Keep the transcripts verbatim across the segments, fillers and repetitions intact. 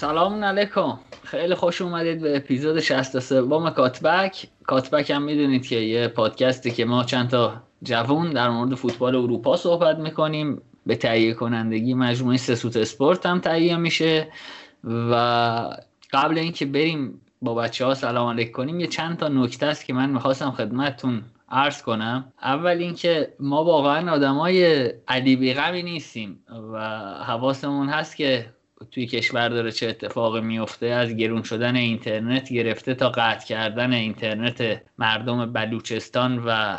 سلام علیکم، خیلی خوش اومدید به اپیزود شصت و سه با کاتبک. کاتبک هم میدونید که یه پادکستی که ما چند تا جوون در مورد فوتبال اروپا صحبت میکنیم. به تهیه کنندگی مجموعه سه سوت اسپورت هم تهیه میشه. و قبل اینکه بریم با بچه ها سلام علیک کنیم، یه چند تا نکته است که من میخواستم خدمتتون عرض کنم. اول اینکه ما واقعا آدمای علی بی غمی نیستیم و حواسمون هست که توی کشور داره چه اتفاقی میفته، از گرون شدن اینترنت گرفته تا قطع کردن اینترنت مردم بلوچستان و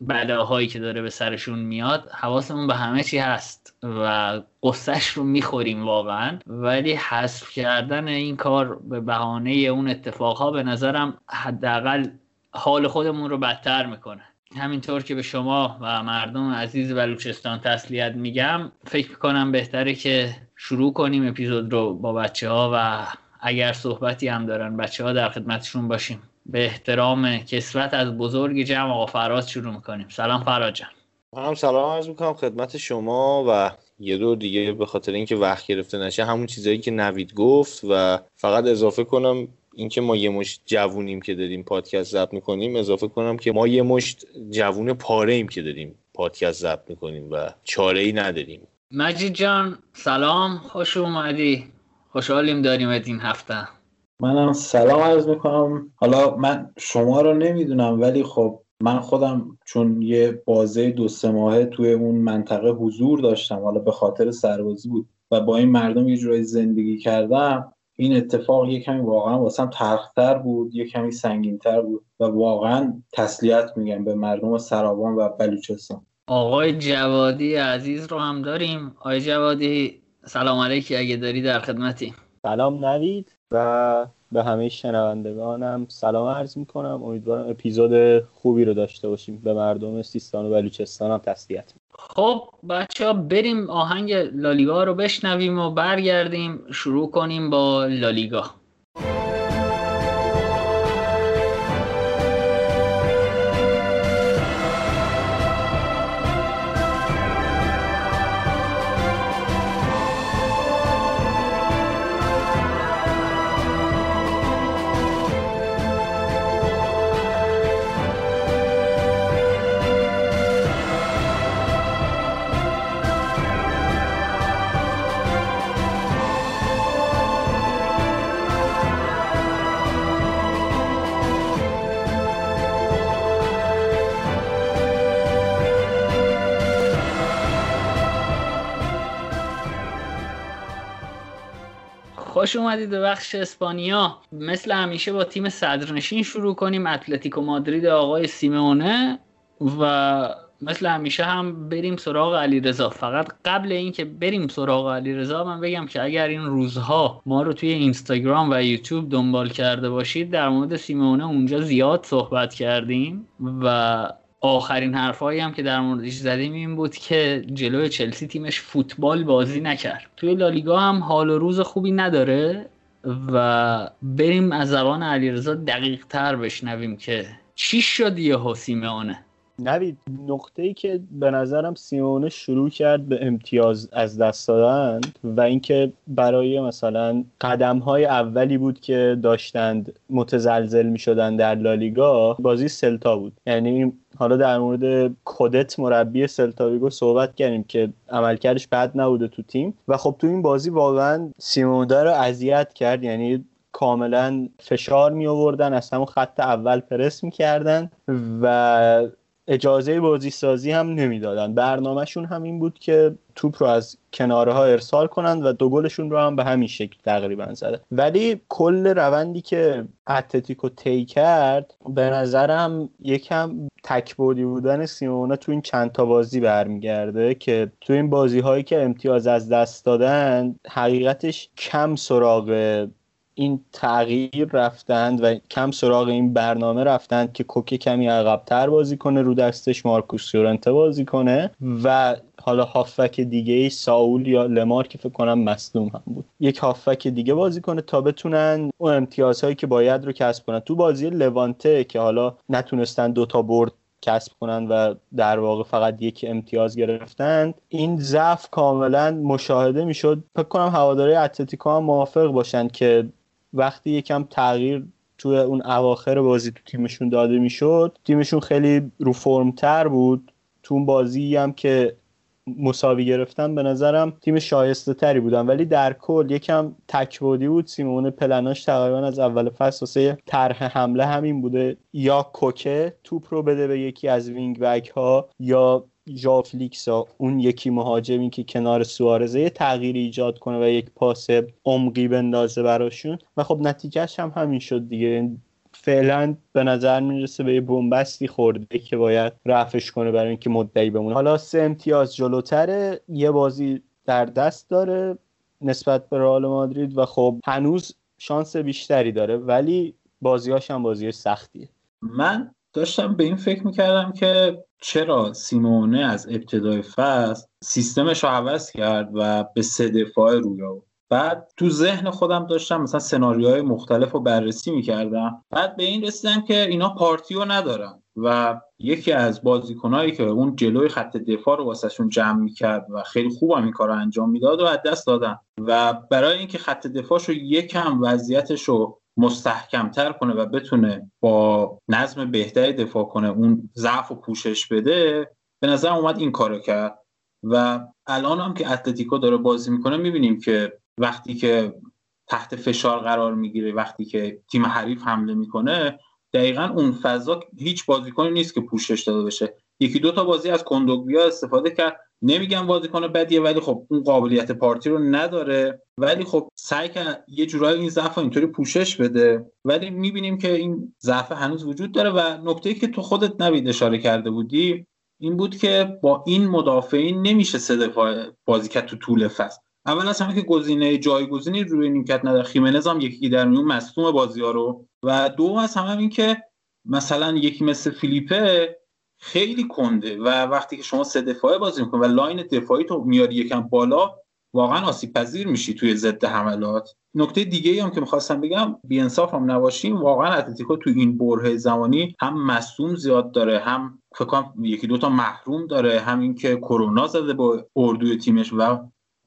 بلاهایی که داره به سرشون میاد. حواسمون به همه چی هست و قصهش رو میخوریم واقعا، ولی حذف کردن این کار به بهانه اون اتفاقها به نظرم حداقل حال خودمون رو بدتر میکنه. همینطور که به شما و مردم عزیز بلوچستان تسلیت میگم، فکر میکنم بهتره که شروع کنیم اپیزود رو با بچه ها و اگر صحبتی هم دارن بچه ها در خدمتشون باشیم. به احترام کسوت از بزرگ جمع آقا فراز شروع میکنیم. سلام فراز جان. هم سلام عرض میکنم خدمت شما و یه دور دیگه به خاطر اینکه وقت گرفته نشه همون چیزایی که نوید گفت و فقط اضافه کنم اینکه ما یه مشت جوونیم که داریم پادکست ضبط میکنیم، اضافه کنم که ما یه مشت جوون پاره‌ایم که داریم پادکست ضبط میکنیم و چاره‌ای نداریم. مجید جان سلام، خوش اومدی، خوشحالیم داریمت این هفته. منم سلام عرض میکنم. حالا من شما رو نمیدونم ولی خب من خودم چون یه بازه دو سه ماهه توی اون منطقه حضور داشتم، حالا به خاطر سربازی بود و با این مردم یه جورایی زندگی کردم، این اتفاق یه کمی واقعا واسم تلختر بود، یه کمی سنگین‌تر بود و واقعا تسلیت میگم به مردم سرابان و بلوچستان. آقای جوادی عزیز رو هم داریم. آقای جوادی سلام علیکی، اگه داری در خدمتی. سلام نوید و به همه شنوندگانم سلام عرض میکنم. امیدوارم اپیزود خوبی رو داشته باشیم. به مردم سیستان و بلوچستان هم تسلیت میگم. خب بچه ها بریم آهنگ لالیگا رو بشنویم و برگردیم شروع کنیم با لالیگا. خوش اومدید به بخش اسپانیا. مثل همیشه با تیم صدرنشین شروع کنیم، اتلتیکو مادرید آقای سیمونه، و مثل همیشه هم بریم سراغ علیرضا. فقط قبل اینکه بریم سراغ علیرضا من بگم که اگر این روزها ما رو توی اینستاگرام و یوتیوب دنبال کرده باشید، در مورد سیمونه اونجا زیاد صحبت کردیم و آخرین حرفایی هم که در موردش زدیم این بود که جلوی چلسی تیمش فوتبال بازی نکرد. توی لالیگا هم حال و روز خوبی نداره و بریم از زبان علیرضا دقیق تر بشنویم که چی شد یهو سیمونه. نوید، نقطه‌ای که به نظرم سیمونه شروع کرد به امتیاز از دست دادن و اینکه برای مثلا قدم‌های اولی بود که داشتند متزلزل می‌شدن در لالیگا، بازی سلتا بود. یعنی حالا در مورد کودت مربی سلتا ویگو صحبت کردیم که عملکردش بد نبوده تو تیم و خب تو این بازی واقعا سیمونه رو اذیت کرد. یعنی کاملا فشار می‌آوردن، از همون خط اول پرس می‌کردن و اجازه بازی سازی هم نمیدادن. برنامهشون هم این بود که توپ رو از کناره‌ها ارسال کنند و دو گلشون رو هم به همین شکل تقریبا زدن. ولی کل روندی که اتلتیکو طی کرد به نظرم یکم تکبودی بودن سیمونه تو این چند تا بازی برمیگرده که تو این بازی‌هایی که امتیاز از دست دادن حقیقتش کم سراغ این تغییر رفتند و کم سراغ این برنامه رفتند که کوکه کمی عقب‌تر بازی کنه، رو دستش مارکوس یورنته بازی کنه و حالا هافک دیگه ساول یا لمار که فکر کنم مصدوم هم بود، یک هافک دیگه بازی کنه تا بتونن اون امتیازهایی که باید رو کسب کنن. تو بازی لوانته که حالا نتونستن دوتا برد کسب کنن و در واقع فقط یک امتیاز گرفتند. این ضعف کاملا مشاهده میشد. فکر کنم هواداری اتلتیکو هم موافق باشند که وقتی یکم تغییر توی اون اواخر بازی تو تیمشون داده میشد، تیمشون خیلی رو فرمتر بود. تو اون بازی هم که مساوی گرفتن به نظرم تیم شایسته تری بودن، ولی در کل یکم تک‌بعدی بود. سیمونه پلناش تقریبا از اول فصل واسه طرح حمله همین بوده، یا کوکه توپ رو بده به یکی از وینگ بک ها یا ژاو فلیکس ها، اون یکی مهاجمی که کنار سوارزه یه تغییری ایجاد کنه و یک پاس عمقی بندازه براشون و خب نتیجهش هم همین شد دیگه. فعلا به نظر میرسه به یه بنبستی خورده که باید رفعش کنه برای اینکه مدعی بمونه. حالا سه امتیاز جلوتره، یه بازی در دست داره نسبت به رئال مادرید و خب هنوز شانس بیشتری داره، ولی بازیاش هم بازی سختیه. من داشتم به این فکر میکردم که چرا سیمونه از ابتدای فصل سیستمش رو عوض کرد و به سه دفاع روی آورد. بعد تو ذهن خودم داشتم مثلا سناریوهای مختلف رو بررسی میکردم، بعد به این رسیدم که اینا پارتیو ندارن و یکی از بازیکنایی که اون جلوی خط دفاع رو واسهشون جمع میکرد و خیلی خوب هم این کار رو انجام میداد و از دست دادن، و برای اینکه خط دفاعشو یکم وضعیتشو مستحکمتر کنه و بتونه با نظم بهتری دفاع کنه، اون ضعف رو پوشش بده، به نظر اومد این کارو کرد. و الان هم که اتلتیکو داره بازی میکنه میبینیم که وقتی که تحت فشار قرار میگیره، وقتی که تیم حریف حمله میکنه، دقیقاً اون فضا هیچ بازیکنی نیست که پوشش داده بشه. یکی دو تا بازی از کندوگبیا استفاده کرد، نمیگم بازیکن بدیه ولی خب اون قابلیت پارتی رو نداره، ولی خب سعی کرد یه جورایی این ضعف اینطوری پوشش بده، ولی میبینیم که این ضعف هنوز وجود داره. و نکته‌ای که تو خودت نوید اشاره کرده بودی این بود که با این مدافعین نمیشه سه دفاع بازی کرد تو طول فصل. اول از همه که گزینه جایگزینی روی نیمکت نداره، خیمنز هم یکی در میون مصدوم بازی‌ها رو، و دوم از همه این که مثلا یکی مثل فیلیپه خیلی کنده و وقتی که شما سه دفاعه بازی می‌کنی و لاین دفاعی تو میاری یکم بالا، واقعا آسیب پذیر میشی توی ضد حملات. نکته دیگه هم که می‌خواستم بگم، بی‌انصاف هم نباشیم، واقعا اتلتیکو تو این برهه زمانی هم مصدوم زیاد داره، هم فکر کنم یکی دو تا محروم داره، هم اینکه کرونا زده با اردوی تیمش و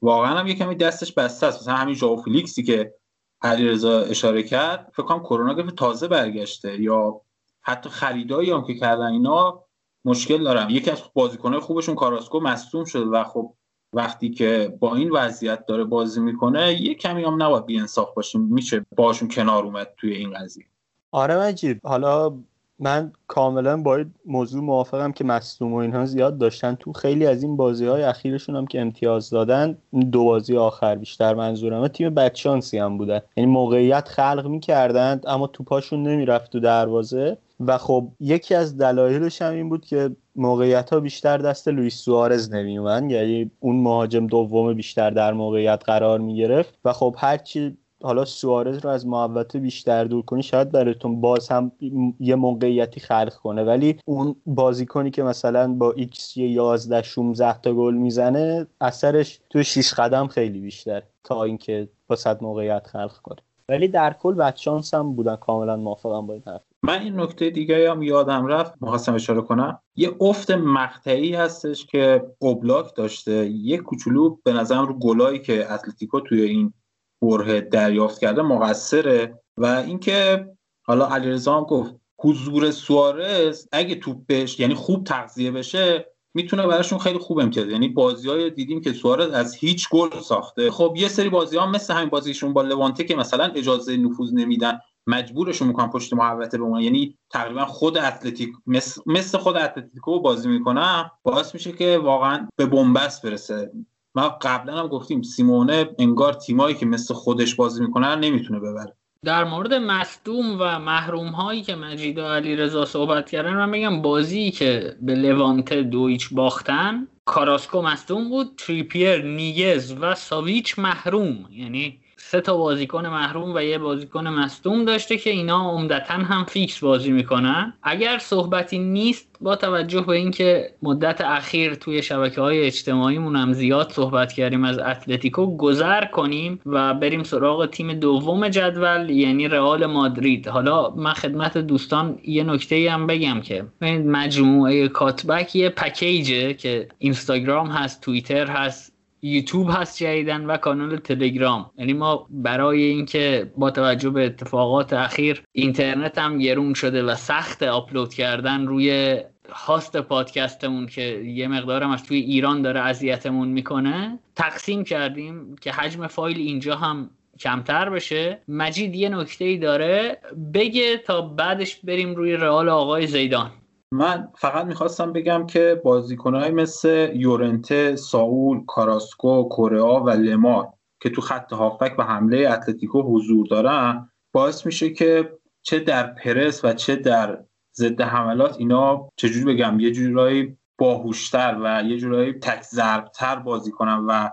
واقعا هم یکمی دستش بسته است. مثلا همین ژاو فلیکسی که علیرضا اشاره کرد، فکر کنم کرونا گرفت تازه برگشته، یا حتی خریدایی هم که کردن اینا مشکل دارم. یکی از بازیکن‌های خوبشون کاراسکو مصدوم شده و خب وقتی که با این وضعیت داره بازی میکنه یک کمی هم نباید بی‌انصاف باشیم، میشه باشون کنار اومد توی این قضیه. آره مجید، حالا من کاملا با این موضوع موافقم که مصدوم و اینها زیاد داشتن تو خیلی از این بازی‌های اخیرشون هم که امتیاز دادن، دو بازی آخر بیشتر منظورمه، تیم بدشانسی هم بودن، یعنی موقعیت خلق می‌کردند اما توپاشون نمی‌رفت تو دروازه. و خب یکی از دلایلش هم این بود که موقعیت‌ها بیشتر دست لوئیس سوارز نمی‌اومد، یعنی اون مهاجم دوم بیشتر در موقعیت قرار می‌گرفت و خب هرچی حالا سوارز رو از محوطه بیشتر دور کنی شاید براتون باز هم یه موقعیتی خلق کنه، ولی اون بازیکنی که مثلا با ایکس یازده شانزده تا گل میزنه اثرش تو شش قدم خیلی بیشتر تا اینکه با صد موقعیت خلق کنه. ولی در کل بدشانس هم بودن، کاملا موافقم با این حرف. من این نکته دیگه هم یادم رفت می‌خواستم اشاره کنم، یه افت مقطعی هستش که اوبلاک داشته، یه کوچولو به نظرم رو گلایی که اتلتیکو توی این برهه دریافت کرده مقصره. و اینکه حالا علیرضا هم گفت حضور سوارز اگه توپ بهش یعنی خوب تغذیه بشه میتونه براشون خیلی خوب امتیاز، یعنی بازی‌های دیدیم که سوارز از هیچ گل ساخته. خب یه سری بازی‌ها مثل همین بازیشون با لوانته که مثلا اجازه نفوذ نمیدن، مجبورشون میکنن پشت محوطه بمونن، یعنی تقریبا خود اتلتیک مثل, مثل خود اتلتیکو بازی میکنن، باعث میشه که واقعا به بنبست برسه. ما قبلا هم گفتیم سیمونه انگار تیمایی که مثل خودش بازی میکنن نمیتونه ببره. در مورد مصدوم و محروم هایی که مجید و علیرضا صحبت کردن، من میگم بازی که به لوانته دویچ باختن، کاراسکو مصدوم بود، تریپیر، نیگز و ساویچ محروم، یعنی سه تا بازیکن محروم و یه بازیکن مصدوم داشته که اینا عمدتاً هم فیکس بازی میکنن. اگر صحبتی نیست، با توجه به اینکه مدت اخیر توی شبکه‌های اجتماعیمون هم زیاد صحبت کردیم از اتلتیکو، گذر کنیم و بریم سراغ تیم دوم جدول، یعنی رئال مادرید. حالا من خدمت دوستان یه نکته‌ای هم بگم که مجموعه کاتبک یه پکیجه که اینستاگرام هست، توییتر هست، یوتیوب هست جدیدن و کانال تلگرام. یعنی ما برای اینکه با توجه به اتفاقات اخیر اینترنت هم گرون شده و سخت آپلود کردن روی هاست پادکستمون که یه مقدارم از توی ایران داره اذیتمون میکنه، تقسیم کردیم که حجم فایل اینجا هم کمتر بشه. مجید یه نکته‌ای داره بگه تا بعدش بریم روی رئال آقای زیدان. من فقط میخواستم بگم که بازیکنهای مثل یورنته، ساول، کاراسکو، کوریا و لمار که تو خط هافبک و حمله اتلتیکو حضور دارن، باعث میشه که چه در پرس و چه در ضد حملات اینا، چجوری بگم، یه جورایی باهوشتر و یه جورایی تک ضربتر بازی کنن و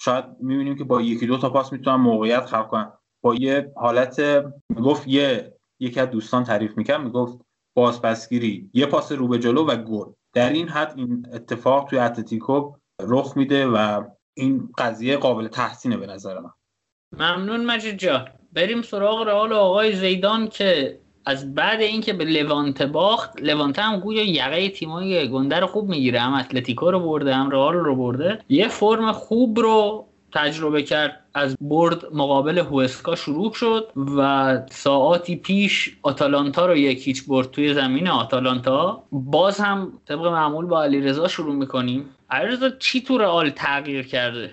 شاید میبینیم که با یکی دو تا پاس میتونن موقعیت خلق کنن. با یه حالت، میگفت یه یکی از دوستان تعریف میکرد، میگفت بازپسگیری، یه پاس رو به جلو و گل. در این حد این اتفاق توی اتلتیکو رخ میده و این قضیه قابل تحسینه به نظر من. ممنون مجید جان. بریم سراغ رئال آقای زیدان که از بعد اینکه به لوانته باخت، لوانته هم گویا یقه تیمای گنده رو خوب میگیره، هم اتلتیکو رو برده هم رئال رو برده، یه فرم خوب رو تجربه کرد. از برد مقابل هوسکا شروع شد و ساعاتی پیش آتالانتا رو یک هیچ برد توی زمین آتالانتا. باز هم طبق معمول با علیرضا شروع میکنیم. علیرضا، چی تو رئال تغییر کرده؟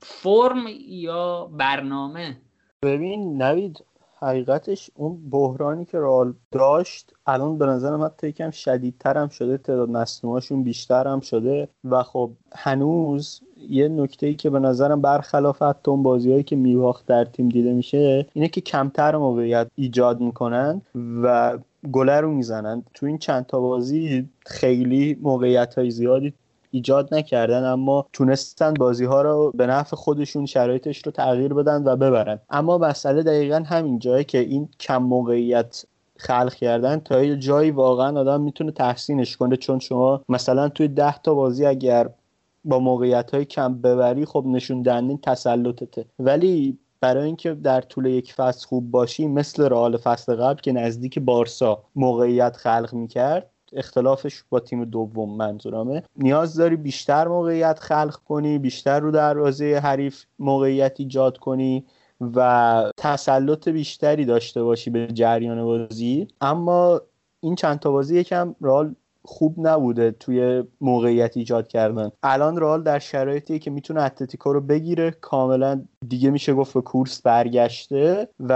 فرم یا برنامه؟ ببین نوید، حقیقتش اون بحرانی که رئال داشت الان به نظر من تا یکم شدیدتر هم شده، تعداد مصدوماشون بیشتر هم شده و خب هنوز یه نکته‌ای که به نظرم برخلاف حتی اون بازی‌هایی که میواخت در تیم دیده میشه اینه که کمتر موقعیت ایجاد میکنن و گل رو میزنن. تو این چند تا بازی خیلی موقعیت‌های زیادی ایجاد نکردن، اما تونستن بازی‌ها رو به نفع خودشون شرایطش رو تغییر بدن و ببرن. اما مسئله دقیقاً همین جایی که این کم موقعیت خلق کردن تا یه جایی واقعاً آدم میتونه تحسینش کنه، چون شما مثلا توی ده تا بازی اگر با موقعیت‌های کم ببری، خب نشون دهنده تسلطته، ولی برای اینکه در طول یک فصل خوب باشی مثل رئال فصل قبل که نزدیک بارسا موقعیت خلق می‌کرد، اختلافش با تیم دوم منظورمه، نیاز داری بیشتر موقعیت خلق کنی، بیشتر رو دروازه حریف موقعیت ایجاد کنی و تسلط بیشتری داشته باشی به جریان بازی. اما این چند تا بازی یکم رئال خوب نبوده توی موقعیت ایجاد کردن. الان رئال در شرایطی که میتونه اتلتیکو رو بگیره، کاملا دیگه میشه گفت به کورس برگشته و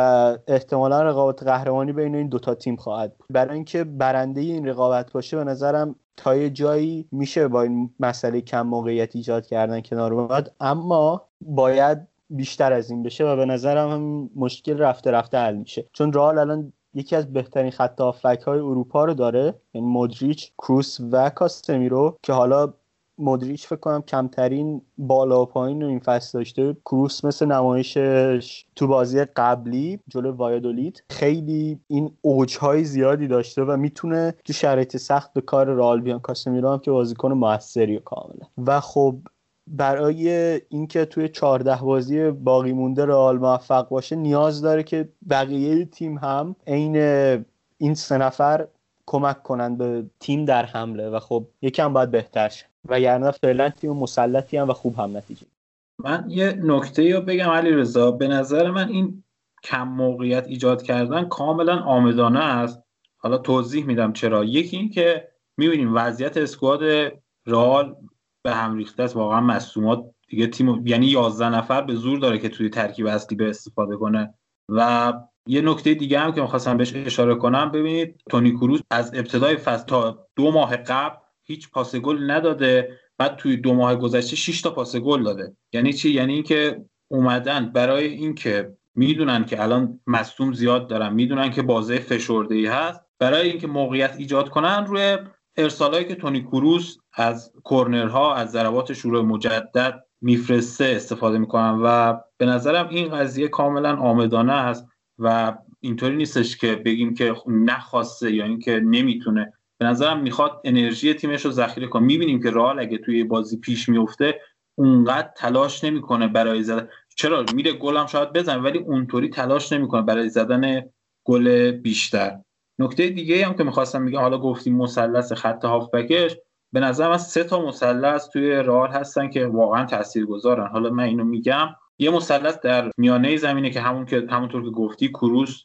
احتمالا رقابت قهرمانی بین این دوتا تیم خواهد بود. برای اینکه برنده این رقابت باشه به نظرم تا یه جایی میشه با این مسئله کم موقعیت ایجاد کردن کنار اومد، اما باید بیشتر از این بشه و به نظرم هم مشکل رفته رفته حل میشه، چون رئال الان یکی از بهترین خط هافبک‌های اروپا رو داره، یعنی مودریچ، کروس و کاستمیرو، که حالا مودریچ فکر کنم کمترین بالا و پایین رو این فصل داشته. کروس مثل نمایشش تو بازی قبلی جلو وایادولید خیلی این اوج‌های زیادی داشته و میتونه تو شرایط سخت به کار رئال بیان. کاستمیرو هم که بازیکن موثریه کاملا و خب برای اینکه توی چهارده بازی باقی مونده رئال موفق باشه نیاز داره که بقیه تیم هم عین این سه نفر کمک کنن به تیم در حمله و خب یکم باید بهتر شه، وگرنه فعلا تیم مسلطی هم و خوب هم نتیجه. من یه نکته رو بگم علیرضا، به نظر من این کم موقعیت ایجاد کردن کاملا عامدانه است. حالا توضیح میدم چرا. یکی این که می‌بینیم وضعیت اسکواد رئال به هم ریخته است، واقعا مصدومات دیگه تیم، یعنی یازده نفر به زور داره که توی ترکیب اصلی به استفاده کنه. و یه نکته دیگه هم که می‌خواستم بهش اشاره کنم، ببینید تونی کروس از ابتدای فصل تا دو ماه قبل هیچ پاس گل نداده، بعد توی دو ماه گذشته شش تا پاس گل داده. یعنی چی؟ یعنی اینکه اومدن برای اینکه میدونن که الان مصدوم زیاد دارن، میدونن که بازی فشرده‌ای هست، برای اینکه موقعیت ایجاد کنن روی ارسالایی که تونی کروس از کورنرها، از ضربات شروع مجدد میفرسته استفاده میکنن و به نظرم این قضیه کاملا عامدانه است و اینطوری نیستش که بگیم که نخواسته یا اینکه نمیتونه. به نظرم میخواد انرژی تیمش رو ذخیره کنه. میبینیم که رئال اگه توی بازی پیش میفته اونقدر تلاش نمیکنه برای زدن، چرا میره گلم شاید بزنه ولی اونطوری تلاش نمیکنه برای زدن گل بیشتر. نکته دیگه هم که میخواستم بگم، حالا گفتیم مثلث خط هافبکش، به نظرم از سه تا مثلث توی رئال هستن که واقعا تاثیرگذارن. حالا من اینو میگم، یه مثلث در میانه زمینه که همون که همونطور که گفتی کروس،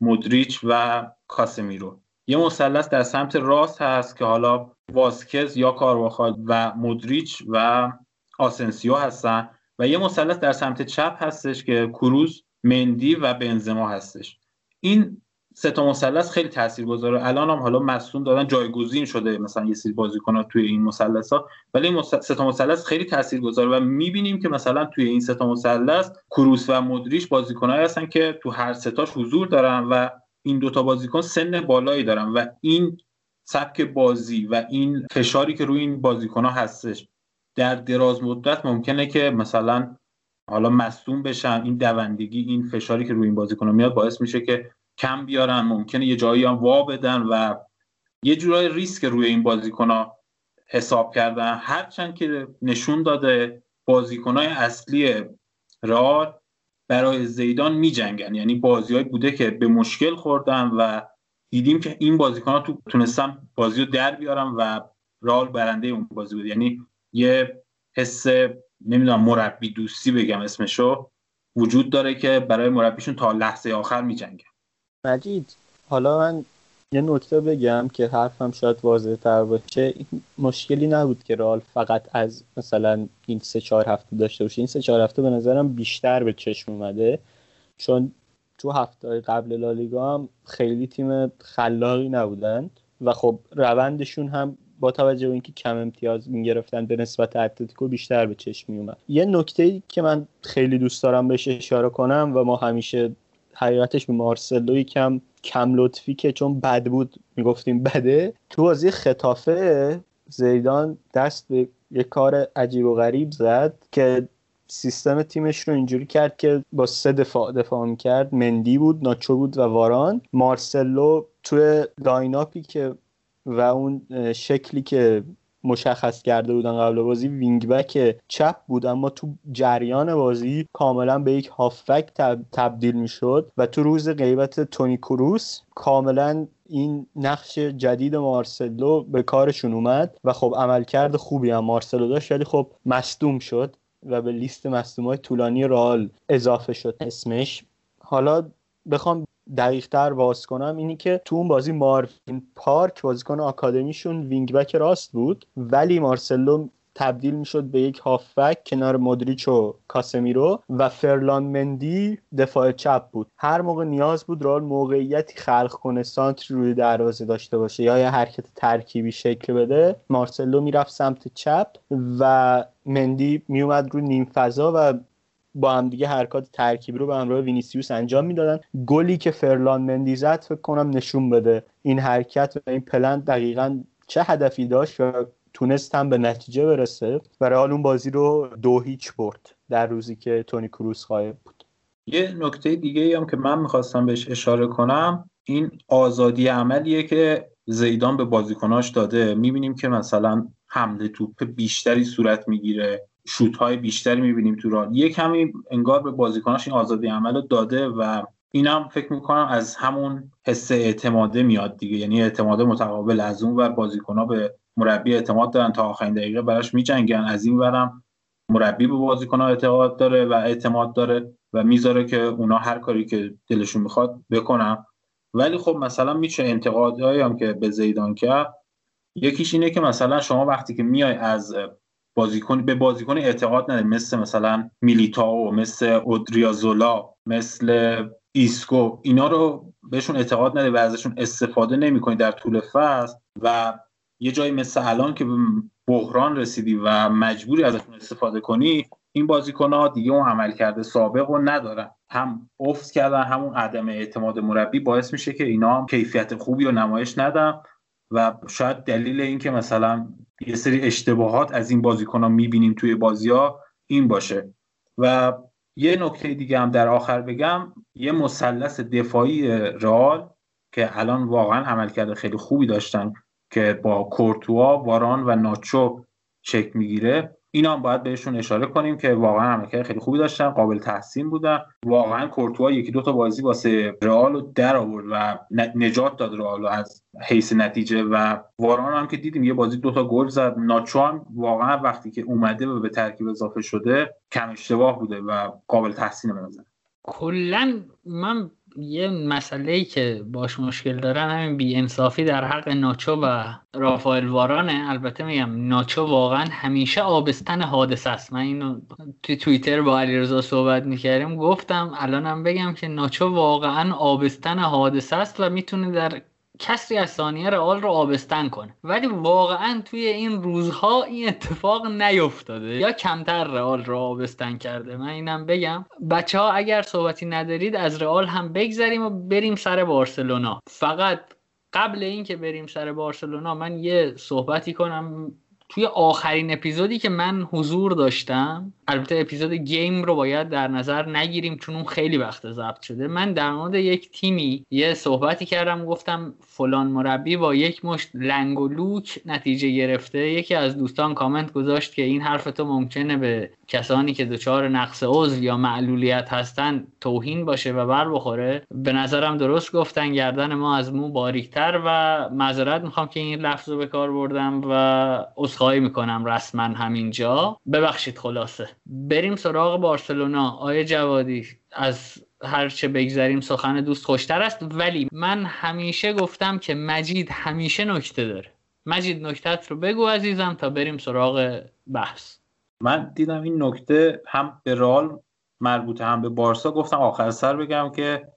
مودریچ و کاسمیرو. یه مثلث در سمت راست هست که حالا واسکز یا کارواخال و مودریچ و آسنسیو هستن و یه مثلث در سمت چپ هستش که کروس، مندی و بنزما هستش. این سه تا مثلث خیلی تاثیرگذاره. الان هم حالا مصدوم دادن جایگزین شده مثلا یه سری بازیکن‌ها توی این مثلث‌ها، ولی این سه تا مثلث خیلی تاثیرگذاره و می‌بینیم که مثلا توی این سه تا مثلث کروس و مودریچ بازیکنایی هستن که تو هر سه تاش حضور دارن و این دوتا بازیکن سن بالایی دارن و این سبک بازی و این فشاری که روی این بازیکن‌ها هستش در دراز مدت ممکنه که مثلا حالا مصدوم بشن. این دوندگی، این فشاری که روی این بازیکن‌ها میاد باعث میشه که کم بیارن، ممکنه یه جایی هم وا بدن و یه جورای ریسک روی این بازیکن‌ها حساب کردن. هرچند که نشون داده بازیکن‌های اصلی رئال برای زیدان می‌جنگن، یعنی بازی‌هایی بوده که به مشکل خوردن و دیدیم که این بازیکن‌ها تو تونستن بازی رو در بیارن و رئال برنده اون بازی بود. یعنی یه حس نمیدونم مربی دوستی بگم اسمشو وجود داره که برای مربیشون تا لحظه آخر می‌جنگن. مجید، حالا من یه نکته بگم که حرفم شاید واضح تر باشه. مشکلی نبود که رئال فقط از مثلا این سه چهار هفته داشته باشه. این سه چهار هفته به نظرم بیشتر به چشم اومده، چون تو هفته قبل لالیگا هم خیلی تیم خلاقی نبودن و خب روندشون هم با توجه به اینکه کم امتیاز میگرفتن به نسبت اتلتیکو بیشتر به چشم میومد. یه نکته‌ای که من خیلی دوست دارم بهش اشاره کنم و ما همیشه حقیقتش به مارسلوی کم کم لطفی که چون بد بود میگفتیم بده، تو بازی خطافه زیدان دست به یه کار عجیب و غریب زد که سیستم تیمش رو اینجوری کرد که با سه دفاع دفاع میکرد. مندی بود، ناچو بود و واران. مارسلو توی لایناپی که و اون شکلی که مشخص کرده بودن قبل بازی وینگ بک چپ بود، اما تو جریان بازی کاملا به یک هافبک تب تبدیل میشد و تو روز غیبت تونی کروس کاملا این نقش جدید مارسلو به کارشون اومد و خب عملکرد خوبی هم مارسلو داشت، ولی خب مصدوم شد و به لیست مصدومای طولانی رئال اضافه شد اسمش. حالا بخوام دقیق‌تر باز کنم اینی که تو اون بازی ماروین پارک بازیکن آکادمیشون وینگ بک راست بود، ولی مارسلو تبدیل میشد به یک هافبک کنار مودریچ و کاسمیرو و فرلان مندی دفاع چپ بود. هر موقع نیاز بود رئال موقعیتی خلق کنه، سانتر روی دروازه داشته باشه یا یه حرکت ترکیبی شکل بده، مارسلو میرفت سمت چپ و مندی میومد روی نیم فضا و با هم دیگه حرکات ترکیبی رو به همراه وینیسیوس انجام میدادن. گلی که فرلان مندی زد فکر کنم نشون بده این حرکت و این پلن دقیقاً چه هدفی داشت و تونستم به نتیجه برسه و رئال اون بازی رو دو هیچ برد در روزی که تونی کروس غایب بود. یه نکته دیگه هم که من میخواستم بهش اشاره کنم این آزادی عملیه که زیدان به بازیکناش داده. میبینیم که مثلا حمله توپ بیشتری صورت میگیره، شوت‌های بیشتری می‌بینیم تو رئال. یه کمی انگار به بازیکناش این آزادی عمل رو داده و اینم فکر می‌کنم از همون حس اعتماده میاد دیگه، یعنی اعتماد متقابل. از اون ور بازیکن‌ها به مربی اعتماد دارن تا آخرین دقیقه براش می‌جنگن، از این ورم مربی به بازیکن‌ها اعتماد داره و اعتماد داره و میذاره که اونا هر کاری که دلشون می‌خواد بکنن. ولی خب مثلا میشه انتقادایی هم که به زیدان کرد، یکیش اینه که مثلا شما وقتی که میای از بازیکن به بازیکن اعتقاد نداره، مثل مثلا میلیتائو، مثل اودریازولا، مثل ایسکو، اینا رو بهشون اعتقاد نداره و ازشون استفاده نمی‌کنی در طول فصل و یه جایی مثل الان که بحران رسیدی و مجبوری ازشون استفاده کنی، این بازیکن‌ها دیگه اون عملکرد سابق رو ندارن. هم افت کردن، همون عدم اعتماد مربی باعث میشه که اینا هم کیفیت خوبی رو نمایش ندن و شاید دلیل این که مثلا یه سری اشتباهات از این بازیکن‌ها می‌بینیم توی بازی‌ها این باشه. و یه نکته دیگه هم در آخر بگم، یه مثلث دفاعی رئال که الان واقعا عملکرد خیلی خوبی داشتن که با کورتوا، واران و ناچو چک میگیره، اینا هم باید بهشون اشاره کنیم که واقعا عملکرد خیلی خوبی داشتن، قابل تحسین بودن. واقعا کورتوا یکی دو تا بازی واسه رئال رو در آورد و نجات داد رئال رو از حیث نتیجه، و واران هم که دیدیم یه بازی دو تا گل زد. ناچو هم واقعا وقتی که اومده و به ترکیب اضافه شده کم اشتباه بوده و قابل تحسین به نظر. کلا من یه مسئله‌ای که باش مشکل دارن همین بی‌انصافی در حق ناچو و رافائل وارانه. البته میگم ناچو واقعا همیشه آبستن حادثه است. من اینو توی توییتر با علیرضا صحبت میکردیم گفتم، الانم بگم که ناچو واقعا آبستن حادثه است و میتونه در کسری از ثانیه رئال رو آبستن کنه، ولی واقعا توی این روزها این اتفاق نیفتاده یا کمتر رئال رو آبستن کرده. من اینم بگم بچه ها اگر صحبتی ندارید از رئال هم بگذریم و بریم سر بارسلونا. فقط قبل این که بریم سر بارسلونا من یه صحبتی کنم. توی آخرین اپیزودی که من حضور داشتم، البته اپیزود گیم رو باید در نظر نگیریم چون اون خیلی وقت ضبط شده، من در مورد یک تیمی یه صحبتی کردم، گفتم فلان مربی با یک مشت لنگ و لوک نتیجه گرفته. یکی از دوستان کامنت گذاشت که این حرف تو ممکنه به کسانی که دچار نقص عضو یا معلولیت هستن توهین باشه و بر بخوره. به نظرم درست گفتن، گردن ما از مو باریک‌تر، و معذرت میخوام که این لفظ رو به کار بردم و عذرخواهی میکنم رسما همینجا، ببخشید. خلاصه بریم سراغ بارسلونا. آیه جوادی، از هر چه بگذریم سخن دوست خوشتر است، ولی من همیشه گفتم که مجید همیشه نکته داره. مجید نکتت رو بگو عزیزم تا بریم سراغ بحث. من دیدم این نکته هم به رئال مربوطه هم به بارسا، گفتم آخر سر بگم که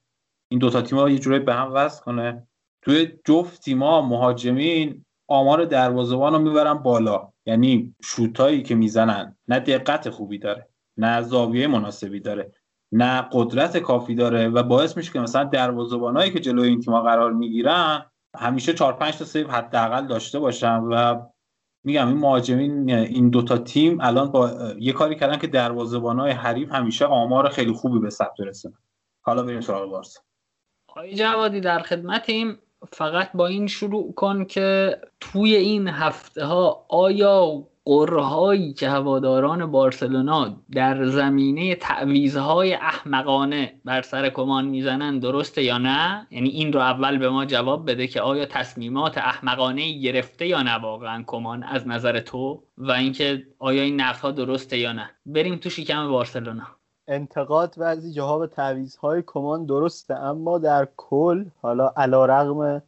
این دوتا تیما یه جوری به هم وصل کنه. توی جفت تیما مهاجمین آمار دروازه‌بان رو میبرن بالا، یعنی شوتایی که میزنن نه دقت خوبی داره، نه زاویه مناسبی داره، نه قدرت کافی داره، و باعث میشه که مثلا دروازه‌بانایی که جلوی این تیما قرار میگیرن همیشه چهار پنج تا سیو حداقل داشته باشن. و میگم این مهاجمین این دوتا تیم الان با یه کاری کردن که دروازه‌بانای حریف همیشه آمار خیلی خوبی به ثبت رسونن. حالا بریم سراغ بارسا. آقای جوادی در خدمتیم. فقط با این شروع کن که توی این هفته ها آیا قرهایی که هواداران بارسلونا در زمینه تعویض‌های احمقانه بر سر کومان میزنن درسته یا نه؟ یعنی این رو اول به ما جواب بده که آیا تصمیمات احمقانه گرفته یا نه واقعا کومان از نظر تو، و اینکه آیا این نفع‌ها درسته یا نه. بریم تو شکم بارسلونا. انتقاد بعضی جاها به تعویض‌های کومان درسته، اما در کل حالا علی‌رغم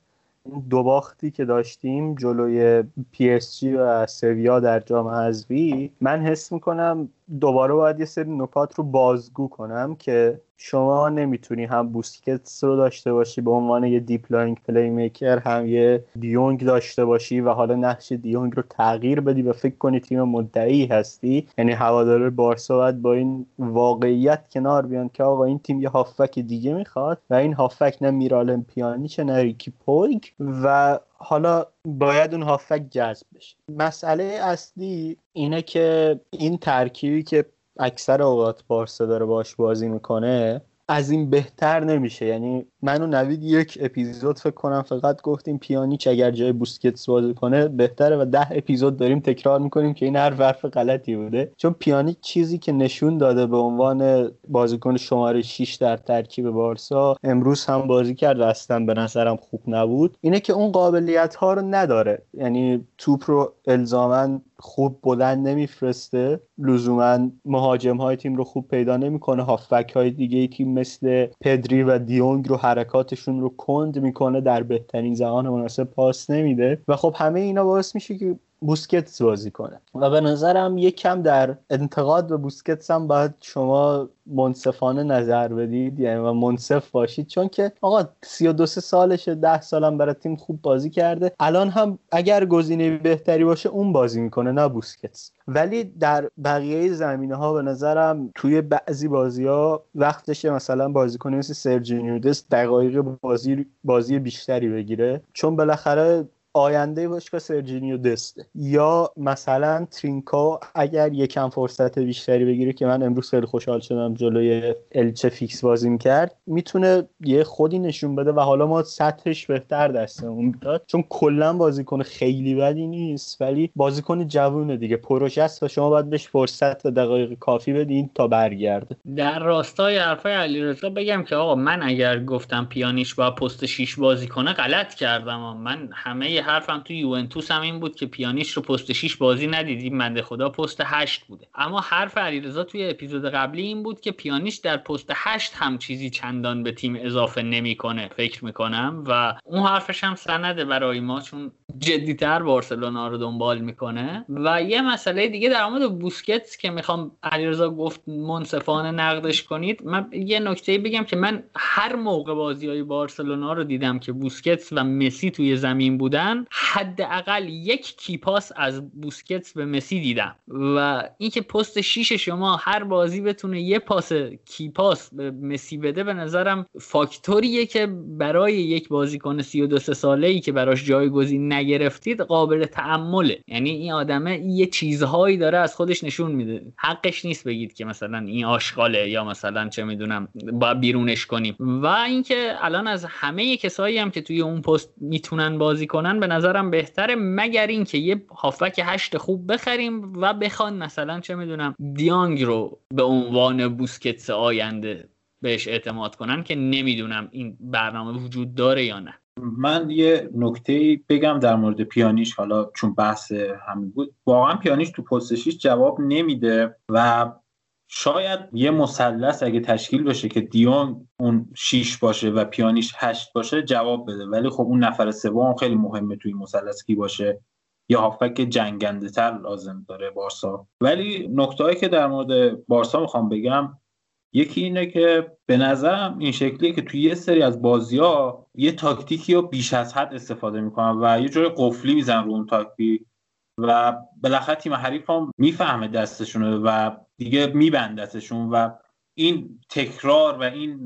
دو باختی که داشتیم جلوی پی اس جی و سویا در جام حذفی، من حس میکنم دوباره باید یه سری نکات رو بازگو کنم که شما نمیتونی هم بوسکتس رو داشته باشی به عنوان یه دیپ لاینگ پلی میکر، هم یه دیونگ داشته باشی و حالا نقش دیونگ رو تغییر بدی و فکر کنی تیم مدعی هستی. یعنی هواداران بارسا باید با این واقعیت کنار بیان که آقا این تیم یه هافبک دیگه میخواد و این هافبک نه میرالم پیانیچ نه ریکی پویگ، و حالا باید اون هافبک جذب بشه. مسئله اصلی اینه که این ترکیبی که اکثر اوقات بارسا داره باش بازی میکنه از این بهتر نمیشه. یعنی من و نوید یک اپیزود فکر کنم فقط گفتیم پیانیچ اگر جای بوسکتس بازی کنه بهتره، و ده اپیزود داریم تکرار میکنیم که این هر حرف غلطی بوده، چون پیانیچ چیزی که نشون داده به عنوان بازیکن شماره شش در ترکیب بارسا، امروز هم بازی کرد اصلا به نظرم خوب نبود، اینه که اون قابلیت ها رو نداره. یعنی توپ رو الزاماً خوب بلند نمیفرسته، لزوما مهاجم های تیم رو خوب پیدا نمیکنه، هافبک های دیگه تیم مثل پدری و دیونگ رو حرکاتشون رو کند میکنه، در بهترین زمان مناسب پاس نمیده، و خب همه اینا باعث میشه که بوسکتس بازی کنه. و به نظرم یک کم در انتقاد به بوسکتس هم باید شما منصفانه نظر بدید، یعنی و منصف باشید، چون که آقا سی و دو سالشه، ده سالم برای تیم خوب بازی کرده، الان هم اگر گزینه بهتری باشه اون بازی میکنه نه بوسکتس. ولی در بقیه زمینه ها به نظرم توی بعضی بازی ها وقتشه مثلا بازیکن مثل سرجینیو دست دقایق بازی بازی بیشتری بگیره، چون بالاخره آینده باشگاه سرجینیو دسته یا مثلا ترینکا اگر یکم فرصت بیشتری بگیره که من امروز خیلی خوشحال شدم جلوی الچه فیکس بازی میکرد میتونه یه خودی نشون بده و حالا ما سطحش بهتر دستمون بیاد چون کلا بازیکن خیلی بدی نیست ولی بازیکن جوونه دیگه پروژه است و شما باید بهش فرصت و دقایق کافی بدین تا برگرده. در راستای حرفای علیرضا بگم که آقا من اگر گفتم پیانیش با پست شش بازی کنه غلط کردم. من همه حرفم تو یوونتوس هم این بود که پیانیش رو پست شش بازی ندیدیم، منده خدا پست هشت بوده. اما حرف علیرضا توی اپیزود قبلی این بود که پیانیش در پست هشت هم چیزی چندان به تیم اضافه نمیکنه فکر میکنم و اون حرفش هم سنده برای ما چون جدی‌تر بارسلونا رو دنبال میکنه. و یه مسئله دیگه در مورد بوسکتس که میخوام علیرضا گفت منصفانه نقدش کنید، من یه نکته بگم که من هر موقع بازیای بارسلونا رو دیدم که بوسکتس و مسی توی زمین بودن حداقل یک کیپاس از بوسکتس به مسی دیدم و اینکه پست شیش شما هر بازی بتونه یه پاس کیپاس به مسی بده به نظرم فاکتوریه که برای یک بازیکن سی و دو ساله‌ای که براش جایگزین نگرفتید قابل تعامله. یعنی این آدمه یه چیزهایی داره از خودش نشون میده، حقش نیست بگید که مثلا این آشغاله یا مثلا چه میدونم باید بیرونش کنیم. و اینکه الان از همه کسایی هم که توی اون پست میتونن بازی کنن به نظرم بهتره مگر این که یه هافبک هشت خوب بخریم و بخوان مثلا چه میدونم دیانگ رو به عنوان بوسکتس آینده بهش اعتماد کنن که نمیدونم این برنامه وجود داره یا نه. من یه نکته بگم در مورد پیانیش، حالا چون بحث همین بود، واقعا پیانیش تو پست شش جواب نمیده و شاید یه مثلث اگه تشکیل بشه که دیون اون شش باشه و پیانیش هشت باشه جواب بده، ولی خب اون نفر سوم خیلی مهمه توی مثلث کی باشه، یه هافبک جنگنده تر لازم داره بارسا. ولی نکته‌ای که در مورد بارسا میخوام بگم یکی اینه که به نظرم این شکلیه که توی یه سری از بازی‌ها یه تاکتیکی رو بیش از حد استفاده میکنن و یه جور قفلی میزنن رو اون تاکتیک و بالاخره تیم حریف هم میفهمه دستشونه و دیگه میبندتشون و این تکرار و این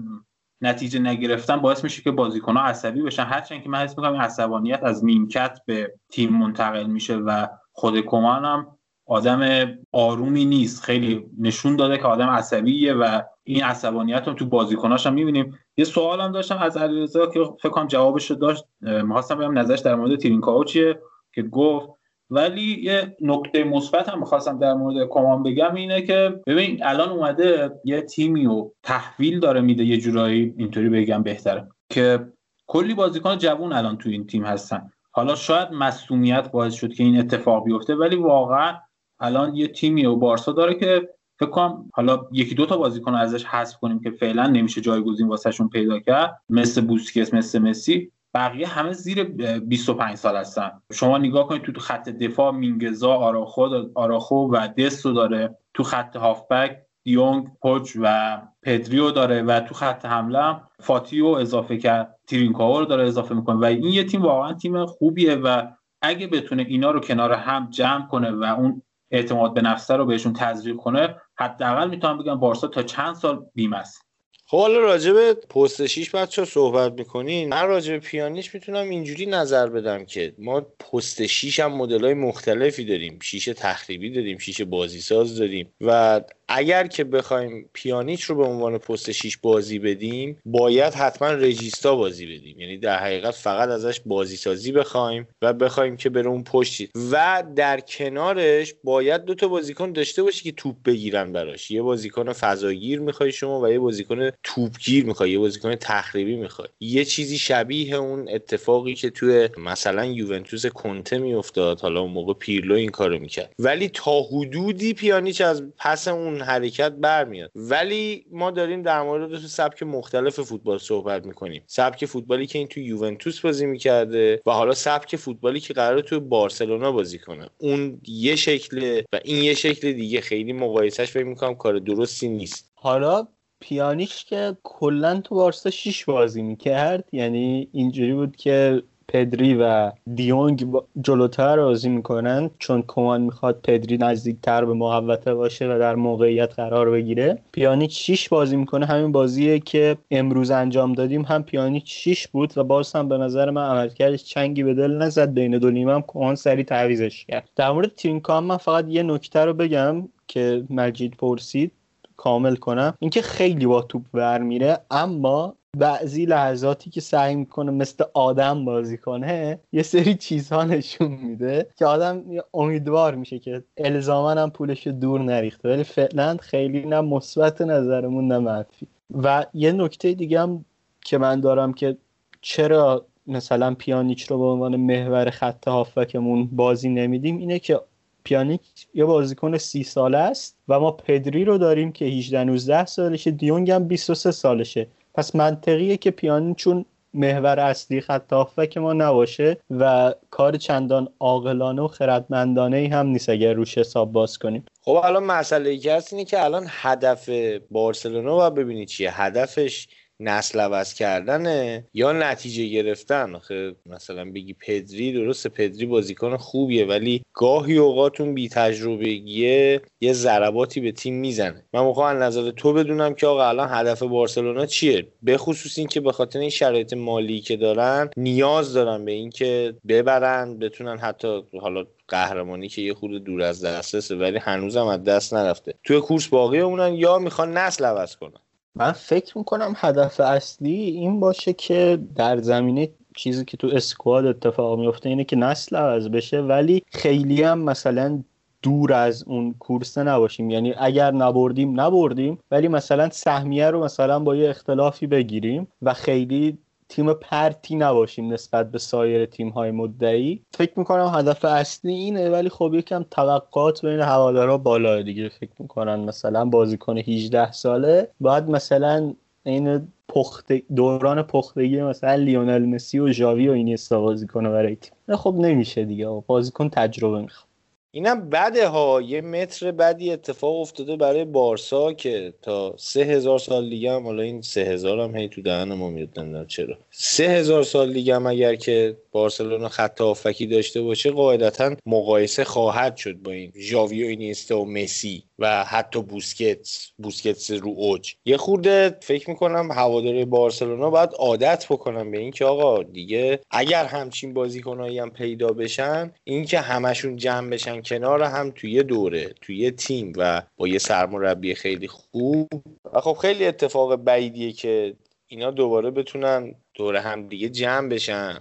نتیجه نگرفتن باعث میشه که بازیکن‌ها عصبی بشن، هرچند که من حس میکنم این عصبانیت از نیمکت به تیم منتقل میشه و خود کومان هم آدم آرومی نیست، خیلی نشون داده که آدم عصبیه و این عصبانیت رو تو بازیکناش هم میبینیم. یه سوال هم داشتم از علیرضا که فکر کنم جوابش رو داشت، می‌خواستم ببینم نظرش در مورد ترینکاو چیه که گفت. ولی یه نکته مثبت هم می‌خواستم در مورد کومان بگم اینه که ببین الان اومده یه تیمی رو تحویل داره میده، یه جورایی اینطوری بگم بهتره که کلی بازیکن جوان الان تو این تیم هستن. حالا شاید مصونیت باعث شد که این اتفاق بیفته ولی واقعا الان یه تیمی و بارسا داره که فکر کنم حالا یکی دو تا بازیکن ازش حذف کنیم که فعلا نمیشه جایگزین واسهشون پیدا کرد، مثل بوسکتس، مثل مسی، بقیه همه زیر بیست و پنج سال هستن. شما نگاه کنید تو خط دفاع مینگزا، آراخو آراخو و دستو داره، تو خط هافبک دیونگ، پوچ و پدریو داره و تو خط حمله هم فاتیو اضافه کرد، ترینکاو رو داره اضافه میکنه و این یه تیم واقعا تیم خوبیه و اگه بتونه اینا رو کنار هم جمع کنه و اون اعتماد به نفس رو بهشون تزریق کنه حداقل میتونم بگم بارسا تا چند سال بیمه است. خب حالا راجع به پست شش بچه‌ها صحبت میکنین، من راجع به پیانیش میتونم اینجوری نظر بدم که ما پست شش هم مدل‌های مختلفی داریم، شیشه تخریبی داریم، شیشه بازیساز داریم و اگر که بخوایم پیانیچ رو به عنوان پست شش بازی بدیم باید حتما رجیستا بازی بدیم، یعنی در حقیقت فقط ازش بازی سازی بخوایم و بخوایم که بره اون پشتی و در کنارش باید دو تا بازیکن داشته باشی که توپ بگیرن براش، یه بازیکن فضاگیر میخوای شما و یه بازیکن توپگیر میخوای، یه بازیکن تخریبی میخوای، یه چیزی شبیه اون اتفاقی که توی مثلا یوونتوس کونته میافتاد، حالا اون موقع پیرلو این کارو میکرد ولی تا حدودی پیانیچ از پس اون حرکت برمیاد. ولی ما داریم در مورد دو سبک مختلف فوتبال صحبت میکنیم، سبک فوتبالی که این تو یوونتوس بازی میکرده و حالا سبک فوتبالی که قراره تو بارسلونا بازی کنه، اون یه شکله و این یه شکل دیگه، خیلی مقایسهش فکر میکنم کار درستی نیست. حالا پیانیش که کلا تو بارسا شش بازی میکرد، یعنی اینجوری بود که پدری و دیونگ جلوتر بازی میکنن، چون کومان میخواد پدری نزدیکتر به محوطه باشه و در موقعیت قرار بگیره. پیانیچ شیش بازی میکنه، همین بازیه که امروز انجام دادیم هم پیانیچ شیش بود و باز هم به نظر من عملکردش چنگی به دل نزد. بین دو نیمه هم کومان سری تعویضش کرد. در مورد تینکام من فقط یه نکته رو بگم که مجید پرسید کامل کنم، اینکه خیلی با توپ برمیره اما بعضی لحظاتی که سعی میکنه مثل آدم بازی کنه یه سری چیزها نشون میده که آدم امیدوار میشه که الزامن هم پولش دور نریخته، ولی فعلا خیلی نه مثبت نظرمون نه منفی. و یه نکته دیگه هم که من دارم که چرا مثلا پیانیچ رو به عنوان محور خط هافبکمون بازی نمیدیم اینه که پیانیچ یه بازیکن سی ساله است و ما پدری رو داریم که هجده نوزده سالشه، دیونگ هم بیست و سه سالشه. پس منطقیه که پیانیچ چون محور اصلی خط هافبک ما نباشه و کار چندان عاقلانه و خردمندانه‌ای هم نیست اگر روش حساب باز کنیم. خب الان مسئله‌ای که هست اینه که الان هدف بارسلونا باید ببینی چیه، هدفش نسل عوض کردنه یا نتیجه گرفتن. آخه مثلا بگی پدری، درسته پدری بازیکن خوبیه ولی گاهی اوقاتون بی تجربگیه یه ضرباتی به تیم میزنه. من میخوام نظر تو بدونم که آقا الان هدف بارسلونا چیه، به خصوص این که به خاطر این شرایط مالی که دارن نیاز دارن به این که ببرن، بتونن حتی حالا قهرمانی که یه خورده دور از دسترسه ولی هنوزم از دست نرفته، توی کورس باقی بمونن یا میخوان نسل عوض کنن. من فکر میکنم هدف اصلی این باشه که در زمینه چیزی که تو اسکواد اتفاق میفته اینه که نسل عوض بشه، ولی خیلی هم مثلا دور از اون کورس نباشیم. یعنی اگر نبردیم نبردیم ولی مثلا سهمیه رو مثلا با یه اختلافی بگیریم و خیلی تیم پرتی نباشیم نسبت به سایر تیم‌های مدعی. فکر می‌کنم هدف اصلی اینه، ولی خب یکم توقعات بین هوادارا بالا دیگه. فکر می‌کنن مثلا بازیکن هجده ساله باید مثلا این پخته دوران پختگی مثلا لیونل مسی و ژاوی و اینیستا بازی کنه برای تیم. خب نمیشه دیگه، بازیکن تجربه می‌خواد. اینم بده ها، یه متر بدی اتفاق افتاده برای بارسا که تا سه هزار سال دیگه هم، حالا این سه هزار هم هی تو دهن ما میاد نمیدونم چرا، سه هزار سال دیگه هم اگر که بارسلونا خط هافبکی داشته باشه قاعدتا مقایسه خواهد شد با این ژاوی و اینیستا و مسی و حتی بوسکتس بوسکتس رو اوج. یه خورده فکر میکنم هواداری بارسلونا باید عادت بکنن به این که آقا دیگه اگر همچین بازیکنایی هم پیدا بشن، این که همشون جمع بشن کنار هم توی یه دوره توی یه تیم و با یه سرمربی خیلی خوب، خب خیلی اتفاق بعیدیه که اینا دوباره بتونن دوره هم دیگه جمع بشن.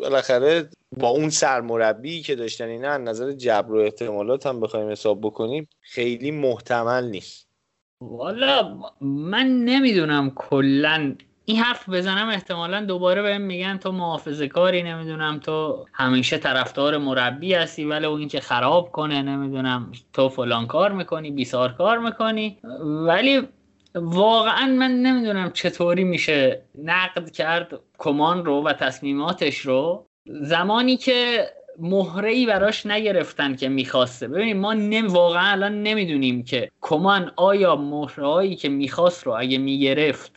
بالاخره با اون سرمربی که داشتن اینا از نظر جبر و احتمالات هم بخوایم حساب بکنیم خیلی محتمل نیست. والا من نمیدونم، کلن این حرف بزنم احتمالاً دوباره بهم میگن تو محافظه‌کاری، نمیدونم تو همیشه طرفدار مربی هستی ولی اون که خراب کنه، نمیدونم تو فلان کار میکنی بیسار کار میکنی. ولی واقعاً من نمیدونم چطوری میشه نقد کرد کومان رو و تصمیماتش رو زمانی که مهره‌ای براش نگرفتن که میخواسته. ببینید ما نم واقعاً الان نمیدونیم که کومان آیا مهره‌ای که میخواست رو اگه میگرفت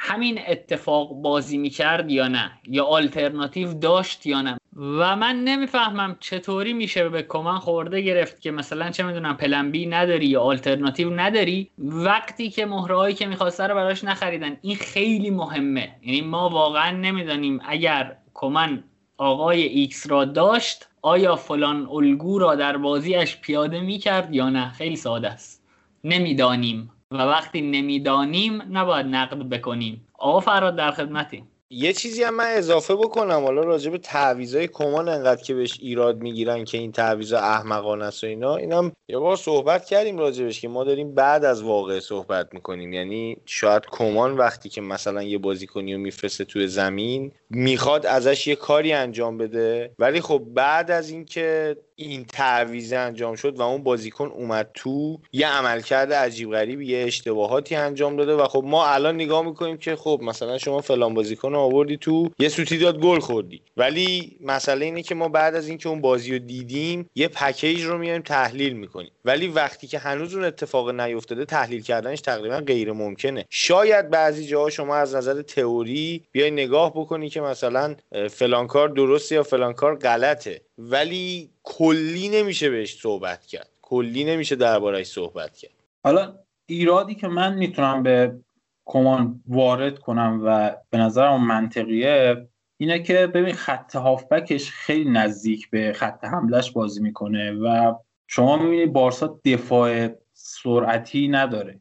همین اتفاق بازی میکرد یا نه، یا آلترناتیو داشت یا نه. و من نمیفهمم چطوری میشه به کومان خورده گرفت که مثلا چه میدونم پلن بی نداری یا آلترناتیو نداری وقتی که مهرهایی که میخواسته رو براش نخریدن. این خیلی مهمه، یعنی ما واقعا نمیدانیم اگر کومان آقای ایکس را داشت آیا فلان الگو را در بازیش پیاده میکرد یا نه. خیلی ساده است، نمیدانیم و وقتی نمیدانیم نباید نقد بکنیم. آقا فراد در خدمتیم. یه چیزی هم من اضافه بکنم حالا راجع به تعویضای کومان، انقدر که بهش ایراد میگیرن که این تعویضا احمقانه است و اینا، اینم یه بار صحبت کردیم راجعش که ما داریم بعد از واقع صحبت میکنیم. یعنی شاید کومان وقتی که مثلا یه بازیکنی رو میفرسته توی زمین میخواد ازش یه کاری انجام بده، ولی خب بعد از اینکه این تعویض انجام شد و اون بازیکن اومد تو، یه عملکرد عجیب غریب، یه اشتباهاتی انجام داده و خب ما الان نگاه میکنیم که خب مثلا شما فلان بازیکن رو آوردی تو، یه سوتی داد گل خوردی، ولی مسئله اینه که ما بعد از اینکه اون بازی رو دیدیم یه پکیج رو میایم تحلیل میکنیم، ولی وقتی که هنوز اون اتفاق نیفتاده تحلیل کردنش تقریبا غیر ممکنه. شاید بعضی جاها شما از نظر تئوری بیای نگاه بکنی که مثلا فلان کار درسته یا فلان کار غلطه، ولی کلی نمیشه بهش صحبت کرد، کلی نمیشه درباره‌اش صحبت کرد. حالا ایرادی که من میتونم به کومان وارد کنم و به نظرم منطقیه اینه که ببین خط هافبکش خیلی نزدیک به خط حملهش بازی میکنه و شما میبینید بارسا دفاع سرعتی نداره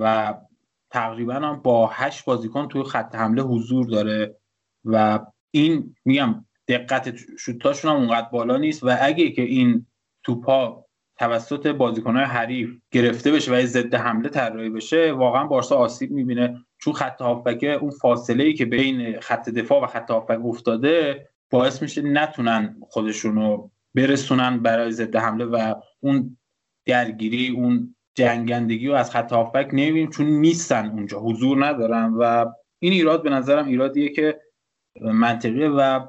و تقریبا هم با هشت بازیکن توی خط حمله حضور داره و این میگم دقت شوتاشون هم اونقدر بالا نیست و اگه که این توپا توسط بازیکن‌های حریف گرفته بشه و ضد حمله طراحی بشه واقعا بارسا آسیب می‌بینه، چون خط هافبک اون فاصله‌ای که بین خط دفاع و خط هافبک افتاده باعث میشه نتونن خودشونو برسونن برای ضد حمله و اون درگیری، اون جنگندگی رو از خط هافبک نمی‌بینیم چون نیستن اونجا، حضور ندارن و این ایراد به نظرم ایرادیه که منطقیه و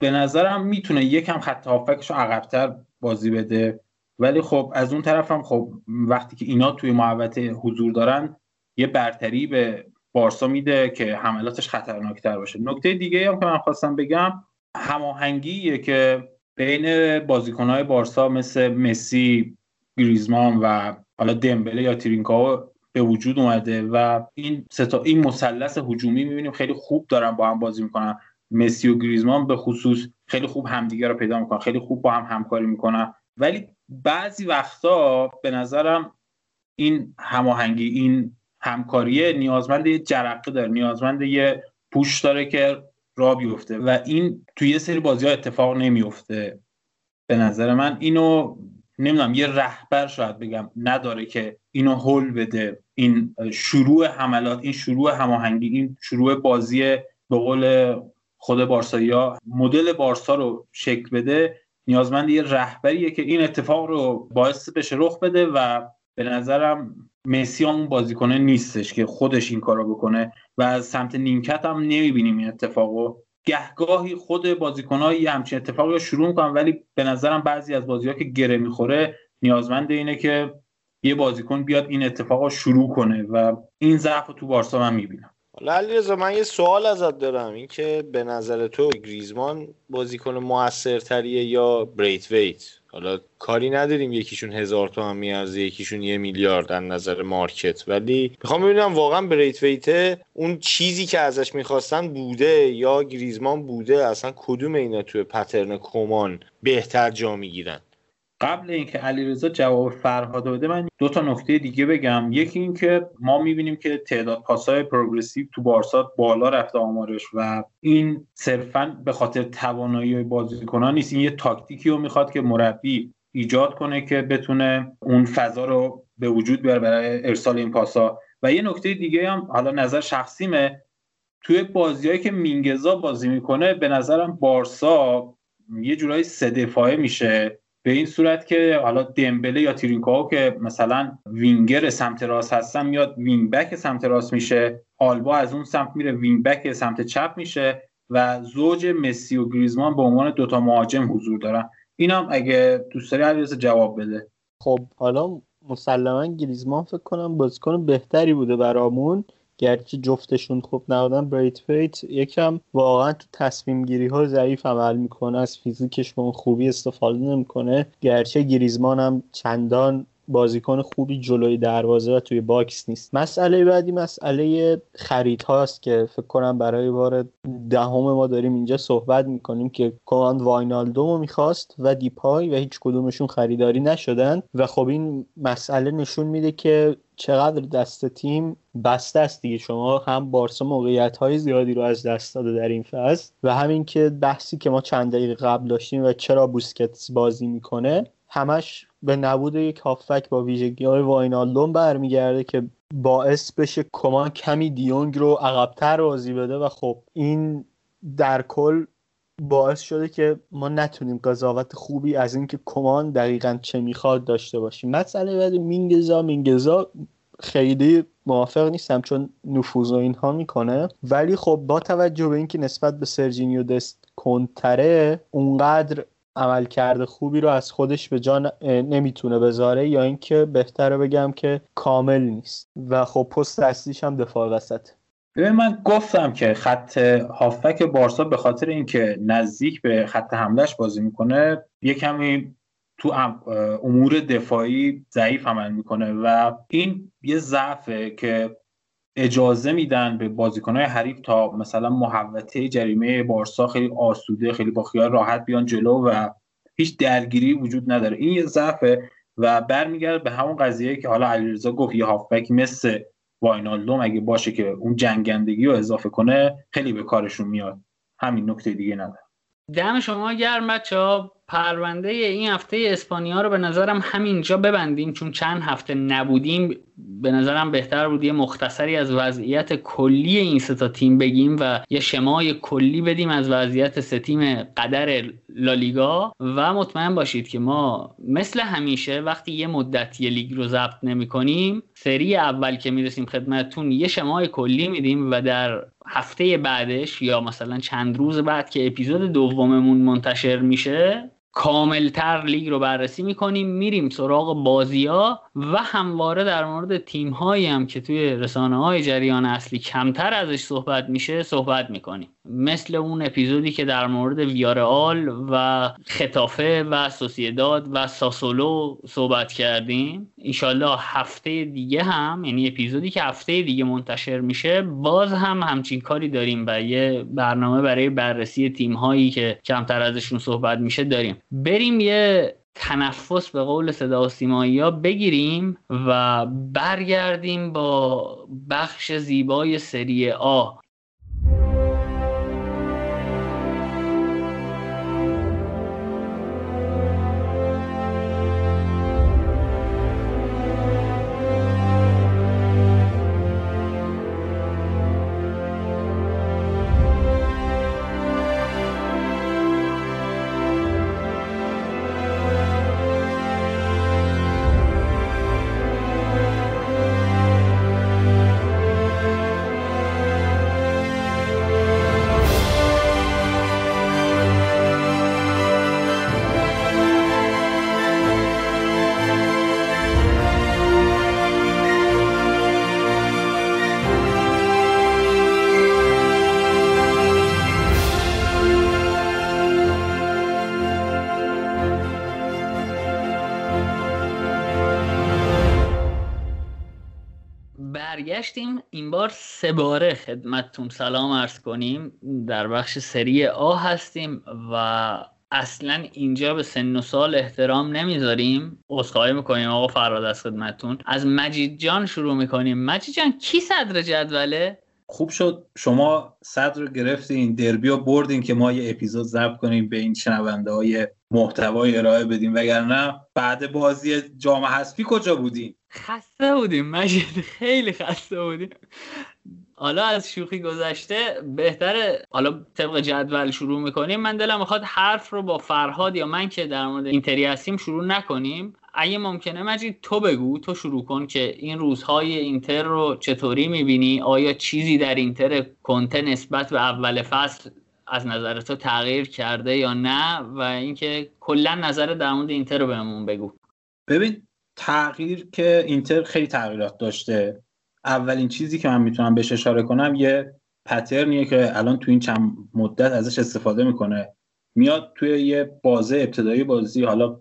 به نظرم میتونه یکم خط هافبکش رو عقب‌تر بازی بده، ولی خب از اون طرف هم خب وقتی که اینا توی محوطه حضور دارن یه برتری به بارسا میده که حملاتش خطرناکتر باشه. نکته دیگه هم که من خواستم بگم هماهنگیه که بین بازیکن‌های بارسا مثل مسی، گریزمان و حالا دمبله یا ترینکاو به وجود اومده و این ستا این مثلث هجومی می‌بینیم خیلی خوب دارن با هم بازی می‌کنن. مسی و گریزمان به خصوص خیلی خوب همدیگه رو پیدا می‌کنن، خیلی خوب با هم همکاری می‌کنن، ولی بعضی وقتا به نظرم این هماهنگی، این همکاری نیازمند یه جرقه داره، نیازمند یه پوش داره که راه بیفته و این توی یه سری بازی‌ها اتفاق نمیفته. به نظر من اینو نمیدونم یه رهبر شاید بگم نداره که اینو هول بده، این شروع حملات، این شروع هماهنگی، این شروع بازی به قول خود بارسایی‌ها مدل بارسا رو شکل بده. نیازمند یه رهبریه که این اتفاق رو باعث بشه رخ بده و به نظرم مسی اون بازیکنه نیستش که خودش این کارو بکنه و از سمت نیمکت هم نمیبینیم این اتفاقو. گهگاهی خود بازیکنای همچین اتفاقی رو شروع میکنن، ولی به نظرم بعضی از بازی‌ها که گره میخوره نیازمند اینه که یه بازیکن بیاد این اتفاقو شروع کنه و این ضعف رو تو بارسا من میبینم. حالا علیرضا من یه سوال ازت دارم، این که به نظر تو گریزمان بازیکن موثرتریه یا برایتویت؟ حالا کاری نداریم یکیشون هزار تومن میارزه یکیشون یه میلیارد از نظر مارکت، ولی میخوام ببینم واقعا برایتویت اون چیزی که ازش میخواستن بوده یا گریزمان بوده؟ اصلا کدوم اینا توی پترن کومان بهتر جا میگیرن؟ قبل اینکه علیرضا جواب فرهاد بده من دو تا نکته دیگه بگم. یکی این که ما می‌بینیم که تعداد پاس‌های پروگرسیو تو بارسا بالا رفته آمارش و این صرفاً به خاطر توانایی بازیکن‌ها نیست، این یه تاکتیکی رو می‌خواد که مربی ایجاد کنه که بتونه اون فضا رو به وجود بیاره برای ارسال این پاس‌ها. و یه نکته دیگه هم حالا نظر شخصیمه، توی بازی‌هایی که مینگزا بازی می‌کنه به نظرم بارسا یه جورایی سه دفاعه میشه، به این صورت که حالا دمبله یا ترینکاو که مثلا وینگر سمت راست هستن میاد وینگ بک سمت راست میشه، آلبا از اون سمت میره وینگ بک سمت چپ میشه و زوج مسی و گریزمان به عنوان دوتا مهاجم حضور دارن. اینم اگه دوست داری علیرضا جواب بده. خب حالا مسلماً گریزمان فکر کنم بازیکن بهتری بوده برامون، گرچه جفتشون خوب نبودن. برایتویت یکم واقعا تو تصمیم گیری ها ضعیف عمل میکنه، از فیزیکش به اون خوبی استفاده نمیکنه، گرچه گریزمان هم چندان بازیکن خوبی جلوی دروازه و توی باکس نیست. مسئله بعدی مسئله خرید هاست که فکر کنم برای بار دهم ما داریم اینجا صحبت میکنیم که کومان واینالدومو میخواست و دیپای و هیچ کدومشون خریداری نشدن و خب این مسئله نشون میده که چقدر دست تیم بسته است دیگه. شما هم بارسا موقعیت‌های زیادی رو از دست داده در این فصل و همین که بحثی که ما چند دقیقه قبل داشتیم و چرا بوسکتس بازی میکنه همش به نبود یک هافبک با ویژگی‌های واینالدوم برمیگرده که باعث بشه کومان کمی دیونگ رو عقب‌تر بازی بده و خب این در کل باعث شده که ما نتونیم قضاوت خوبی از اینکه کومان دقیقاً چه میخواد داشته باشیم. مسئله بعد مینگزا مینگزا خیلی موافق نیستم چون نفوذ و اینها میکنه، ولی خب با توجه به اینکه نسبت به سرجینیو دست کنتره اونقدر عملکرد خوبی رو از خودش به جا نمیتونه بذاره، یا اینکه بهتره بگم که کامل نیست و خب پست اصلیش هم دفاع وسطه. ببین من گفتم که خط هافبک بارسا به خاطر اینکه نزدیک به خط حملهش بازی میکنه یه کمی تو امور دفاعی ضعیف عمل میکنه و این یه ضعفه که اجازه میدن به بازیکن‌های حریف تا مثلا محوطه جریمه بارسا خیلی آسوده، خیلی با خیال راحت بیان جلو و هیچ درگیری وجود نداره. این یه ضعفه و برمیگرده به همون قضیه که حالا علیرضا گفت یه هافبک مثل واینالدوم اگه باشه که اون جنگندگی رو اضافه کنه خیلی به کارشون میاد. همین، نکته دیگه نداره. دم شما گرم بچه‌ها. پرونده این هفته اسپانیا رو به نظرم همینجا ببندیم چون چند هفته نبودیم. به نظرم بهتر بود یه مختصری از وضعیت کلی این سه تا تیم بگیم و یه شمای کلی بدیم از وضعیت سه تیم قدر لالیگا و مطمئن باشید که ما مثل همیشه وقتی یه مدتی لیگ رو ضبط نمی‌کنیم سری اول که میرسیم خدمتتون یه شمای کلی میدیم و در هفته بعدش یا مثلا چند روز بعد که اپیزود دوممون منتشر میشه کاملتر لیگ رو بررسی میکنیم، میریم سراغ بازی‌ها و همواره در مورد تیم‌هایی هم که توی رسانه‌های جریان اصلی کمتر ازش صحبت میشه صحبت میکنیم، مثل اون اپیزودی که در مورد ویارئال و خطافه و سوسییداد و ساسولو صحبت کردیم. انشالله هفته دیگه هم، یعنی اپیزودی که هفته دیگه منتشر میشه، باز هم همچین کاری داریم و یه برنامه برای بررسی تیم‌هایی که کمتر ازشون صحبت میشه داریم. بریم یه تنفس به قول صدا و سیمایی‌ها بگیریم و برگردیم با بخش زیبای سری آ. این بار سه باره خدمتتون سلام عرض کنیم. در بخش سری آ هستیم و اصلا اینجا به سن و سال احترام نمیذاریم. عذرخواهی میکنیم آقا فراد از خدمتتون. از مجید جان شروع میکنیم. مجید جان کی صدر جدوله؟ خوب شد شما صدر رو گرفتین، دربی رو بردین که ما یه اپیزود ضبط کنیم به این شنونده های محتوای ارائه بدیم، وگرنه بعد بازی جام حذفی کجا بودیم؟ خسته بودیم مجید، خیلی خسته بودیم. حالا از شوخی گذشته بهتره حالا طبق جدول شروع میکنیم. من دلم میخواد حرف رو با فرهاد یا من که در مورد اینتری هستیم شروع نکنیم. اگه ممکنه مجید تو بگو، تو شروع کن که این روزهای اینتر رو چطوری میبینی؟ آیا چیزی در اینتر کونته نسبت به اول فصل از نظر تو تغییر کرده یا نه؟ و اینکه کلا نظر در مورد اینتر رو بهمون بگو. ببین تغییر که اینتر خیلی تغییرات داشته. اولین چیزی که من میتونم بهش اشاره کنم یه پترنیه که الان تو این چند مدت ازش استفاده میکنه. میاد توی یه بازه ابتدایی بازی، حالا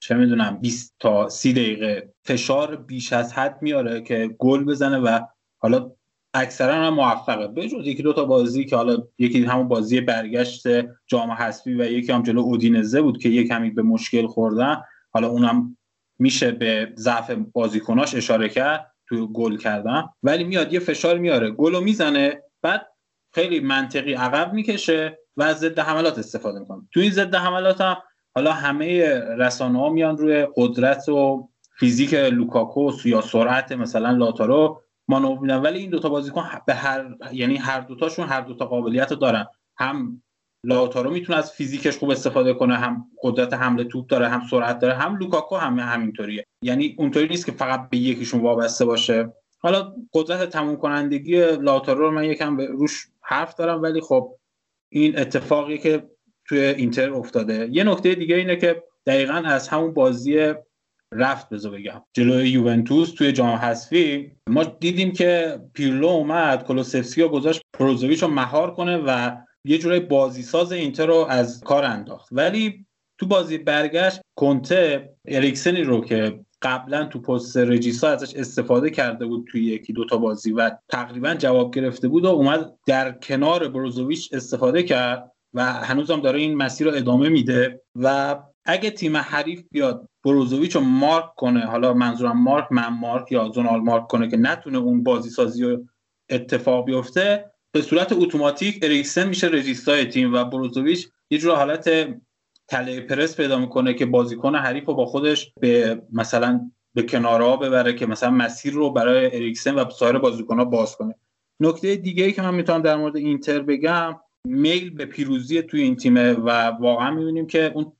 چه میدونم بیست تا سی دقیقه فشار بیش از حد میاره که گل بزنه و حالا اکثرا هم موفقه، به جز یکی دو تا بازی که حالا یکی همون بازی برگشت جام حذفی و یکی هم جلو اودینزه بود که یه کمی به مشکل خوردن. حالا اونم میشه به ضعف بازیکناش اشاره کرد تو گل کردن، ولی میاد یه فشار میاره، گلو میزنه، بعد خیلی منطقی عقب میکشه و از ضد حملات استفاده میکنه. تو این ضد حملات هم حالا همه رسانه‌ها میان روی قدرت و فیزیک لوکاکو یا سرعت مثلا لاتارو مانور میدن، ولی این دوتا بازیکن به هر یعنی هر دوتاشون هر دوتا قابلیت رو دارن، هم لاتارو میتونه از فیزیکش خوب استفاده کنه، هم قدرت حمله توپ داره، هم سرعت داره، هم لوکاکو هم همینطوریه، یعنی اونطوری نیست که فقط به یکیشون وابسته باشه. حالا قدرت تموم کنندگی لاتارو رو من یکم روش حرف دارم، ولی خب این اتفاقی که توی اینتر افتاده. یه نکته دیگه اینه که دقیقاً از همون بازی رفت بذار بگم جلوی یوونتوس توی جام حذفی ما دیدیم که پیرلو اومد کلوسفسکی رو گذاشت بروزوویچ رو مهار کنه و یه جوری بازیساز اینتر رو از کار انداخت. ولی تو بازی برگشت کونته اریکسنی رو که قبلا تو پست رجیسا ازش استفاده کرده بود توی یکی دو تا بازی و تقریبا جواب گرفته بود و اومد در کنار بروزوویچ استفاده کرد و هنوزم داره این مسیر رو ادامه میده. و اگه تیم حریف بیاد بروزوویچ رو مارک کنه، حالا منظورم مارک من مارک یا زونال مارک کنه که نتونه اون بازی سازی رو اتفاق بیفته، به صورت اتوماتیک اریکسن میشه رجیستای تیم و بروزوویچ یه جور حالت تله پرس پیدا میکنه که بازیکن حریف رو با خودش به مثلا به کنارها ببره که مثلا مسیر رو برای اریکسن و سایر بازیکن‌ها باز کنه. نکته دیگه‌ای که من میتونم در مورد اینتر بگم میل به پیروزی توی این تیمه و واقعا میبینیم که اون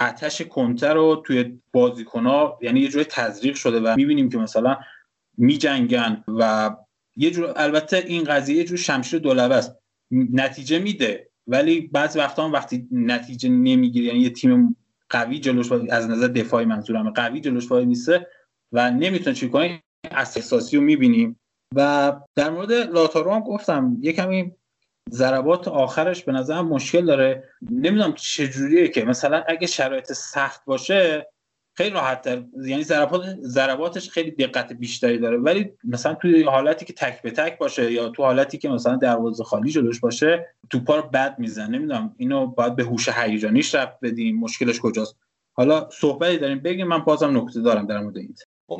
آتش کنتر رو توی بازیکن‌ها یعنی یه جور تزریق شده و می‌بینیم که مثلا می‌جنگن و یه جور، البته این قضیه یه جور شمشیر دولبه است، نتیجه میده ولی بعضی وقتا هم وقتی نتیجه نمیگیره یعنی یه تیم قوی جلوش از نظر دفاعی منظورم قوی جلوش وای نیسته و نمیتونه چیکار کنه، اساسی رو می‌بینیم. و در مورد لاتارو هم گفتم یکمی ضربات آخرش به نظر مشکل داره، نمیدونم چجوریه که مثلا اگه شرایط سخت باشه خیلی راحت‌تر، یعنی ضربات ضرباتش خیلی دقت بیشتری داره، ولی مثلا توی حالتی که تک به تک باشه یا تو حالتی که مثلا دروازه خالی جلوش باشه توپا رو بد میزنه. نمیدونم اینو باید به هوش هیجانیش رفت بدیم مشکلش کجاست. حالا صحبتی داریم بگیم، من بازم نکته دارم در مورد این.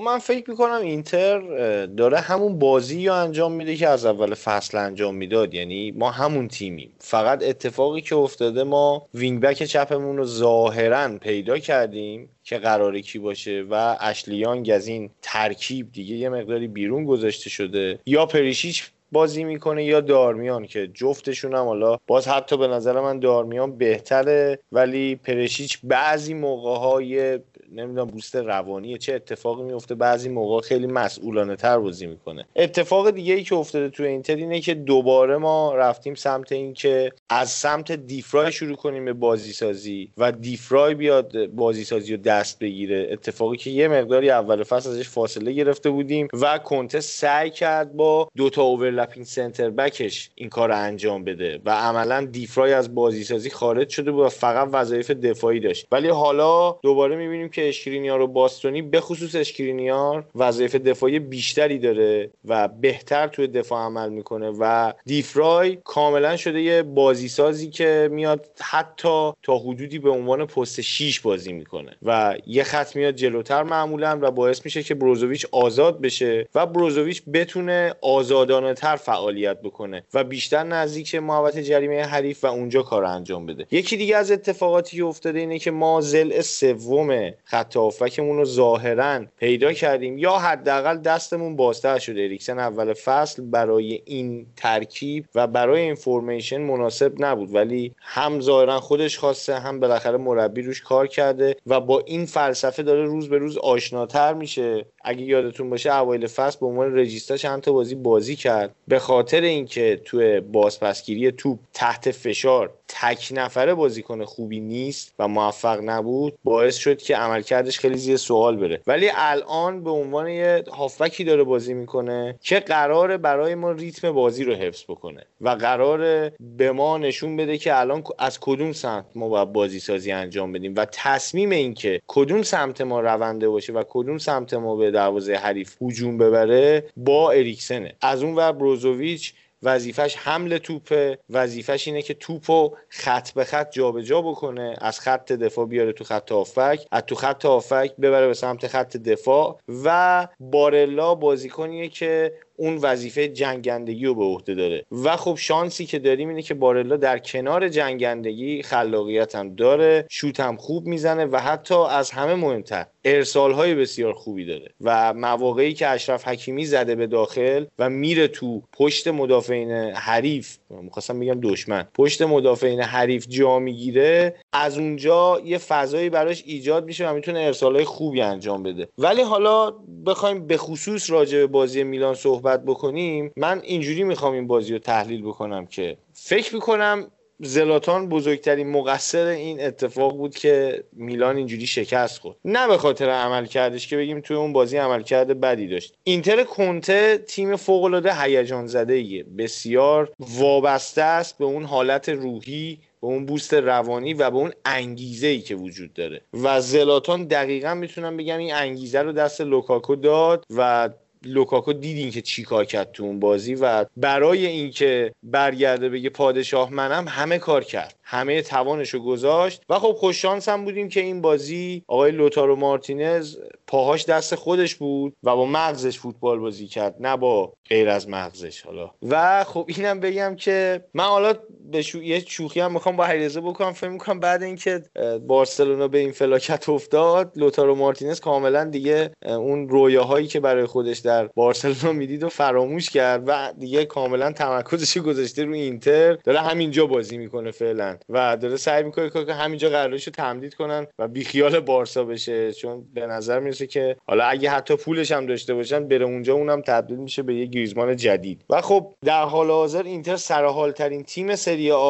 من فکر میکنم اینتر داره همون بازی رو انجام میده که از اول فصل انجام میداد، یعنی ما همون تیمیم، فقط اتفاقی که افتاده ما وینگ بک چپمون رو ظاهرا پیدا کردیم که قراره کی باشه و اشلیانگ از این ترکیب دیگه یه مقداری بیرون گذاشته شده، یا پریشیچ بازی میکنه یا دارمیان که جفتشون هم حالا باز حتی به نظر من دارمیان بهتره ولی پرشیچ بعضی موقع‌ها یه نمیدونم بوست روانیه چه اتفاقی میفته، بعضی موقع خیلی مسئولانه تر بازی میکنه. اتفاق دیگه ای که افتاده تو اینتر اینه که دوباره ما رفتیم سمت این که از سمت دیفرای شروع کنیم به بازی سازی و دیفرای بیاد بازی سازی رو دست بگیره، اتفاقی که یه مقداری اول فصل ازش فاصله گرفته بودیم و کنته سعی کرد با دو تا اوورلپینگ سنتر بکش این کارو انجام بده و عملاً دیفرای از بازی سازی خارج شده بود و فقط وظایف دفاعی داشت. ولی حالا دوباره میبینیم که اشکرینیار و باستونی، به خصوص اشکرینیار، وظایف دفاعی بیشتری داره و بهتر توی دفاع عمل میکنه و دیفرای کاملا شده یه بازیسازی که میاد حتی تا حدودی به عنوان پست شیش بازی میکنه و یه خط میاد جلوتر معمولا و باعث میشه که بروزوویچ آزاد بشه و بروزوویچ بتونه آزادانه تر فعالیت بکنه و بیشتر نزدیک محوطه جریمه حریف و اونجا کار انجام بده. یکی دیگه از اتفاقاتی که افتاده اینه که ما زل سوم خط هافبکمون رو ظاهراً پیدا کردیم یا حداقل دستمون بازتر شده. اریکسن اول فصل برای این ترکیب و برای این فرمیشن مناسب نبود ولی هم ظاهراً خودش خواسته هم بالاخره مربی روش کار کرده و با این فلسفه داره روز به روز آشناتر میشه. اگه یادتون باشه اوایل فصل به عنوان رجیستا چند تا بازی بازی کرد به خاطر اینکه توی بازپسگیری توپ تحت فشار تک نفره بازیکن خوبی نیست و موفق نبود، باعث شد که عملکردش خیلی زیر سوال بره. ولی الان به عنوان یه هافبکی داره بازی میکنه که قراره برای ما ریتم بازی رو حفظ بکنه و قراره به ما نشون بده که الان از کدوم سمت ما باید بازی سازی انجام بدیم و تصمیم این که کدوم سمت ما رونده باشه و کدوم سمت ما به دروازه حریف هجوم ببره با اریکسنه. از اون ور بروزوویچ وظیفش حمل توپه، وظیفش اینه که توپو خط به خط جابجا بکنه، از خط دفاع بیاره تو خط هافبک، از تو خط هافبک ببره به سمت خط دفاع و بارلا بازیکنیه که اون وظیفه جنگندگی رو به عهده داره و خب شانسی که داریم اینه که بارلا در کنار جنگندگی خلاقیت هم داره، شوت هم خوب میزنه و حتی از همه مهمتر ارسال‌های بسیار خوبی داره و مواقعی که اشرف حکیمی زده به داخل و میره تو پشت مدافعین حریف، می‌خواستم بگم دشمن، پشت مدافعین حریف جا میگیره، از اونجا یه فضایی براش ایجاد میشه و میتونه ارسال‌های خوبی انجام بده. ولی حالا بخوایم به خصوص راجع به بازی میلان صحبت بکنیم، من اینجوری می‌خوام این بازی رو تحلیل بکنم که فکر می‌کنم زلاتان بزرگترین مقصر این اتفاق بود که میلان اینجوری شکست خورد، نه به خاطر عمل کردش که بگیم توی اون بازی عمل کرده بدی داشت. اینتر کونته تیم فوق‌العاده هیجان زده‌ایه، بسیار وابسته است به اون حالت روحی، به اون بوست روانی و به اون انگیزه‌ای که وجود داره و زلاتان دقیقاً میتونم بگم این انگیزه رو دست لوکاکو داد و لوکاکو دیدین که چی کار کرد تو اون بازی و برای اینکه برگرده بگه پادشاه منم همه کار کرد، همه توانشو گذاشت و خب خوش شانس هم بودیم که این بازی آقای لاتارو مارتینز پاهاش دست خودش بود و با مغزش فوتبال بازی کرد، نه با غیر از مغزش. حالا و خب اینم بگم که من حالا به شو... یه شوخی هم میخوام با حریزه بکنم، فکر میکنم بعد اینکه بارسلونا به این فلاکت افتاد، لاتارو مارتینز کاملا دیگه اون رویاهایی که برای خودش در بارسلونا میدید و فراموش کرد و دیگه کاملا تمرکزش گذاشته روی اینتر، داره همینجا بازی میکنه فعلا و داره سعی میکنه که همینجا قراردادشو تمدید کنن و بیخیال بارسا بشه، چون به نظر میرسه که حالا اگه حتی پولش هم داشته باشن بره اونجا اونم تبدیل میشه به یه گریزمان جدید. و خب در حال حاضر اینتر سرحال ترین تیم سری آ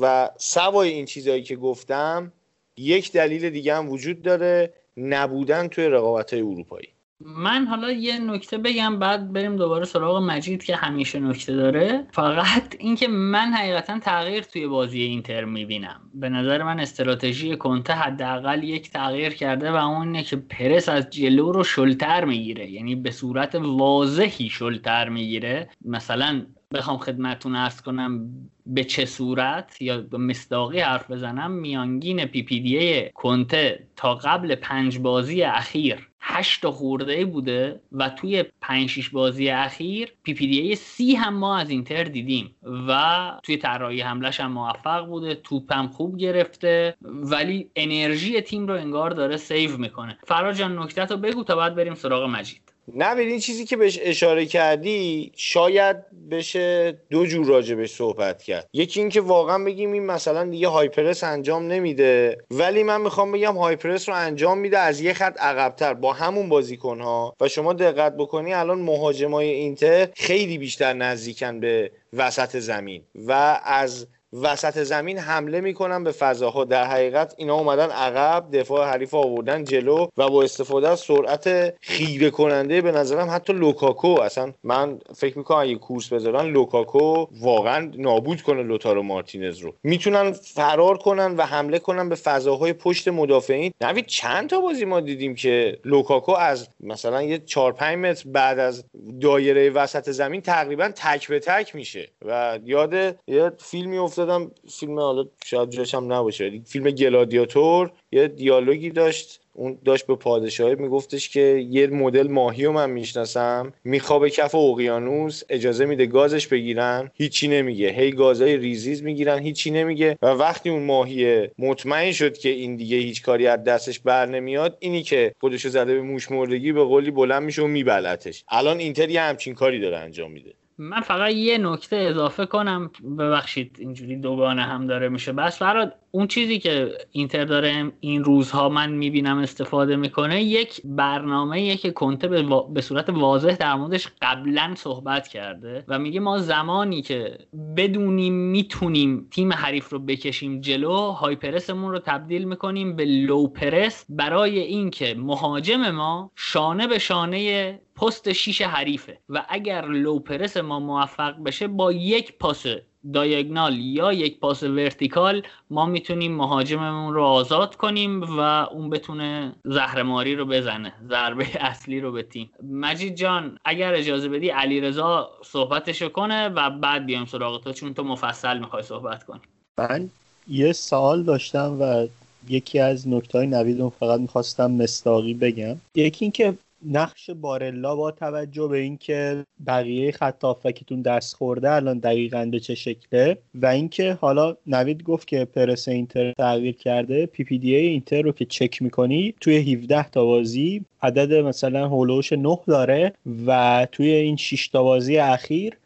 و سوای این چیزایی که گفتم یک دلیل دیگه هم وجود داره، نبودن توی رقابت‌های اروپایی. من حالا یه نکته بگم بعد بریم دوباره سراغ مجید که همیشه نکته داره، فقط اینکه من حقیقتا تغییر توی بازی اینتر میبینم. به نظر من استراتژی کنته حداقل یک تغییر کرده و اونه که پرس از جلو رو شلتر میگیره، یعنی به صورت واضحی شلتر میگیره. مثلا بخوام خدمتتون عرض کنم به چه صورت یا مصداقی حرف بزنم، میانگین پی پی دی ای کنته تا قبل پنج بازی اخیر هشت خورده‌ای بوده و توی پنج شش بازی اخیر پی پی دی ای سی هم ما از اینتر دیدیم و توی طراحی حمله‌ش هم موفق بوده، توپ هم خوب گرفته، ولی انرژی تیم رو انگار داره سیو میکنه. فراج جان نکته‌تو بگو تا بعد بریم سراغ مجید. نه ببین، چیزی که بهش اشاره کردی شاید بشه دو جور راجبش صحبت کرد. یکی این که واقعا بگیم این مثلا دیگه هایپرس انجام نمیده، ولی من میخوام بگم هایپرس رو انجام میده از یه خط عقب‌تر با همون بازیکن‌ها و شما دقت بکنی الان مهاجمای اینتر خیلی بیشتر نزدیکن به وسط زمین و از وسط زمین حمله میکنن به فضاها. در حقیقت اینا اومدن عقب، دفاع حریف آوردن جلو و با استفاده از سرعت خیره کننده به نظرم حتی لوکاکو، اصلا من فکر میکنم اگه کورس بذارن لوکاکو واقعا نابود کنه لاتارو مارتینز رو، میتونن فرار کنن و حمله کنن به فضاهای پشت مدافعین. نوید چند تا بازی ما دیدیم که لوکاکو از مثلا یه چهار پنج متر بعد از دایره وسط زمین تقریبا تک به تک میشه و یاد یه فیلمی افتاد، دادم فیلم، حالا شاید جاش هم نباشه، فیلم گلادیاتور، یه دیالوگی داشت، اون داشت به پادشاهی میگفتش که یه مدل ماهیو من میشناسم میخوابه کف اقیانوس، اجازه میده گازش بگیرن هیچی نمیگه، هی گازای ریزیز میگیرن هیچی نمیگه و وقتی اون ماهی مطمئن شد که این دیگه هیچ کاری از دستش بر نمیاد، اینی که خودشو زده به موش مردگی به قولی بلند میشه و میبلعتش. الان اینتر همچین کاری داره انجام میده. من فقط یه نکته اضافه کنم، ببخشید اینجوری دوگانه هم داره میشه. بس فراد، اون چیزی که اینتر داره این روزها من میبینم استفاده میکنه یک برنامه‌ایه که کنته به, وا... به صورت واضح در موردش قبلا صحبت کرده و میگه ما زمانی که بدونیم میتونیم تیم حریف رو بکشیم جلو، های پرسمون رو تبدیل میکنیم به لو پرس برای اینکه مهاجم ما شانه به شانه پست شیش حریفه و اگر لو پرس ما موفق بشه با یک پاس دایگنال یا یک پاس ورتیکال ما میتونیم مهاجممون رو آزاد کنیم و اون بتونه زهرماری رو بزنه، ضربه اصلی رو به تیم. مجید جان اگر اجازه بدی علیرضا صحبتشو کنه و بعد بیام سراغ تو، چون تو مفصل میخوای صحبت کنی. من یه سوال داشتم و یکی از نکته‌های نویدون فقط میخواستم مستاقی بگم. یکی این که نقش بارلا با توجه به اینکه بقیه خط هافکتون دست خورده الان دقیقاً به چه شکله و اینکه حالا نوید گفت که پرس اینتر تغییر کرده، پی پی دی ای اینتر رو که چک میکنی توی هفده تا بازی عدد مثلا هولوش نه داره و توی این شش تا بازی اخیر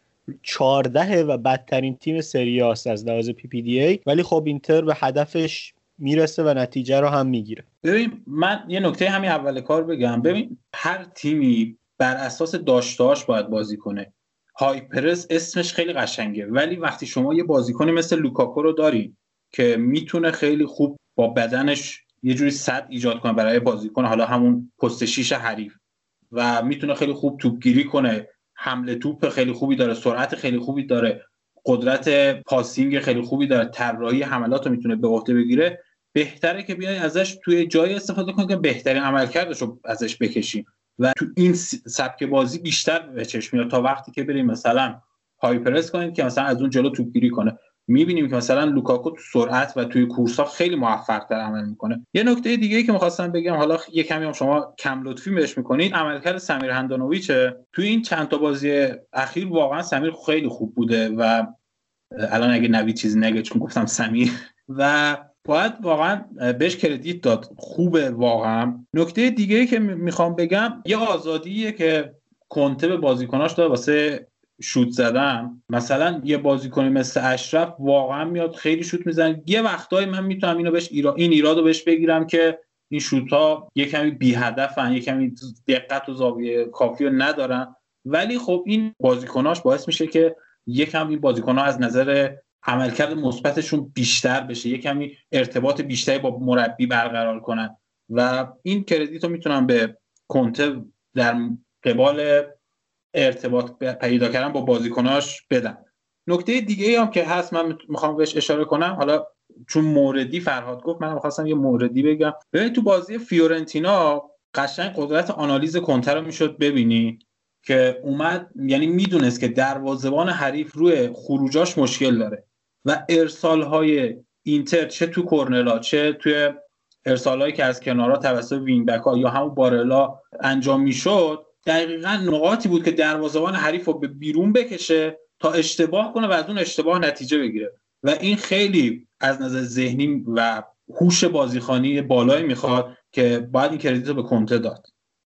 چهارده و بدترین تیم سری آ است از لحاظ پی پی دی ای، ولی خب اینتر به هدفش میرسه و نتیجه رو هم میگیره. ببین من یه نکته همین اول کار بگم، ببین هر تیمی بر اساس داشته‌هاش باید بازی کنه. های پرس اسمش خیلی قشنگه، ولی وقتی شما یه بازیکن مثل لوکاکو رو داری که میتونه خیلی خوب با بدنش یه جوری سد ایجاد کنه برای بازیکن حالا همون پست شیش حریف و میتونه خیلی خوب توپگیری کنه، حمله توپ خیلی خوبی داره، سرعت خیلی خوبی داره، قدرت پاسینگ خیلی خوبی داره، طراحی حملات رو میتونه به عهده بگیره، بهتره که بیای ازش توی جایی استفاده کنی که بهترین عملکردش رو ازش بکشی و تو این سبک بازی بیشتر به چشم میاد تا وقتی که بریم مثلا های پرس کنیم که مثلا از اون جلو توپگیری کنه. میبینیم که مثلا لوکاکو تو سرعت و توی کورسا خیلی موفق‌تر عمل میکنه. یه نکته دیگه‌ای که می‌خواستم بگم، حالا یه کمی هم شما کم لطفی بهش می‌کنید، عملکرد سمیر هندانویچه. توی این چند تا بازی اخیر واقعا سمیر خیلی خوب بوده و الان اگه نوید چیزی نگه چون گفتم سمیر و باید واقعا بهش کردیت داد، خوبه واقعا. نکته دیگه‌ای که می‌خوام بگم یه آزادیه که کونته به بازیکناش داد واسه شوت زدم. مثلا یه بازیکن مثل اشرف واقعا میاد خیلی شوت میزنه، یه وقتایی من میتونم اینو بهش ایراد این ایرادو بهش بگیرم که این شوت ها یه کمی بی هدفن، یه کمی دقت و زاویه کافی رو ندارن، ولی خب این بازیکناش باعث میشه که یه کمی این بازیکن‌ها از نظر عملکرد مثبتشون بیشتر بشه، یه کمی ارتباط بیشتری با مربی برقرار کنن و این کردیتو میتونم به کونته در قبال ارتباط پیدا کردن با بازیکناش بدن. نکته دیگه ای هم که هست من میخوام بهش اشاره کنم، حالا چون موردی فرهاد گفت من میخواستم یه موردی بگم. ببین تو بازی فیورنتینا قشنگ قدرت آنالیز کنتر رو میشد ببینی که اومد، یعنی میدونست که دروازه‌بان حریف روی خروجاش مشکل داره و ارسال‌های اینتر چه تو کورنلا چه توی ارسال‌هایی که از کنارها توسط وینگ بک‌ها یا همون بارلا انجام میشد دقیقاً نقاطی بود که دروازه‌بان حریف رو به بیرون بکشه تا اشتباه کنه و از اون اشتباه نتیجه بگیره و این خیلی از نظر ذهنی و هوش بازیخوانی بالایی میخواد که باید این کردیت رو به کنته داد.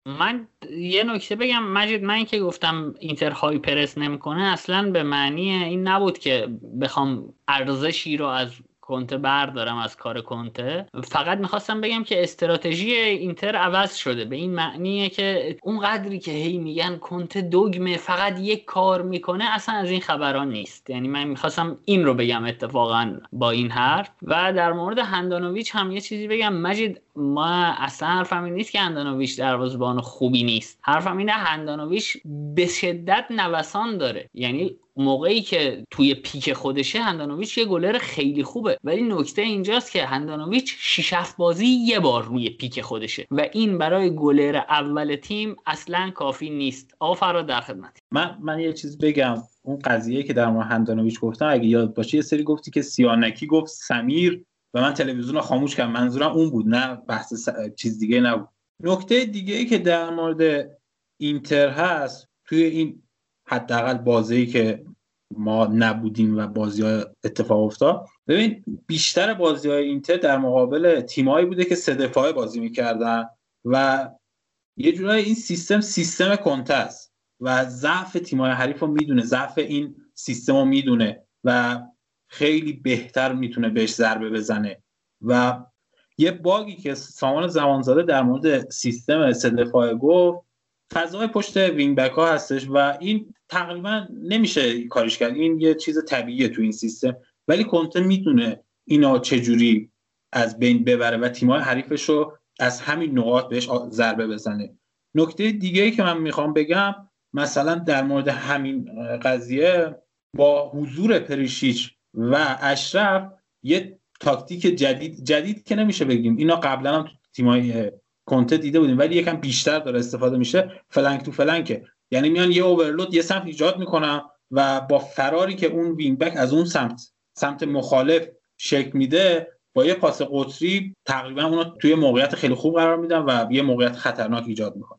من یه نکته بگم مجید، من که گفتم اینتر های پرس نمی‌کنه اصلاً به معنی این نبود که بخوام ارزشی رو از کنته بردارم از کار کنته، فقط میخواستم بگم که استراتژی اینتر عوض شده به این معنیه که اون قدری که هی میگن کنته دوگمه فقط یک کار میکنه اصلا از این خبران نیست، یعنی من میخواستم این رو بگم اتفاقا با این حرف. و در مورد هندانویچ هم یه چیزی بگم مجید، ما اصلا حرفم این نیست که هندانویچ دروازه‌بان خوبی نیست، حرفم اینه هندانویچ به شدت نوسان داره، یعنی موقعی که توی پیک خودشه هندانویچ یه گلر خیلی خوبه، ولی نکته اینجاست که هندانویچ شش هفت بازی یه بار روی پیک خودشه و این برای گلر اول تیم اصلا کافی نیست. آفرا در خدمت. من من یه چیز بگم، اون قضیه که در مورد هندانویچ گفتم اگه یاد باشه یه سری گفتی که سیانکی گفت سمیر و من تلویزیون رو خاموش کردم، منظورم اون بود، نه بحث س... چیز دیگه نبود. نکته دیگه‌ای که در مورد اینتر هست توی این حداقل بازی که ما نبودیم و بازی‌ها اتفاق افتاد، ببین بیشتر بازی‌های اینتر در مقابل تیمایی بوده که سه دفاعه بازی می‌کردن و یه جورایی این سیستم سیستم کنته است و ضعف تیم‌های حریف رو میدونه، ضعف این سیستم رو میدونه و خیلی بهتر میتونه بهش ضربه بزنه. و یه باگی که سامان زمانزاده در مورد سیستم سه دفاعه گفت فضای پشت وینگ بک ها هستش و این تقریبا نمیشه کارش کرد، این یه چیز طبیعیه تو این سیستم، ولی کنته میدونه اینا چجوری از بین ببره و تیمای حریفش رو از همین نقاط بهش ضربه بزنه. نکته دیگه‌ای که من میخوام بگم مثلا در مورد همین قضیه با حضور پریشیچ و اشرف یه تاکتیک جدید جدید که نمیشه بگیم، اینا قبلا هم تو تیمای کنته دیده بودیم ولی یکم بیشتر داره استفاده میشه، فلنک تو فلنکه، یعنی میان یه اورلود یه سمت ایجاد میکنن و با فراری که اون وینگ بک از اون سمت سمت مخالف شکل میده با یه پاس قطری تقریبا اونو توی موقعیت خیلی خوب قرار میدن و یه موقعیت خطرناک ایجاد میکنن.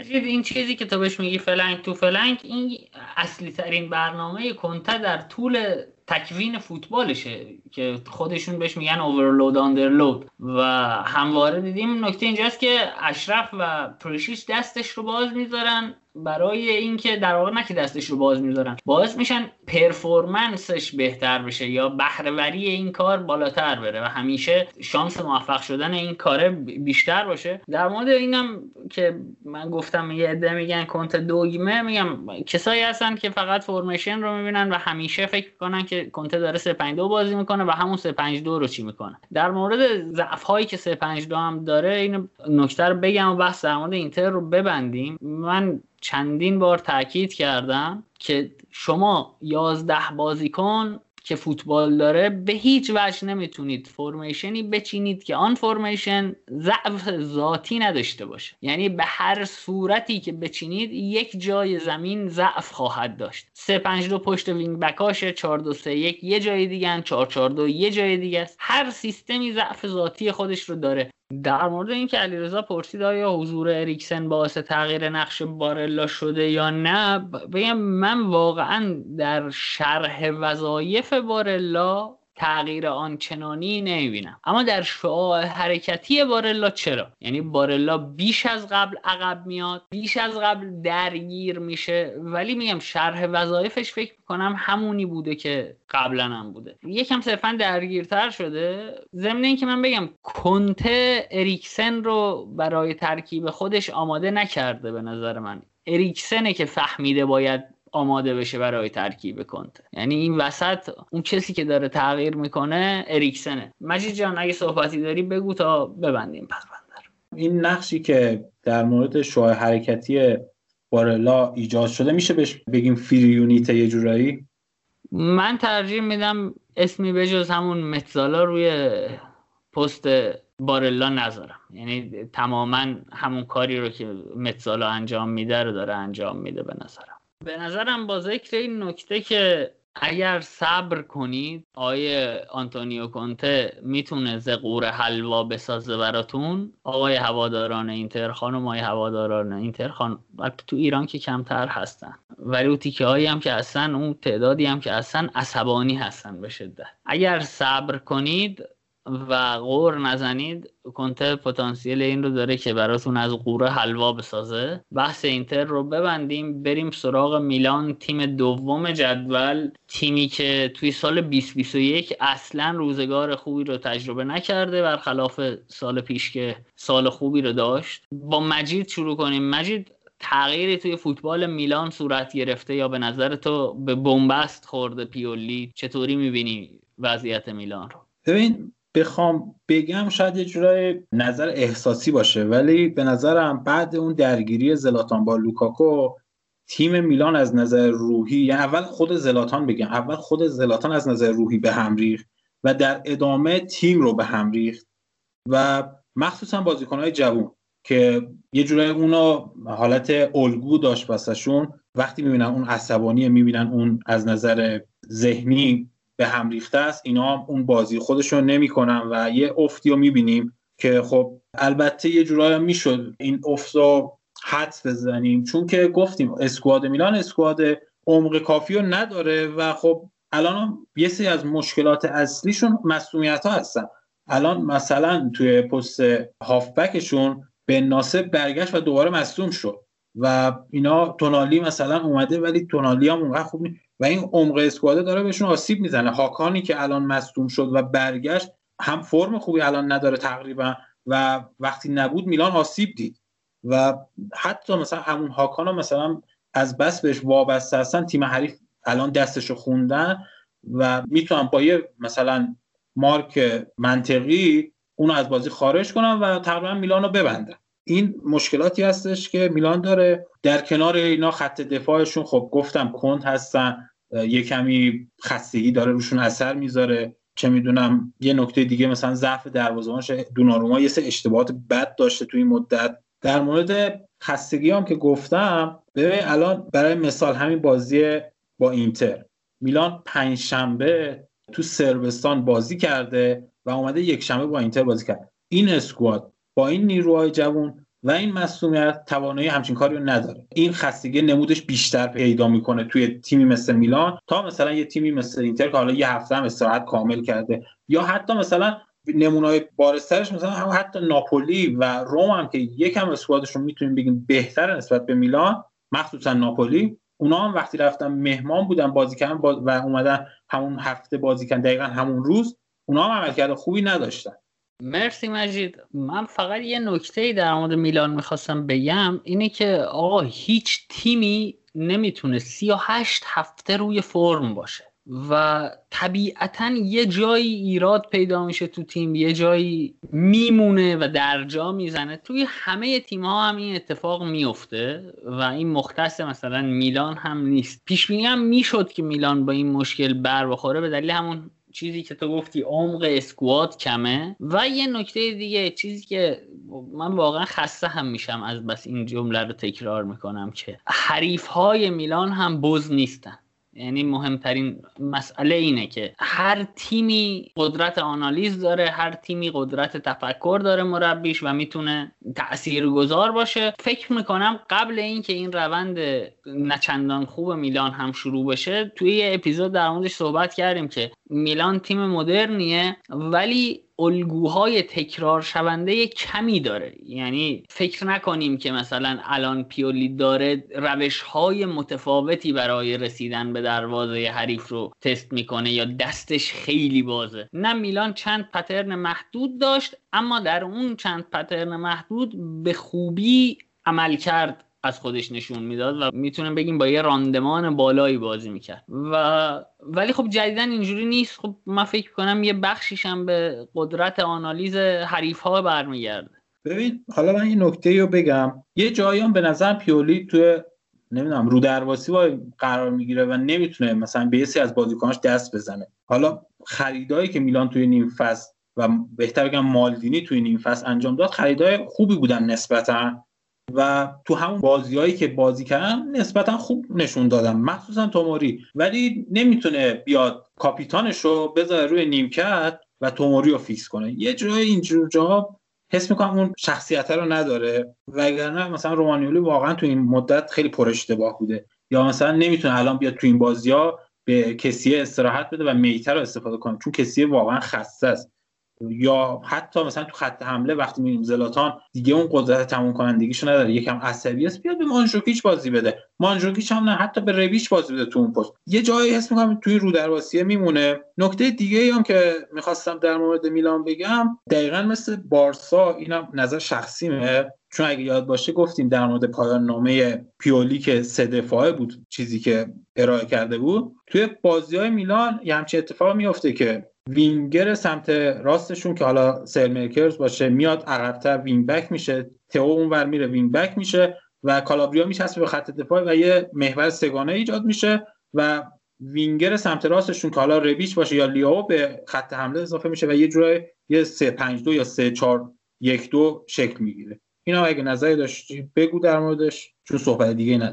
این چیزی که تو بهش میگی فلنگ تو فلنگ، این اصلی ترین برنامه کونته در طول تکوین فوتبالشه که خودشون بهش میگن اوورلود آندرلود. و همواره دیدیم نکته اینجاست که اشرف و پرشیش دستش رو باز میذارن برای اینکه در واقع نه که دستش رو باز میذارن، باعث میشن پرفورمنسش بهتر بشه یا بهره‌وری این کار بالاتر بره و همیشه شانس موفق شدن این کار بیشتر باشه. در مورد اینم که من گفتم یه عده میگن کونته دوگمه، میگم کسایی هستن که فقط فرمیشن رو میبینن و همیشه فکر میکنن که کونته داره سه پنج دو بازی میکنه و همون سه پنج دو رو چی میکنه. در مورد ضعف هایی که سه پنج دو هم داره این نکته رو بگم و بحث در مورد اینتر رو ببندیم. من چندین بار تاکید کردم که شما یازده بازیکن که فوتبال داره به هیچ وجه نمیتونید فرمیشنی بچینید که آن فرمیشن ضعف ذاتی نداشته باشه، یعنی به هر صورتی که بچینید یک جای زمین ضعف خواهد داشت. سه پنج دو پشت وینگ بکاشه، چهار دو سه یک یه جای دیگه ان، چهار چهار دو یه جای دیگه است. هر سیستمی ضعف ذاتی خودش رو داره. در مورد اینکه علیرضا پرسید آیا حضور اریکسن باعث تغییر نقش بارلا شده یا نه، بگم من واقعا در شرح وظایف بارلا تغییر آنچنانی نمیبینم، اما در شعاع حرکتی بارلا چرا؟ یعنی بارلا بیش از قبل عقب میاد، بیش از قبل درگیر میشه، ولی میگم شرح وظایفش فکر میکنم همونی بوده که قبلا هم بوده، یکم صرفا درگیرتر شده. ضمن اینکه من بگم کونته اریکسن رو برای ترکیب خودش آماده نکرده، به نظر من اریکسنه که فهمیده باید آماده بشه برای ترکیب کونته، یعنی این وسط اون کسی که داره تغییر میکنه اریکسنه. مجید جان اگه صحبتی داری بگو تا ببندیم پرونده رو. این نقشی که در مورد شعاع حرکتی بارلا ایجاد شده میشه بهش بگیم فری یونیت یه جورایی؟ من ترجیح میدم اسمی بجز همون متزالا روی پست بارلا نذارم، یعنی تماما همون کاری رو که متزالا انجام میده رو داره انجام میده. به نظرم به نظرم با ذکر این نکته که اگر صبر کنید آیه آنتونیو کونته میتونه زغور حلوا بسازه براتون. آقای هواداران اینتر، خانم های هواداران اینتر، خانم تو ایران که کمتر هستن ولی اون تیکه هایی هم که هستن، اون تعدادی هم که هستن عصبانی هستن به شدت. اگر صبر کنید و غور نزنید، کونته پتانسیل این رو داره که براتون از قوره حلوا بسازه. بحث اینتر رو ببندیم بریم سراغ میلان، تیم دوم جدول، تیمی که توی سال بیست بیست و یک اصلا روزگار خوبی رو تجربه نکرده برخلاف سال پیش که سال خوبی رو داشت. با مجید شروع کنیم. مجید، تغییری توی فوتبال میلان صورت گرفته یا به نظر تو به بنبست خورده پیولی؟ چطوری می‌بینی وضعیت میلان رو؟ ببین بخوام بگم شاید یه جورای نظر احساسی باشه، ولی به نظرم بعد اون درگیری زلاتان با لوکاکو تیم میلان از نظر روحی، یعنی اول خود زلاتان بگم اول خود زلاتان از نظر روحی به هم ریخت و در ادامه تیم رو به هم ریخت و مخصوصا بازیکن‌های جوان که یه جورای اونا حالت الگو داشت واسهشون. وقتی میبینن اون عصبانیه، میبینن اون از نظر ذهنی به هم ریخته است، اینا هم اون بازی خودشون نمی‌کنن و یه افتی رو می‌بینیم که خب البته یه جورایی میشد این افت رو حدس بزنیم، چون که گفتیم اسکواد میلان اسکواد عمق کافی رو نداره و خب الان یه سری از مشکلات اصلیشون مصونیت‌ها هستن. الان مثلا توی پست هافبکشون بن ناصر برگشت و دوباره مصون شد و اینا، تونالی مثلا اومده ولی تونالی هم اونقدر خوب نیست و این عمق اسکواده داره بهشون آسیب میزنه. هاکانی که الان مصدوم شد و برگشت هم فرم خوبی الان نداره تقریبا و وقتی نبود میلان آسیب دید و حتی مثلا همون هاکان ها مثلا از بس بهش وابسته هستن، تیم حریف الان دستشو خوندن و میتونن با یه مثلا مارک منطقی اونو از بازی خارج کنن و تقریبا میلان رو ببندن. این مشکلاتی هستش که میلان داره. در کنار اینا خط دفاعشون خب گفتم کند هستن، یه کمی خستگی داره روشون اثر میذاره، چه میدونم یه نکته دیگه مثلا ضعف دروازه‌بانش دوناروما یه سری اشتباهات بد داشته توی این مدت. در مورد خستگی هم که گفتم، ببین الان برای مثال همین بازی با اینتر، میلان پنج شنبه تو صربستان بازی کرده و اومده یک شنبه با اینتر بازی کرد. این اسکواد با این نیروهای جوان و این مسئولیت توانایی همچین کاری رو نداره. این خستگی نمودش بیشتر پیدا میکنه توی تیمی مثل میلان تا مثلا یه تیمی مثل اینتر که حالا یه هفته هم استراحت کامل کرده، یا حتی مثلا نمونه‌های بارزترش مثلا هم حتی ناپولی و روم هم که یکم اسکوادش رو میتونیم بگیم بهتر نسبت به میلان، مخصوصا ناپولی. اونا هم وقتی رفتن مهمان بودن بازی کردن و اومدن همون هفته بازی کردن، دقیقاً همون روز، اونا هم عملکرد خوبی نداشتن. مرسی مجید. من فقط یه نکته‌ای در مورد میلان میخواستم بگم، اینه که آقا هیچ تیمی نمیتونه سی و هشت هفته روی فرم باشه و طبیعتاً یه جایی ایراد پیدا میشه تو تیم، یه جایی میمونه و درجا میزنه. توی همه تیم‌ها هم این اتفاق میفته و این مختص مثلا میلان هم نیست. پیشبینی هم میشد که میلان با این مشکل بر بخوره به دلیل همون چیزی که تو گفتی، عمق اسکواد کمه. و یه نکته دیگه، چیزی که من واقعا خسته هم میشم از بس این جمله رو تکرار میکنم، که حریف‌های میلان هم بز نیستن. یعنی مهمترین مسئله اینه که هر تیمی قدرت آنالیز داره، هر تیمی قدرت تفکر داره مربیش و میتونه تأثیرگذار باشه. فکر میکنم قبل این که این روند نچندان خوب میلان هم شروع بشه، توی یه اپیزود در موردش صحبت کردیم که میلان تیم مدرنیه ولی الگوهای تکرار شونده کمی داره. یعنی فکر نکنیم که مثلا الان پیولی داره روش‌های متفاوتی برای رسیدن به دروازه حریف رو تست میکنه یا دستش خیلی بازه. نه، میلان چند پترن محدود داشت، اما در اون چند پترن محدود به خوبی عمل کرد از خودش نشون میداد و میتونم بگیم با یه راندمان بالایی بازی میکرد. و ولی خب جدیدن اینجوری نیست. خب من فکر کنم یه بخشیش هم به قدرت آنالیز حریف‌ها برمیگرده. ببین حالا من این نکته رو بگم، یه جاییام به نظر پیولی تو نمیدونم رو درواسی وای قرار میگیره و نمیتونه مثلا به یکی از بازیکناش دست بزنه. حالا خریدایی که میلان توی نیم فصل و بهتر بگم مالدینی توی نیم فصل انجام داد، خریدای خوبی بودن نسبتاً و تو همون بازیایی که بازی کردن نسبتا خوب نشون دادن، مخصوصا توموری. ولی نمیتونه بیاد کاپیتانش رو بذاره روی نیمکت و توموری رو فیکس کنه. یه جای اینجور جا حس میکنم اون شخصیت رو نداره، وگرنه مثلا رومانیولی واقعا تو این مدت خیلی پر اشتباه بوده. یا مثلا نمیتونه الان بیاد تو این بازی‌ها به کسیه استراحت بده و میتر رو استفاده کنه، چون کسیه واقعا خسته است. یا حتی مثلا تو خط حمله وقتی می‌بینیم زلاتان دیگه اون قدرت تموم کنندگیشو نداره، یکم عصبی است، بیاد به مانجوکیچ بازی بده. مانجوکیچ هم نه، حتی به رویچ بازی بده تو اون پست. یه جایی حس می‌کنم توی رو دروازه میمونه. نکته دیگه‌ای هم که می‌خواستم در مورد میلان بگم، دقیقاً مثل بارسا، اینم نظر شخصیمه، چون اگه یاد باشه گفتیم در مورد پایان نامه پیولی که سه دفاعه بود، چیزی که ارائه کرده بود، توی بازی‌های میلان یه همچین اتفاقی میفته که وینگر سمت راستشون که حالا سرمرکرز باشه میاد عقب‌تر وینگ بک میشه، تئو اونور میره وینگ بک میشه و کالابریا میچسبه به خط دفاع و یه محور سگانه ایجاد میشه و وینگر سمت راستشون که حالا ربیچ باشه یا لیاو به خط حمله اضافه میشه و یه جوری یه سه پنج دو یا سه چهار یک دو شکل میگیره. اینا اگه نظری داشتی بگو در موردش، چون صحبت دیگه ندارم.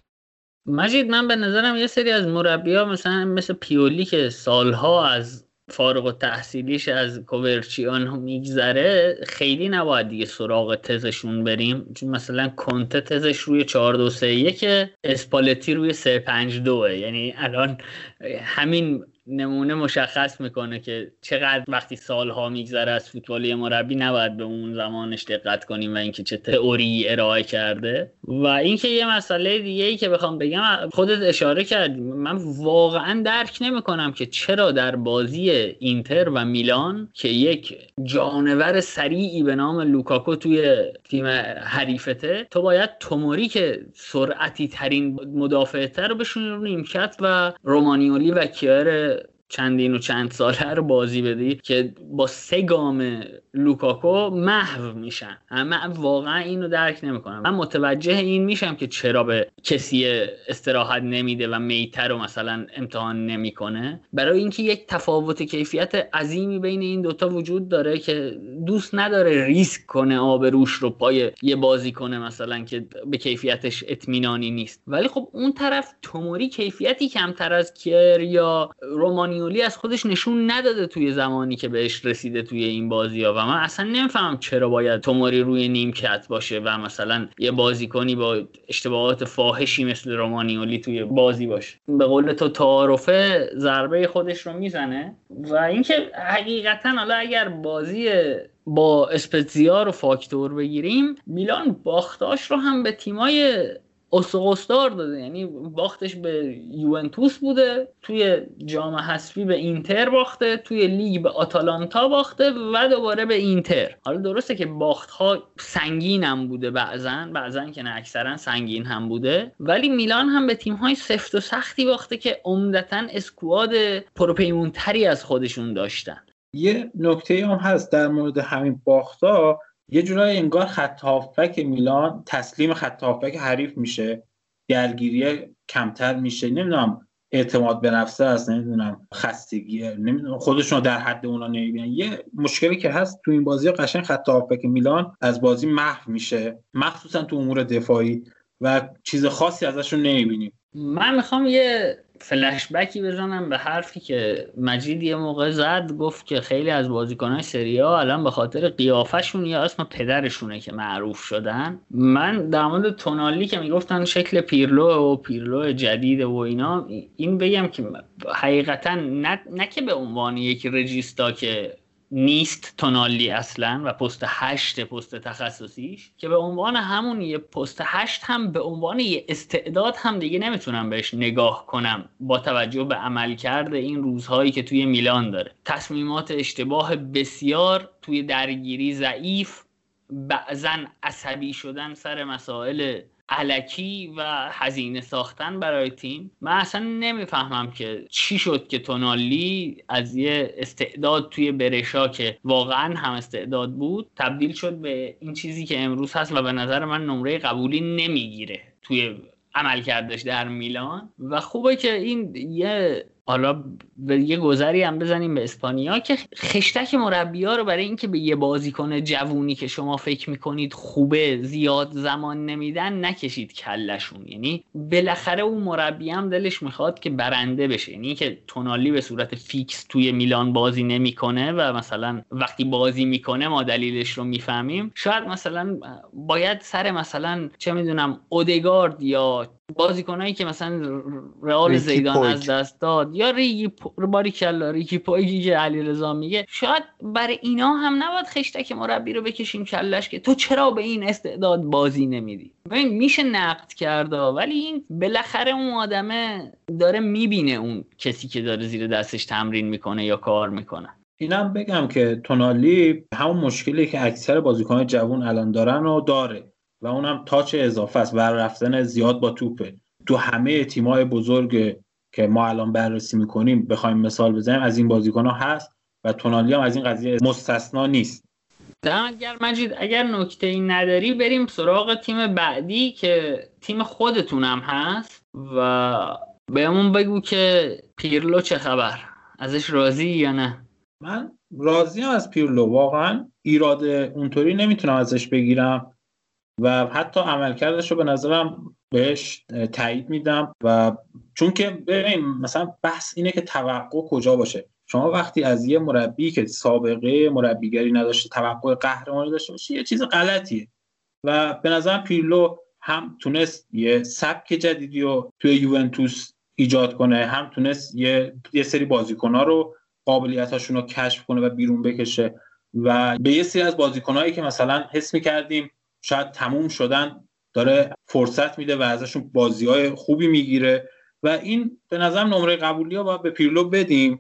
مجید، من به نظرم یه سری از مربی‌ها مثلا مثل پیولی که سالها از فارغ التحصیلیش از کوورچیان میگذره، خیلی نباید دیگه سراغ تزشون بریم، چون مثلا کونته تزش روی چهار دو سه یک، اسپالتی روی سه پنج دو. یعنی الان همین نمونه مشخص میکنه که چقدر وقتی سالها میگذره از فوتبالی مربی نباید به اون زمانش دقت کنیم و اینکه چه تئوری ارائه کرده. و اینکه یه مسئله دیگه ای که بخوام بگم، خودت اشاره کردی، من واقعا درک نمیکنم که چرا در بازی اینتر و میلان که یک جانور سریعی به نام لوکاکو توی تیم حریفته، تو باید توموری که سرعتی ترین مدافع تر رو بشونی رو نیمکت و رومانیولی و کیاره چندین و چند ساله رو بازی بدی که با سه گام لوکاکو محو میشن. من واقعا اینو درک نمیکنم. من متوجه این میشم که چرا به کسی استراحت نمیده و میتر رو مثلا امتحان نمیکنه، برای اینکه یک تفاوت کیفیت عظیمی بین این دوتا وجود داره که دوست نداره ریسک کنه آبروش رو پای یه بازی کنه مثلا که به کیفیتش اطمینانی نیست. ولی خب اون طرف توموری کیفیتی کمتر از کیر یا رومانیولی از خودش نشون نداده توی زمانی که بهش رسیده توی این بازی‌ها، و من اصلا نمیفهمم چرا باید توموری روی نیمکت باشه و مثلا یه بازیکنی با اشتباهات فاحشی مثل رومانیولی توی بازی باشه. به قول تو تعارفه ضربه خودش رو میزنه. و اینکه حقیقتا حالا اگر بازی با اسپتزیا رو فاکتور بگیریم، میلان باختاش رو هم به تیمای اسقوستار داده، یعنی باختش به یوونتوس بوده، توی جام حذفی به اینتر باخته، توی لیگ به آتالانتا باخته و دوباره به اینتر. حالا درسته که باخت‌ها سنگین هم بوده، بعضن بعضن که نه اکثرا سنگین هم بوده، ولی میلان هم به تیم‌های سفت و سختی باخته که عمدتاً اسکواد پروپیمونتری از خودشون داشتن. یه نکته هم هست در مورد همین باخت‌ها، یه جورایی انگار خط هافبک میلان تسلیم خط هافبک حریف میشه، درگیری کمتر میشه، نمیدونم اعتماد به نفسه است، نمیدونم خستگیه، نمیدونم خودشون در حد اونا نمیبینن. یه مشکلی که هست تو این بازی قشنگ خط هافبک میلان از بازی محو میشه، مخصوصا تو امور دفاعی، و چیز خاصی ازشون نمیبینیم. من میخوام یه فلش بکی بزنم به حرفی که مجید یه موقع زد، گفت که خیلی از بازیکنان سری آ الان به خاطر قیافشون یا اسم پدرشونه که معروف شدن. من در مورد تونالی که میگفتن شکل پیرلو و پیرلو جدید و اینا، این بگم که حقیقتا نه, نه که به عنوان یک رجیستا که نیست تونالی اصلا و پست هشت پست تخصصیش، که به عنوان همون یه پست هشت هم به عنوان یه استعداد هم دیگه نمیتونم بهش نگاه کنم با توجه به عملکرد این روزهایی که توی میلان داره. تصمیمات اشتباه بسیار، توی درگیری ضعیف، بعضاً عصبی شدن سر مسائل الکی و هزینه ساختن برای تیم. من اصلا نمیفهمم که چی شد که تونالی از یه استعداد توی برشا که واقعا هم استعداد بود تبدیل شد به این چیزی که امروز هست و به نظر من نمره قبولی نمیگیره توی عملکردش در میلان. و خوبه که این یه حالا به یه گذری هم بزنیم به اسپانیا که خشتک مربی‌ها رو برای اینکه به یه بازیکن جوونی که شما فکر میکنید خوبه زیاد زمان نمیدن نکشید کلشون. یعنی بالاخره اون مربی هم دلش میخواد که برنده بشه، یعنی که تونالی به صورت فیکس توی میلان بازی نمیکنه و مثلا وقتی بازی میکنه ما دلیلش رو میفهمیم. شاید مثلا باید سر مثلا چه میدونم اودگارد یا بازیکنایی که مثلا رئال زیدان پویک از دست داد یا ریگی پو... باریکلا ریگی پویکی که علیرضا میگه، شاید برای اینا هم نباید خشتک مربی رو بکشیم کلش که تو چرا به این استعداد بازی نمیدی. ببین میشه نقد کرد، ولی این بالاخره اون آدمه داره میبینه، اون کسی که داره زیر دستش تمرین میکنه یا کار میکنه. اینم بگم که تونالی همون مشکلی که اکثر بازیکنان جوان الان دارن و داره و اونم تاچ اضافه است، بر رفتن زیاد با توپه. تو همه تیم‌های بزرگ که ما الان بررسی می‌کنیم بخوایم مثال بزنیم از این بازیکن‌ها هست و تونالی هم از این قضیه مستثنا نیست. دمت گرم مجید. اگر نکته‌ای نداری بریم سراغ تیم بعدی که تیم خودتونم هست و بهمون بگو که پیرلو چه خبر، ازش راضی یا نه؟ من راضیم از پیرلو، واقعاً ایراد اونطوری نمیتونم ازش بگیرم و حتی عملکردش رو به نظرم بهش تایید میدم. و چون که ببین مثلا بحث اینه که توقع کجا باشه. شما وقتی از یه مربی که سابقه مربیگری نداشته توقع قهرمانی داشته باشی یه چیز غلطیه و به نظرم پیرلو هم تونست یه سبک جدیدی رو توی یوونتوس ایجاد کنه، هم تونست یه, یه سری بازیکن‌ها رو قابلیتاشون رو کشف کنه و بیرون بکشه و به یه سری از بازیکن‌هایی که مثلا حس می‌کردیم شاید تموم شدن داره فرصت میده و ازشون بازی‌های خوبی میگیره و این به نظرم نمره قبولی‌ها باید به پیرلو بدیم.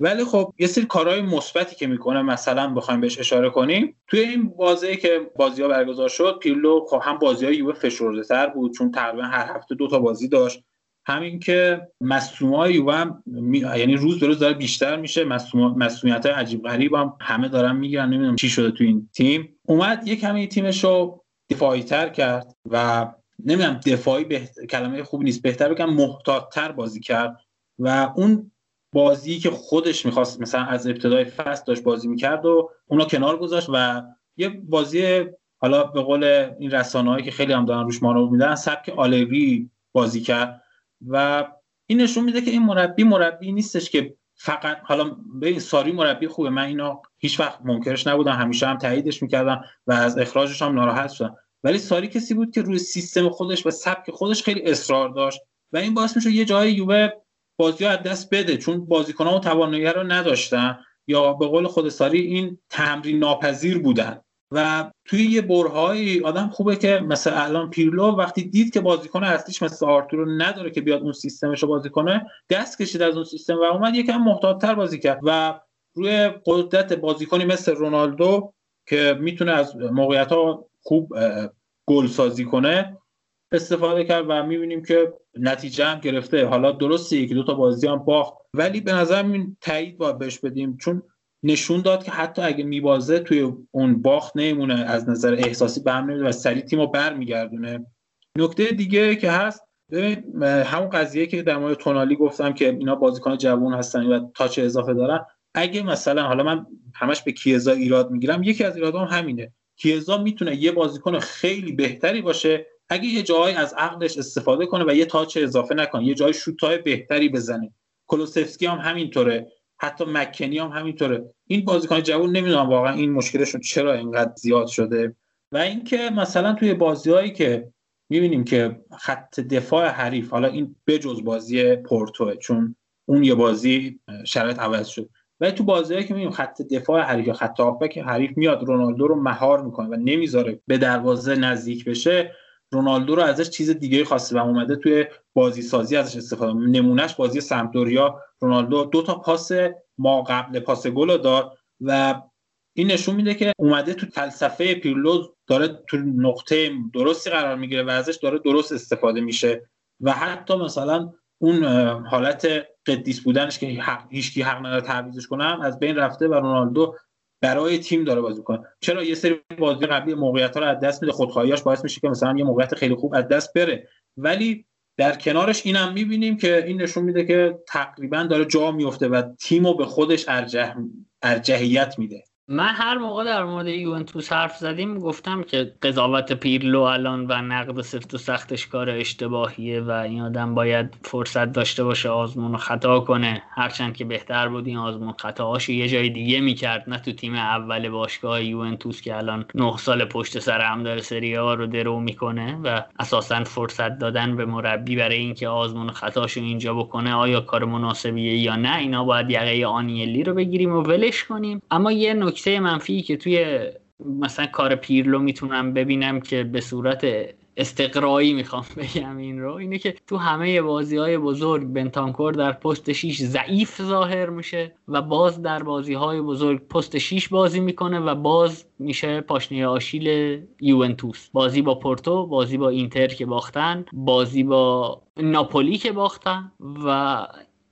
ولی خب یه سری کارهای مثبتی که میکنه مثلا بخوایم بهش اشاره کنیم، توی این بازی که بازی‌ها برگزار شد پیرلو خب هم بازی‌های یووه فشرده‌تر بود چون تقریبا هر هفته دو تا بازی داشت، همین که مصدومای یووه هم می... یعنی روز به روز داره بیشتر میشه، مصدومیت‌های عجیب غریب هم همه دارن میگن، نمیدونم چی شده تو این تیم. اومد یک کمی تیمش رو دفاعی تر کرد و نمیدونم دفاعی بهت... کلمه خوب نیست، بهتر بگم محتاط‌تر بازی کرد و اون بازی که خودش میخواست مثلا از ابتدای فصل داشت بازی میکرد و اونو کنار گذاشت و یه بازی، حالا به قول این رسانه‌هایی که خیلی هم دارن روش مانور میدن، سبک آلوی بازی کرد و این نشون میده که این مربی مربی نیستش که فقط، حالا ببین ساری مربی خوبه، من اینو هیچ وقت منکرش نبودم، همیشه هم تاییدش میکردم و از اخراجش هم ناراحت شدم، ولی ساری کسی بود که روی سیستم خودش و سبک خودش خیلی اصرار داشت و این باعث میشه یه جای یووه بازی‌ها از دست بده، چون بازیکن‌ها اون توانایی رو نداشتن یا به قول خود ساری این تمرین ناپذیر بودن. و توی یه برههایی آدم خوبه که مثلا الان پیرلو وقتی دید که بازیکن اصلیش مثل آرتورو نداره که بیاد اون سیستمشو بازی کنه، دست کشید از اون سیستم و اومد یکم محتاط‌تر بازی کرد و روی قدرت بازیکنی مثل رونالدو که میتونه از موقعیت‌ها خوب گل سازی کنه استفاده کرد و میبینیم که نتیجه هم گرفته. حالا درسته یکی دو تا بازی هم باخت، ولی به نظرم این تایید باید بهش بدیم، چون نشون داد که حتی اگه میبازه توی اون باخت نمیمونه، از نظر احساسی به هم نمیده و سریع تیمو برمیگردونه. نکته دیگه که هست، ببین همون قضیه که در مورد تونالی گفتم که اینا بازیکن جوان هستن و تاچ اضافه دارن، اگه مثلا، حالا من همش به کیزا ایراد میگیرم، یکی از ایرادام هم همینه، کیزا میتونه یه بازیکن خیلی بهتری باشه اگه یه جایی از عقلش استفاده کنه و یه تاچ اضافه نکنه، یه جای شوت‌های بهتری بزنه. کلوسفسکی هم همینطوره، حتی مکنی هم همینطوره. این بازیکن جوان نمیدونم واقعا این مشکلشون چرا اینقدر زیاد شده. و اینکه مثلا توی بازی‌هایی که می‌بینیم که خط دفاع حریف، حالا این بجز بازی پورتو چون اون یه بازی شرایط عوض شد، ولی تو بازی‌هایی که می‌بینیم خط دفاع حریف یا خط هافبک حریف میاد رونالدو رو مهار می‌کنه و نمیذاره به دروازه نزدیک بشه، رونالدو رو ازش چیز دیگه خواسته و اومده توی بازی سازی ازش استفاده. نمونهش بازی سمدوریا، رونالدو دو تا پاس ما قبل پاس گل داد و این نشون میده که اومده تو فلسفه پیرلو، داره تو نقطه درستی قرار میگیره و ازش داره درست استفاده میشه. و حتی مثلا اون حالت قدیس بودنش که هیچکی حق نداره تعویضش کنه از بین رفته و رونالدو برای تیم داره بازی می‌کنه. چرا یه سری بازی قبلی موقعیت‌ها رو از دست میده، خودخواهیاش باعث میشه که مثلا یه موقعیت خیلی خوب از دست بره، ولی در کنارش اینم می‌بینیم که این نشون میده که تقریبا داره جا میفته و تیمو به خودش ارجح ارجحیت میده. من هر موقع در مورد یوونتوس حرف زدیم گفتم که قضاوت پیرلو الان و نقد سفت و سختش کار اشتباهیه و این آدم باید فرصت داشته باشه آزمون رو خطا کنه، هرچند که بهتر بود این آزمون خطاهاشو یه جای دیگه میکرد، نه تو تیم اول باشگاه یوونتوس که الان نه سال پشت سر هم داره سری آ رو درو میکنه و اساساً فرصت دادن به مربی برای اینکه آزمون خطاشو اینجا بکنه آیا کار مناسبیه یا نه، اینا باید یقه آنیلی رو بگیریم و ولش کنیم. اما یه نکته منفی که توی مثلا کار پیرلو میتونم ببینم که به صورت استقرایی میخوام بگم این رو، اینه که تو همه بازی‌های بزرگ بنتانکور در پست شش ضعیف ظاهر میشه و باز در بازی‌های بزرگ پست شش بازی میکنه و باز میشه پاشنه آشیل یوونتوس. بازی با پورتو، بازی با اینتر که باختن، بازی با ناپولی که باختن و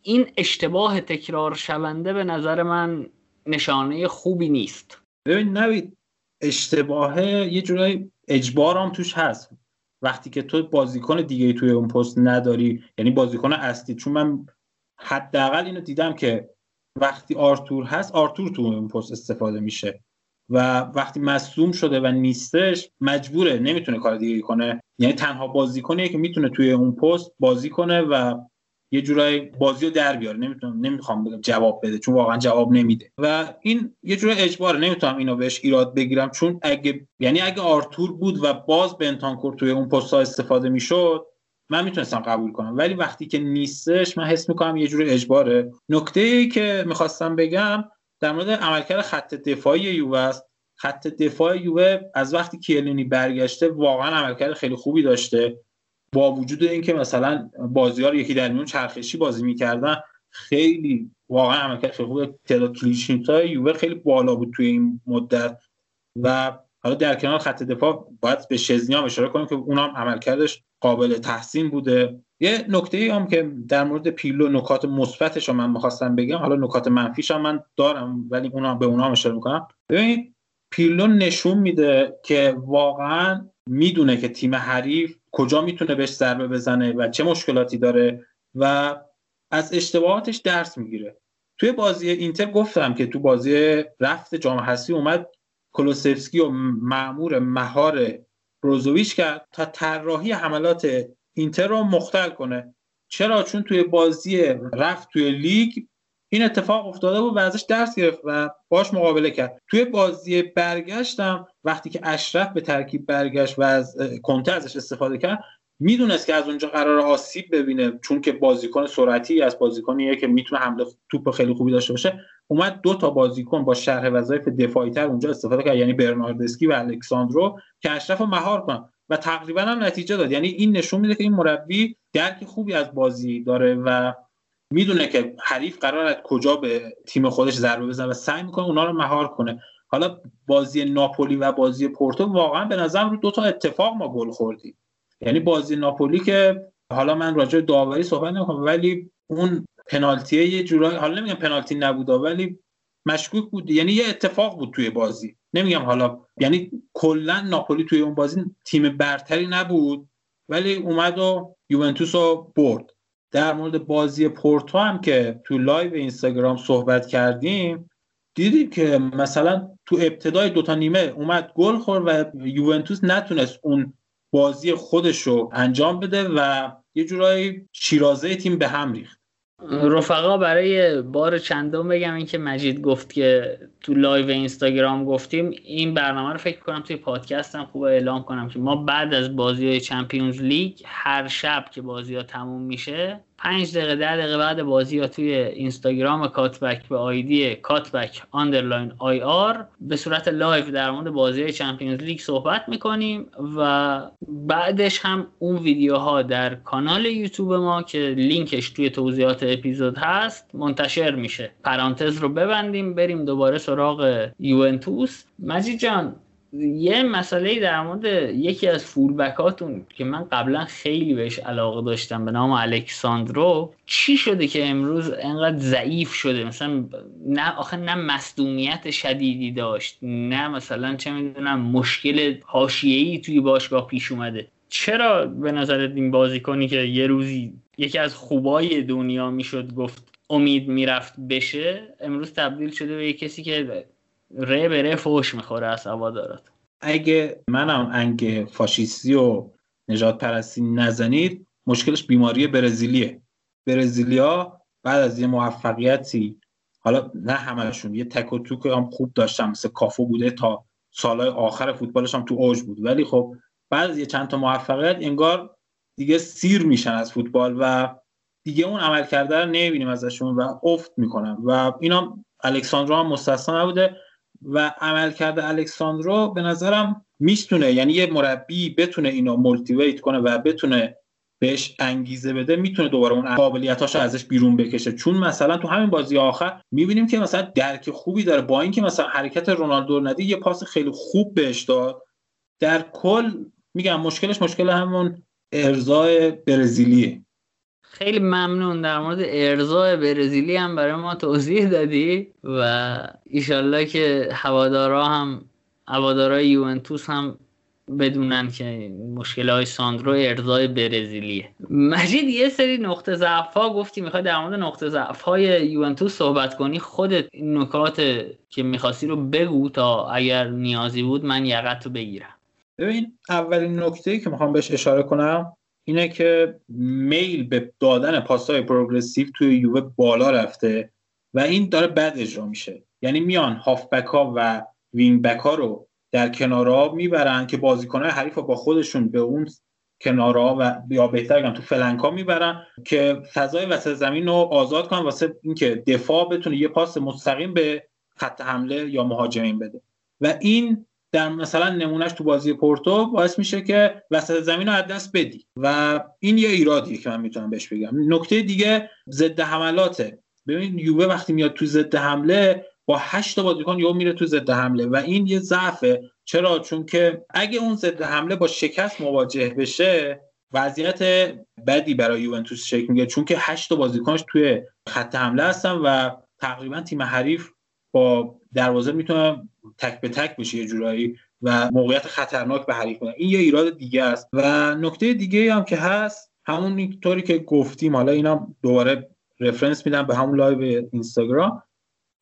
این اشتباه تکرار شونده به نظر من نشانه خوبی نیست. ببین نوید، اشتباهه یه جورای اجبار هم توش هست، وقتی که تو بازیکن دیگه توی اون پست نداری، یعنی بازیکن اصلی، چون من حداقل اینو دیدم که وقتی آرتور هست آرتور تو اون پست استفاده میشه و وقتی مصدوم شده و نیستش مجبوره نمیتونه کار دیگه کنه، یعنی تنها بازیکنیه که میتونه توی اون پست بازی کنه و یه جورای بازیو در بیاره. نمیتونم نمیخوام بگم جواب بده چون واقعا جواب نمیده و این یه جورای اجباره، نمیتونم اینو بهش ایراد بگیرم، چون اگه یعنی اگه آرتور بود و باز بنتانکور توی اون پست‌ها استفاده میشد من میتونستم قبول کنم، ولی وقتی که نیستش من حس میکنم یه جوری اجباره. نکته‌ای که میخواستم بگم در مورد عملکرد خط دفاعی یووه است. خط دفاعی یووه از وقتی کیلینی برگشته واقعا عملکرد خیلی خوبی داشته، با وجود اینکه مثلا بازی‌ها رو یکی در میون چرخشی بازی می‌کردن، خیلی واقعا عملکرد خیلی خوب، تعداد کلیشیتای یووه خیلی بالا بود توی این مدت و حالا در کنار خط دفاع باید به شزنیام اشاره کنیم که اونم عملکردش قابل تحسین بوده. یه نکته‌ای هم که در مورد پیرلو نکات مثبتش من می‌خواستم بگم، حالا نکات منفیش هم من دارم ولی اونا به اونها اشاره می‌کنم. ببینید پیرلو نشون میده که واقعا میدونه که تیم حریف کجا میتونه بهش ضربه بزنه و چه مشکلاتی داره و از اشتباهاتش درس میگیره. توی بازی اینتر گفتم که تو بازی رفت جام حذفی اومد کلوسفسکی و مأمور مهار بروزوویچ کرد تا طراحی حملات اینتر رو مختل کنه. چرا؟ چون توی بازی رفت توی لیگ این اتفاق افتاده بود و ازش درس گرفت و باش مقابله کرد. توی بازی برگشتم وقتی که اشرف به ترکیب برگشت و از کونته ازش استفاده کرد، میدونست که از اونجا قرار آسیب ببینه، چون که بازیکن سرعتی از بازیکنیه که میتونه حمله توپ خیلی خوبی داشته باشه. اومد دو تا بازیکن با شرح وظایف دفاعی تر اونجا استفاده کرد، یعنی برناردسکی و الکساندرو، که اشرف رو مهار کنن و تقریبا هم نتیجه داد. یعنی این نشون میده که این مربی درک خوبی از بازی داره و میدونه که حریف قراره از کجا به تیم خودش ضربه بزنه و سعی میکنه اونا رو مهار کنه. حالا بازی ناپولی و بازی پورتو واقعا به نظرم رو دو تا اتفاق ما گل خوردیم. یعنی بازی ناپولی که حالا من راجع به داوری صحبت نمی‌کنم، ولی اون پنالتیه یه جورایی، حالا نمیگم پنالتی نبود ولی مشکوک بود، یعنی یه اتفاق بود توی بازی. نمیگم حالا یعنی کلا ناپولی توی اون بازی تیم برتری نبود ولی اومد و یوونتوس رو برد. در مورد بازی پورتو هم که تو لایو اینستاگرام صحبت کردیم، دیدیم که مثلا تو ابتدای دوتا نیمه اومد گل خورد و یوونتوس نتونست اون بازی خودش رو انجام بده و یه جورایی شیرازه تیم به هم ریخت. رفقا برای بار چندم بگم این که مجید گفت که تو لایو اینستاگرام گفتیم، این برنامه رو فکر کنم توی پادکستم خوب اعلام کنم که ما بعد از بازی‌های چمپیونز لیگ هر شب که بازی‌ها تموم میشه پنج دقیقه ده دقیقه بعد بازی‌ها توی اینستاگرام کاتبک به آیدی کاتبک آندرلاین آی آر به صورت لایو در مورد بازی‌های چمپیونز لیگ صحبت میکنیم و بعدش هم اون ویدیوها در کانال یوتیوب ما که لینکش توی توضیحات اپیزود هست منتشر میشه. پرانتز رو ببندیم بریم دوباره سراغ یوونتوس. مجید جان یه مسئله در مورد یکی از فولبکاتون که من قبلا خیلی بهش علاقه داشتم به نام الکساندرو، چی شده که امروز انقدر ضعیف شده؟ مثلا نه آخه نه مصدومیت شدیدی داشت، نه مثلا چه میدونم مشکل حاشیه‌ای توی باشگاه پیش اومده. چرا به نظرت این بازیکنی که یه روزی یکی از خوبای دنیا میشد گفت امید میرفت بشه، امروز تبدیل شده به یه کسی که ره به ره فوش میخوره از هوادارات؟ اگه منم انگ فاشیستی و نجات پرستی نزنید، مشکلش بیماری برزیلیه. برزیلیا بعد از یه موفقیتی، حالا نه همشون، یه تک و توک هم خوب داشتن مثل کافو بوده تا سالهای آخر فوتبالش هم تو اوج بود، ولی خب بعد از یه چند تا موفقیت انگار دیگه سیر میشن از فوتبال و دیگه اون عمل کرده رو نمیبینیم ازشون و افت میکنن و اینا. الکساندرو هم مستثنا نبوده و عمل کرده الکساندرو به نظرم میتونه، یعنی یه مربی بتونه اینو مولتیویت کنه و بتونه بهش انگیزه بده، میتونه دوباره اون قابلیتاشو ازش بیرون بکشه. چون مثلا تو همین بازی آخر میبینیم که مثلا درک خوبی داره، با اینکه مثلا حرکت رونالدو ندی یه پاس خیلی خوب بهش داد. در کل میگم مشکلش مشکل همون ارضای برزیلیه. خیلی ممنون، در مورد ارضای برزیلی هم برای ما توضیح دادی و ایشالله که هوادارا هم هوادارای یوونتوس هم بدونن که مشکل‌های ساندرو ارضای برزیلیه. مجید یه سری نقطه ضعف‌ها گفتی، میخوای در مورد نقطه ضعف‌های یوونتوس صحبت کنی، خودت این نکات که میخواستی رو بگو تا اگر نیازی بود من یقت رو بگیرم. ببین اولین نکته‌ای که میخوام بهش اشاره کنم اینه که میل به دادن پاس‌های پروگرسیو توی یووه بالا رفته و این داره بد اجرا میشه. یعنی میان هافبک‌ها و وینگ‌بک‌ها رو در کنارها میبرن که بازیکن‌های حریف رو با خودشون به اون کنارها و یا بهتر بگم تو فلنک‌ها میبرن که فضای وسط زمین رو آزاد کنن واسه اینکه دفاع بتونه یه پاس مستقیم به خط حمله یا مهاجمین بده و این در مثلا نمونهش تو بازی پورتو باعث میشه که وسط زمین رو از دست بدی و این یه ایرادیه که من میتونم بهش بگم. نکته دیگه ضد حملاته. ببین یووه وقتی میاد تو ضد حمله با هشت تا بازیکن یهو میره تو ضد حمله و این یه ضعفه. چرا؟ چون که اگه اون ضد حمله با شکست مواجه بشه وضعیت بدی برای یوونتوس شکل میگیره، چون که هشت تا بازیکنش توی خط حمله هستن و تقریبا تیم حریف با دروازه میتونه تک به تک بشه یه جورایی و موقعیت خطرناک به حریف بدن. این یه ایراد دیگه است. و نکته دیگه هم که هست همون طوری که گفتیم، حالا اینم دوباره رفرنس میدم به همون لایو اینستاگرام،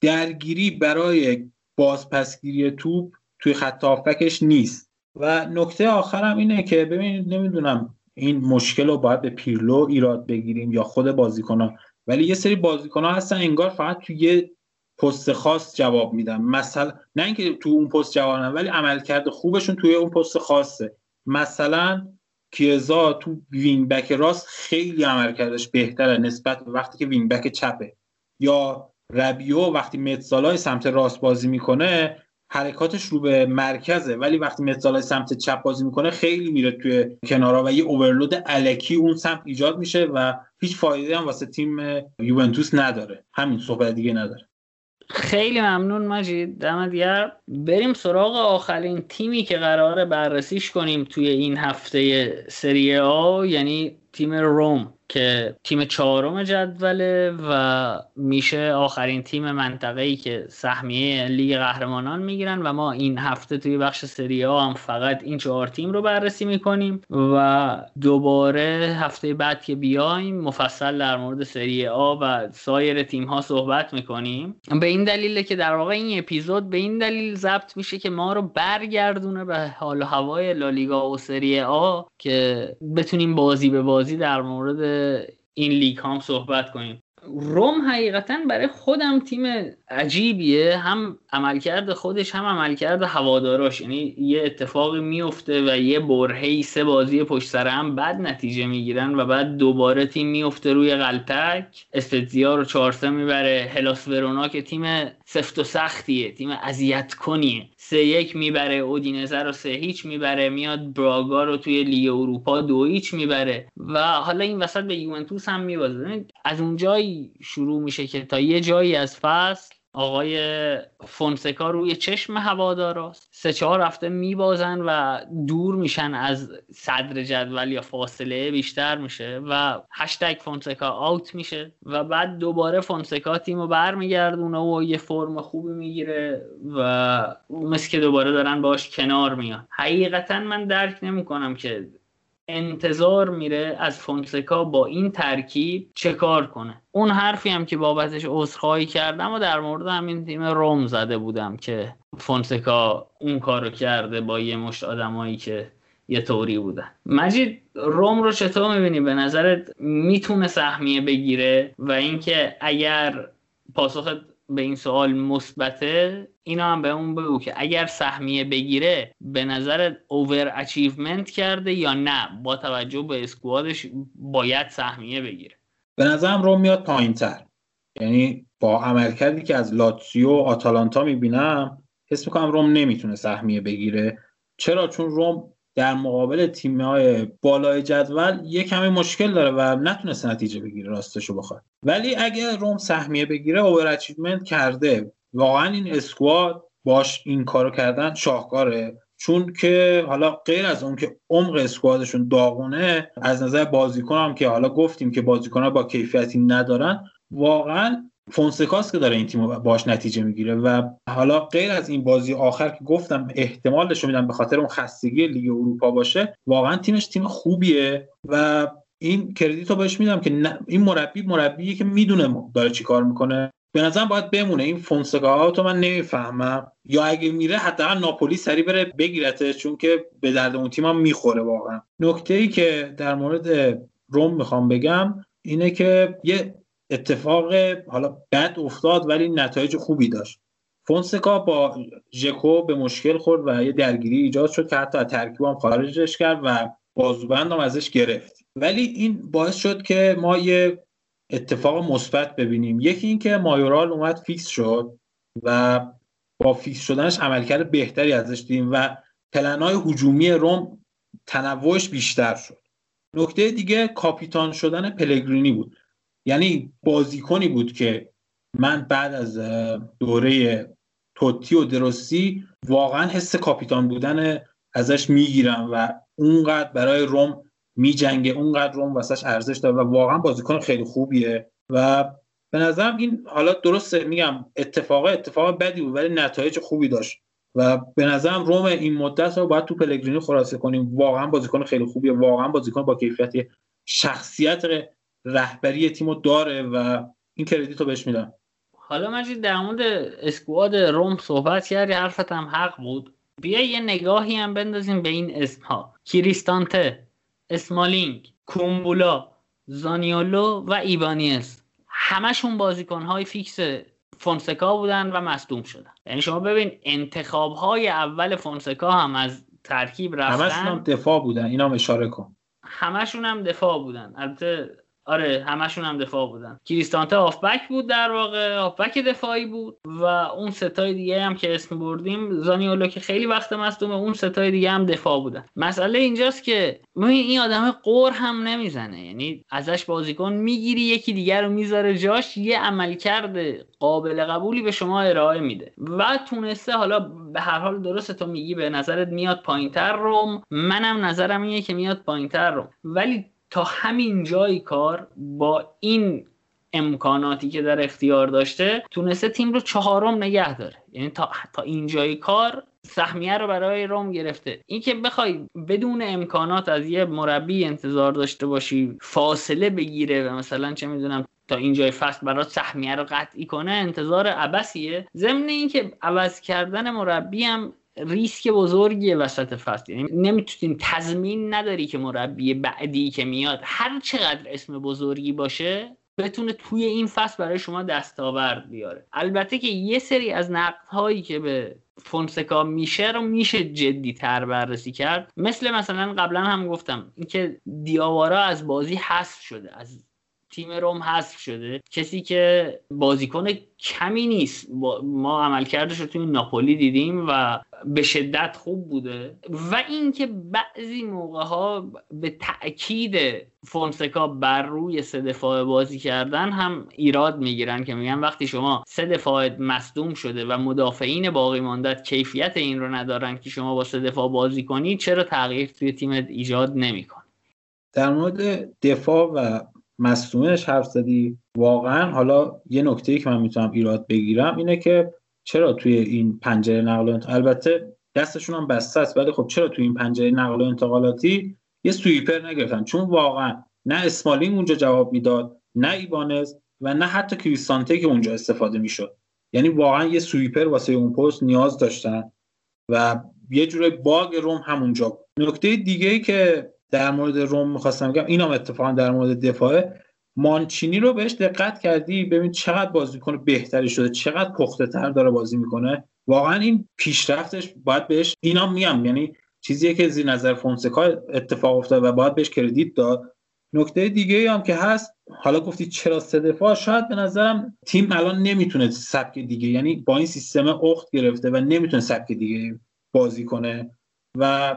درگیری برای بازپسگیری توپ توی خط هافبکش نیست. و نکته آخرم اینه که ببینید، نمیدونم این مشکل رو باید به پیرلو ایراد بگیریم یا خود بازیکن‌ها، ولی یه سری بازیکن‌ها هستن انگار فقط توی یه پست خاص جواب میدن. مثلا نه اینکه تو اون پست جواب ندن، ولی عملکرد خوبشون توی اون پست خاصه. مثلا کیزا تو وینگ بک راست خیلی عملکردش بهتره نسبت به وقتی که وینگ بک چپه، یا ربیو وقتی متسالای سمت راست بازی میکنه حرکاتش رو به مرکزه، ولی وقتی متسالای سمت چپ بازی میکنه خیلی میره توی کنارا و یه اورلود الکی اون سمت ایجاد میشه و هیچ فایده هم واسه تیم یوونتوس نداره. همین، صحبت دیگه نداره. خیلی ممنون مجید، دمت گرم. بریم سراغ آخرین تیمی که قراره بررسیش کنیم توی این هفته سری آ، یعنی تیم روم که تیم چهارم جدوله و میشه آخرین تیم منطقه‌ای که سهمیه لیگ قهرمانان میگیرن و ما این هفته توی بخش سری آ هم فقط این چهار تیم رو بررسی میکنیم و دوباره هفته بعد که بیایم مفصل در مورد سری آ و سایر تیم‌ها صحبت میکنیم. به این دلیله که در واقع این اپیزود به این دلیل ضبط میشه که ما رو برگردونه به حال و هوای لالیگا و سری آ که بتونیم بازی به بازی در مورد این لیگ هم صحبت کنیم. روم حقیقتا برای خودم تیم عجیبیه، هم عملکرد خودش هم عملکرد هواداراش. یعنی یه اتفاقی میفته و یه برهه‌ای سه بازی پشت سر هم بد نتیجه میگیرن و بعد دوباره تیم میفته روی غلطک. استتزیا رو چهار سه میبره، هلاس ورونا که تیم سفت و سختیه، تیم اذیت کنیه، سه یک میبره، اودینزه رو سه هیچ میبره، میاد براگا رو توی لیگ اروپا دو هیچ میبره و حالا این وسط به یوونتوس هم میبازه. از اونجایی شروع میشه که تا یه جایی از فصل آقای فونسکا روی چشم هواداراست، سه چهار هفته میبازن و دور میشن از صدر جدول یا فاصله بیشتر میشه و هشتگ فونسکا آوت میشه و بعد دوباره فونسکا تیمو برمیگردونه و یه فرم خوبی میگیره و مثل که دوباره دارن باش کنار میان. حقیقتا من درک نمیکنم که انتظار میره از فونسکا با این ترکیب چه کار کنه. اون حرفی هم که بابتش عذرخواهی کردم و در مورد همین تیم روم زده بودم که فونسکا اون کارو کرده با یه مشت آدمایی که یه طوری بودن. مجید، روم رو چطور میبینی؟ به نظرت میتونه سهمیه بگیره؟ و اینکه اگر پاسخت به این سوال مثبته، اینا هم به اون بگو که اگر سهمیه بگیره به نظرت اوور اچیومنت کرده یا نه با توجه به اسکوادش باید سهمیه بگیره؟ به نظرم روم میاد پایین‌تر، یعنی با عملکردی که از لاتسیو و آتالانتا میبینم حس میکنم روم نمیتونه سهمیه بگیره. چرا؟ چون روم در مقابل تیم‌های بالای جدول یک کمی مشکل داره و نتونسته نتیجه بگیره راستشو بخواد. ولی اگه روم سهمیه بگیره اووراچیومنت کرده. واقعا این اسکواد باش این کارو کردن شاهکاره، چون که حالا غیر از اون که عمق اسکوادشون داغونه، از نظر بازیکنام که حالا گفتیم که بازیکن‌ها با کیفیتی ندارن، واقعا فونسکاست که داره این تیمو باش نتیجه میگیره. و حالا غیر از این بازی آخر که گفتم احتمالش رو میدم به خاطر اون خستگی لیگ اروپا باشه، واقعا تیمش تیم خوبیه و این کردیت رو بهش میدم که این مربی مربیه که میدونه داره چی کار میکنه. به نظرم باید بمونه. این فونسکا تو من نمیفهمم، یا اگه میره حداقل ناپولی سری بره بگیرتش، چون که به درد اون تیمم میخوره واقعا. نکته‌ای که در مورد روم میخوام بگم اینه که یه اتفاق حالا بد افتاد ولی نتایج خوبی داشت. فونسکا با ژکو به مشکل خورد و یه درگیری ایجاد شد که حتی از ترکیب هم خارجش کرد و بازوبند هم ازش گرفت، ولی این باعث شد که ما یه اتفاق مثبت ببینیم. یکی این که مایورال اومد فیکس شد و با فیکس شدنش عملکرد بهتری ازش دیدیم و پلن‌های هجومی روم تنوعش بیشتر شد. نکته دیگه کاپیتان شدن پلگرینی بود، یعنی بازیکنی بود که من بعد از دوره توتی و دروسی واقعا حس کاپیتان بودن ازش میگیرم و اونقدر برای روم میجنگه، اونقدر روم واسش ارزش داره و واقعا بازیکن خیلی خوبیه. و به نظرم این حالا درسته میگم اتفاقه اتفاق بدی بود ولی نتایج خوبی داشت و به نظرم روم این مدت رو باید تو پلگرینی خلاصه کنیم. واقعا بازیکن خیلی خوبیه، واقعا بازیکن با کیفیت، شخصیت رهبری تیمو داره و این کردیتو بهش میدم. حالا مجید در مورد اسکواد روم صحبت کردی، حرفت هم حق بود. بیا یه نگاهی هم بندازیم به این اسمها: کریستانته، اسمالینگ، کومبولا، زانیولو و ایبانیز. همشون بازیکن‌های فیکس فونسکا بودن و مصدوم شدن. یعنی شما ببین انتخاب‌های اول فونسکا هم از ترکیب رفتن، همشون هم دفاع بودن. اینا هم اشاره کن، همشون هم دفاع بودن. البته آره همشون هم دفاع بودن. کریستانته هافبک بود، در واقع هافبک دفاعی بود و اون ستای دیگه هم که اسم بردیم، زانیولو که خیلی وقت مصدومه، اون ستای دیگه هم دفاع بودن. مسئله اینجاست که این آدم قور هم نمیزنه، یعنی ازش بازیکن میگیری یکی دیگر رو میذاره جاش، یه عملکرد قابل قبولی به شما ارائه میده و تونسته. حالا به هر حال درسته تو میگی به نظرت میاد پایینتر روم، منم نظرم اینه که میاد پایینتر روم، ولی تا همین جای کار با این امکاناتی که در اختیار داشته تونسته تیم رو چهارم نگه داره. یعنی تا تا این جای کار سهمیه رو برای روم گرفته. این که بخوای بدون امکانات از یه مربی انتظار داشته باشی فاصله بگیره و مثلا چه میدونم تا این جای فصل برای سهمیه رو قطعی کنه، انتظار عبثیه. ضمن این که عوض کردن مربی هم ریسک بزرگی وسط فصل، یعنی نمیتونیم تضمین نداری که مربی بعدی که میاد هر چقدر اسم بزرگی باشه بتونه توی این فصل برای شما دستاورد بیاره. البته که یه سری از نقدهایی که به فونسکا میشه رو میشه جدی تر بررسی کرد، مثل مثلا قبلا هم گفتم اینکه دیاوارا از بازی حذف شده، از تیم روم حذف شده، کسی که بازیکن کمی نیست. ما عملکردش رو توی ناپولی دیدیم و به شدت خوب بوده. و اینکه بعضی موقع‌ها به تأکید فونسکا بر روی سه دفاع بازی کردن هم ایراد میگیرن که میگن وقتی شما سه دفاعت مصدوم شده و مدافعین باقی ماندت کیفیت این رو ندارن که شما با سه دفاع بازی کنی، چرا تغییر توی تیمت ایجاد نمی‌کنی؟ در مورد دفاع و مصدومش حرف زدی. واقعا حالا یه نکته‌ای که من میتونم ایراد بگیرم اینه که چرا توی این پنجره نقل و انتقال، البته دستشون هم بسته است، ولی خب چرا توی این پنجره نقل و انتقالاتی یه سویپر نگرفتن؟ چون واقعا نه اسمالینگ اونجا جواب میداد، نه ایبانز و نه حتی کریستانته که اونجا استفاده میشد. یعنی واقعا یه سویپر واسه اون پست نیاز داشتن و یه جوری باگ روم همونجا بود. نکته دیگه‌ای که در مورد روم می‌خواستم بگم، اینم اتفاقا در مورد دفاع، مانچینی رو بهش دقت کردی ببین چقدر بازیکن بهتری شده، چقدر پخته‌تر داره بازی میکنه. واقعا این پیشرفتش باید بهش، اینا میگم یعنی چیزیه که زیر نظر فونسکا اتفاق افتاده و باید بهش کردیت داد. نکته دیگه‌ای هم که هست، حالا گفتی چرا سه دفاع، شاید به نظرم تیم الان نمیتونه سبک دیگه، یعنی با این سیستم اخت گرفته و نمیتونه سبک دیگه بازی کنه و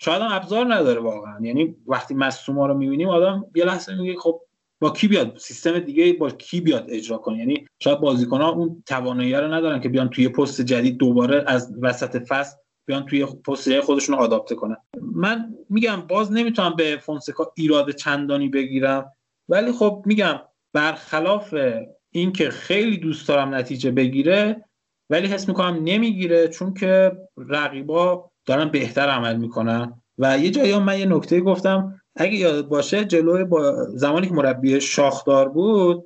شاید هم ابزار نداره واقعا. یعنی وقتی مصدوما رو می‌بینیم آدم یه لحظه میگه خب با کی بیاد سیستم دیگه، با کی بیاد اجرا کنه. یعنی شاید بازیکن‌ها اون توانایی رو ندارن که بیان توی پست جدید دوباره از وسط فصل بیان توی پست خودشون رو آداپته کنن. من میگم باز نمیتونم به فونسکا ایراد چندانی بگیرم، ولی خب میگم برخلاف این که خیلی دوست دارم نتیجه بگیره، ولی حس می‌کنم نمیگیره چون که رقیبا دارن بهتر عمل میکنن. و یه جایی هم من یه نکته گفتم اگه یادت باشه، جلوی با زمانی که مربی شاخدار بود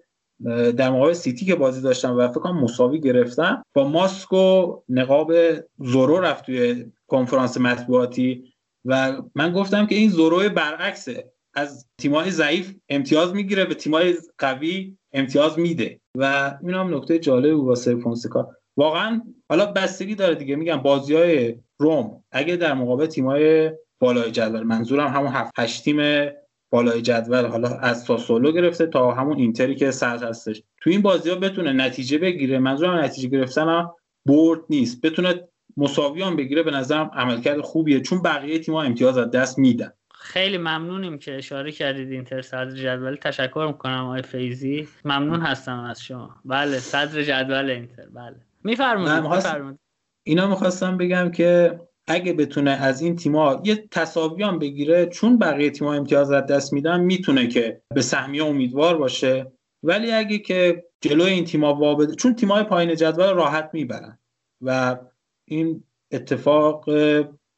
در مقابل سیتی که بازی داشتم و فکر کنم مساوی گرفتم، با ماسک و نقاب زورو رفت توی کنفرانس مطبوعاتی و من گفتم که این زورو برعکسه، از تیمای ضعیف امتیاز میگیره به تیمای قوی امتیاز میده و این هم نکته جالب بود واسه فونسکا. واقعا حالا بستگی داره دیگه، میگم بازیای روم اگه در مقابل تیمای بالای جدول، منظورم همون هفت هشت تیم بالای جدول، حالا از ساسولو گرفته تا همون اینتری که سر هستش، تو این بازی‌ها بتونه نتیجه بگیره. منظورم نتیجه گرفتن هم برد نیست، بتونه مساوی هم بگیره، به نظرم عملکرد خوبیه چون بقیه تیم‌ها امتیاز از دست میدن. خیلی ممنونیم که اشاره کردید اینتر صدر جدول. تشکر می‌کنم آقای فیضی، ممنون هستم از شما. بله صدر جدول اینتر، بله می‌فرمایید می‌فرمایید. اینا میخواستم بگم که اگه بتونه از این تیم‌ها یه تساوی هم بگیره، چون بقیه تیم‌ها امتیاز از دست میدن، میتونه که به سهمیه امیدوار باشه. ولی اگه که جلوی این تیم‌ها وابده، چون تیم‌های پایین جدول راحت میبرن و این اتفاق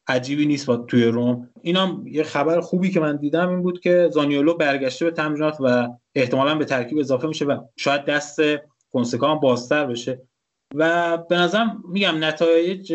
عجیبی نیست با توی روم. اینم یه خبر خوبی که من دیدم این بود که زانیولو برگشته به تمرینات و احتمالاً به ترکیب اضافه میشه و شاید دست فونسکا هم بازتر بشه. و به نظرم میگم نتایج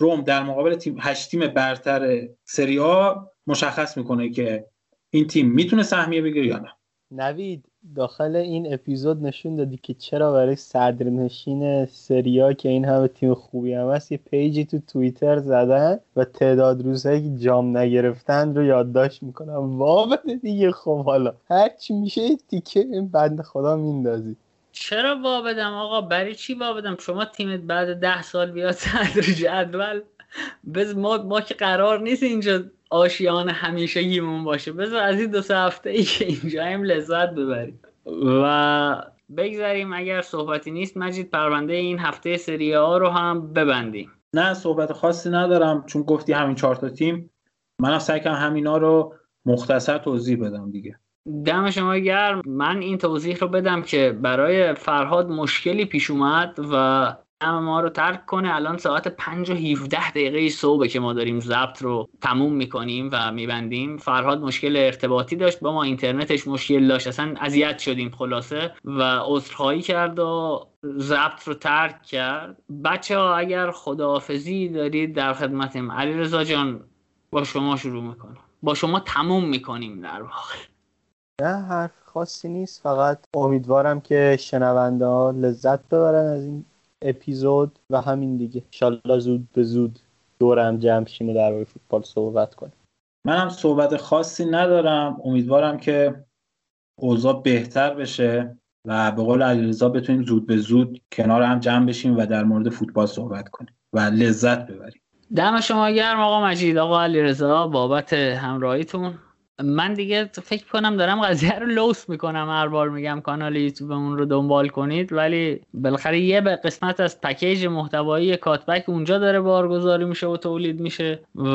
روم در مقابل تیم هشت تیم برتر سری آ مشخص میکنه که این تیم میتونه سهمیه بگیره یا نه. نوید داخل این اپیزود نشون دادی که چرا برای صدرنشین سری آ که این همه تیم خوبی هم هست یه پیجی تو توییتر زدن و تعداد روزهایی که جام نگرفتن رو یادداشت میکنن. وابده دیگه، خب حالا هرچی میشه تیکه این بنده خدا میندازی. چرا وابدم آقا؟ برای چی وابدم؟ شما تیمت بعد ده سال بیاد صدر جدول، بذار ما ما که قرار نیست اینجا آشیان همیشه گیمون باشه، بذار از این دو سه هفته ای که اینجاییم لذت ببریم و بگذاریم. اگر صحبتی نیست مجید پرونده این هفته سری آ رو هم ببندیم. نه صحبت خاصی ندارم، چون گفتی همین چهار تا تیم، منم سعی کردم همینا رو مختصر توضیح بدم دیگه. دم شما گرم. من این توضیح رو بدم که برای فرهاد مشکلی پیش اومد و ما رو ترک کنه. الان ساعت پنج و هفده دقیقه صبح که ما داریم ضبط رو تموم میکنیم و میبندیم. فرهاد مشکل ارتباطی داشت با ما، اینترنتش مشکل داشت، اصلا اذیت شدیم خلاصه و عذرخواهی کرد و ضبط رو ترک کرد. بچه ها اگر خداحافظی دارید در خدمتیم. علیرضا جان با شما شروع میکنم، با شما تموم میکنیم در واقع. نه حرف خاصی نیست، فقط امیدوارم که شنونده ها لذت ببرن از این اپیزود و همین دیگه. انشالله زود به زود دورم جمع شیم و در روی فوتبال صحبت کنیم. من هم صحبت خاصی ندارم، امیدوارم که اوضاع بهتر بشه و به قول علیرضا بتونیم زود به زود کنار هم جمع بشیم و در مورد فوتبال صحبت کنیم و لذت ببریم. دم شما گرم آقا مجید، آقا علیرضا بابت همراهیتون. من دیگه فکر کنم دارم قضیه رو لوس میکنم، هر بار میگم کانال یوتیوبمون رو دنبال کنید، ولی بالاخره یه قسمت از پکیج محتوایی کاتبک اونجا داره بارگذاری میشه و تولید میشه و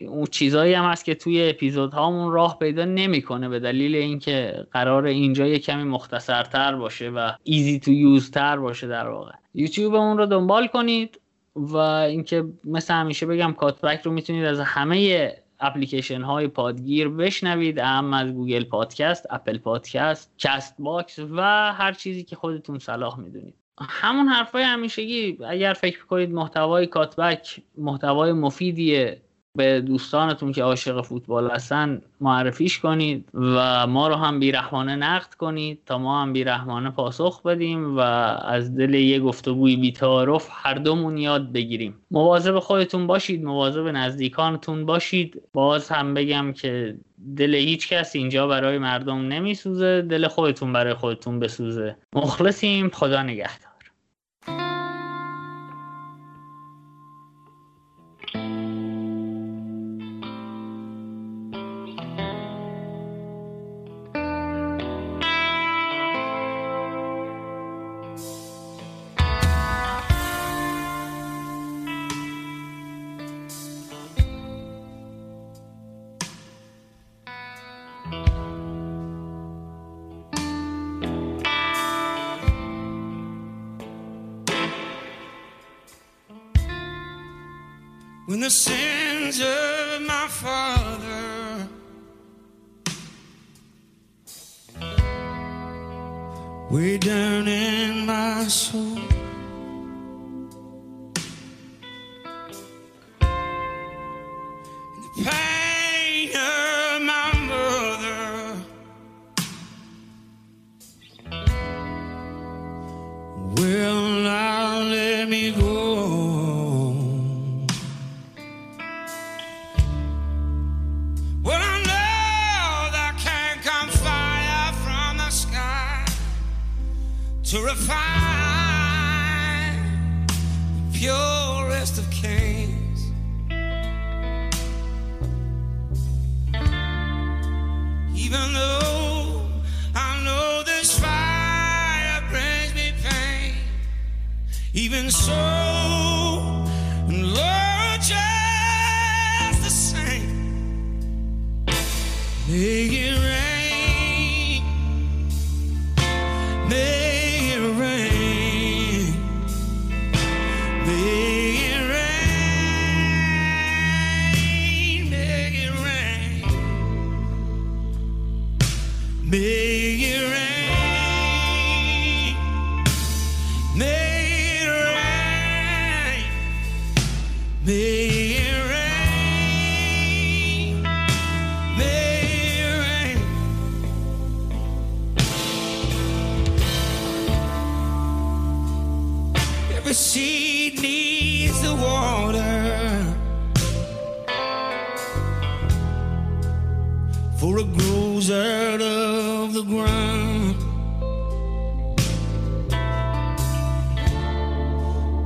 اون چیزایی هم هست که توی اپیزودهامون راه پیدا نمیکنه به دلیل اینکه قرار اینجا یه کمی مختصرتر باشه و ایزی تو یوز تر باشه در واقع. یوتیوبمون رو دنبال کنید و اینکه مثل همیشه بگم کاتبک رو میتونید از همه اپلیکیشن های پادگیر بشنوید، اهم از گوگل پادکست، اپل پادکست، کست باکس و هر چیزی که خودتون صلاح میدونید. همون حرفای همیشگی، اگر فکر کنید محتوای کاتبک محتوای مفیدیه به دوستانتون که عاشق فوتبال هستن معرفیش کنید و ما رو هم بیرحمانه نقد کنید تا ما هم بیرحمانه پاسخ بدیم و از دل یه گفتگوی بی‌تعارف هر دومون یاد بگیریم. مواظب خودتون باشید، مواظب نزدیکانتون باشید. باز هم بگم که دل هیچ کس اینجا برای مردم نمیسوزه، دل خودتون برای خودتون بسوزه. مخلصیم، خدا نگهدار. When the sins of my father weigh down in my soul, and the pain of my mother will not let me go. To refine the purest of kings, even though I know this fire brings me pain, even so, and Lord, just the same, make it rain, make May it rain, but she needs the water for it grows out of the ground.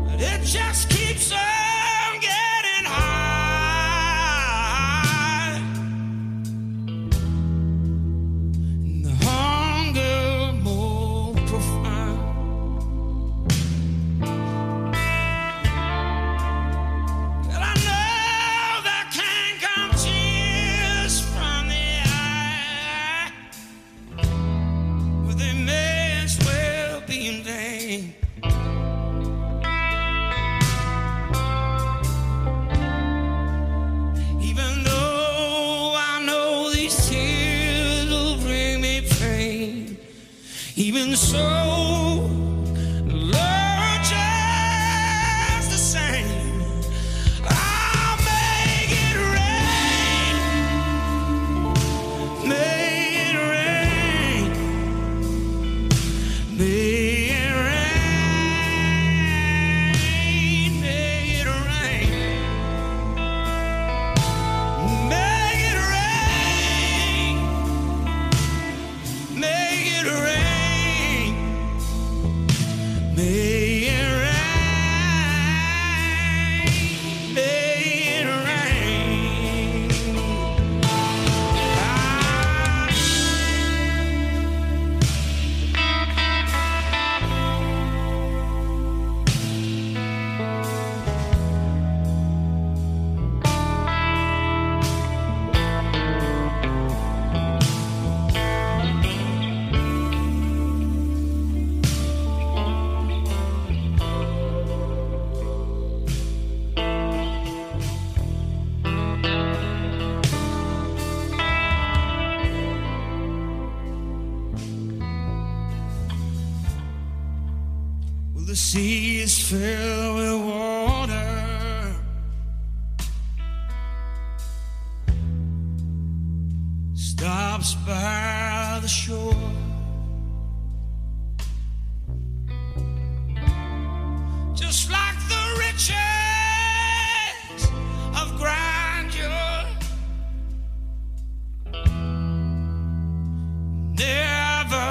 But it just keeps on getting high, and the hunger more profound. Well, I know there can come tears from the eye, but they may as well be in vain. Even so, Lord, just the same, I'll make it rain, make it rain, make it rain, make it rain, make it rain, make it rain. May it rain, may it rain. Ah. The sea is filled with water, stops by the shore. Just like the riches of grandeur, never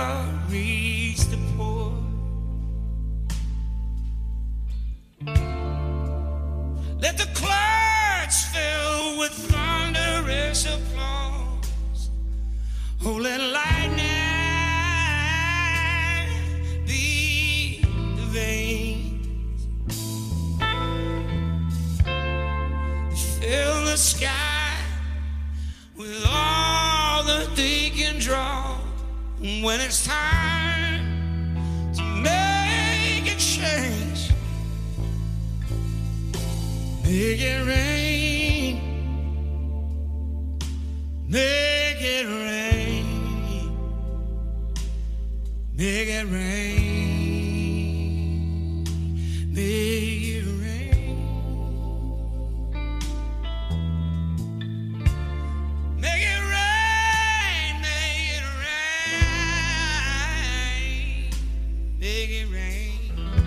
reach the poor. Let the clouds fill with thunderous applause. Oh, let lightning beat the veins. Fill the sky with all that they can draw. When it's time to make a change, make it rain, make it rain, make it rain, make it rain, make it rain, make it rain, make it rain.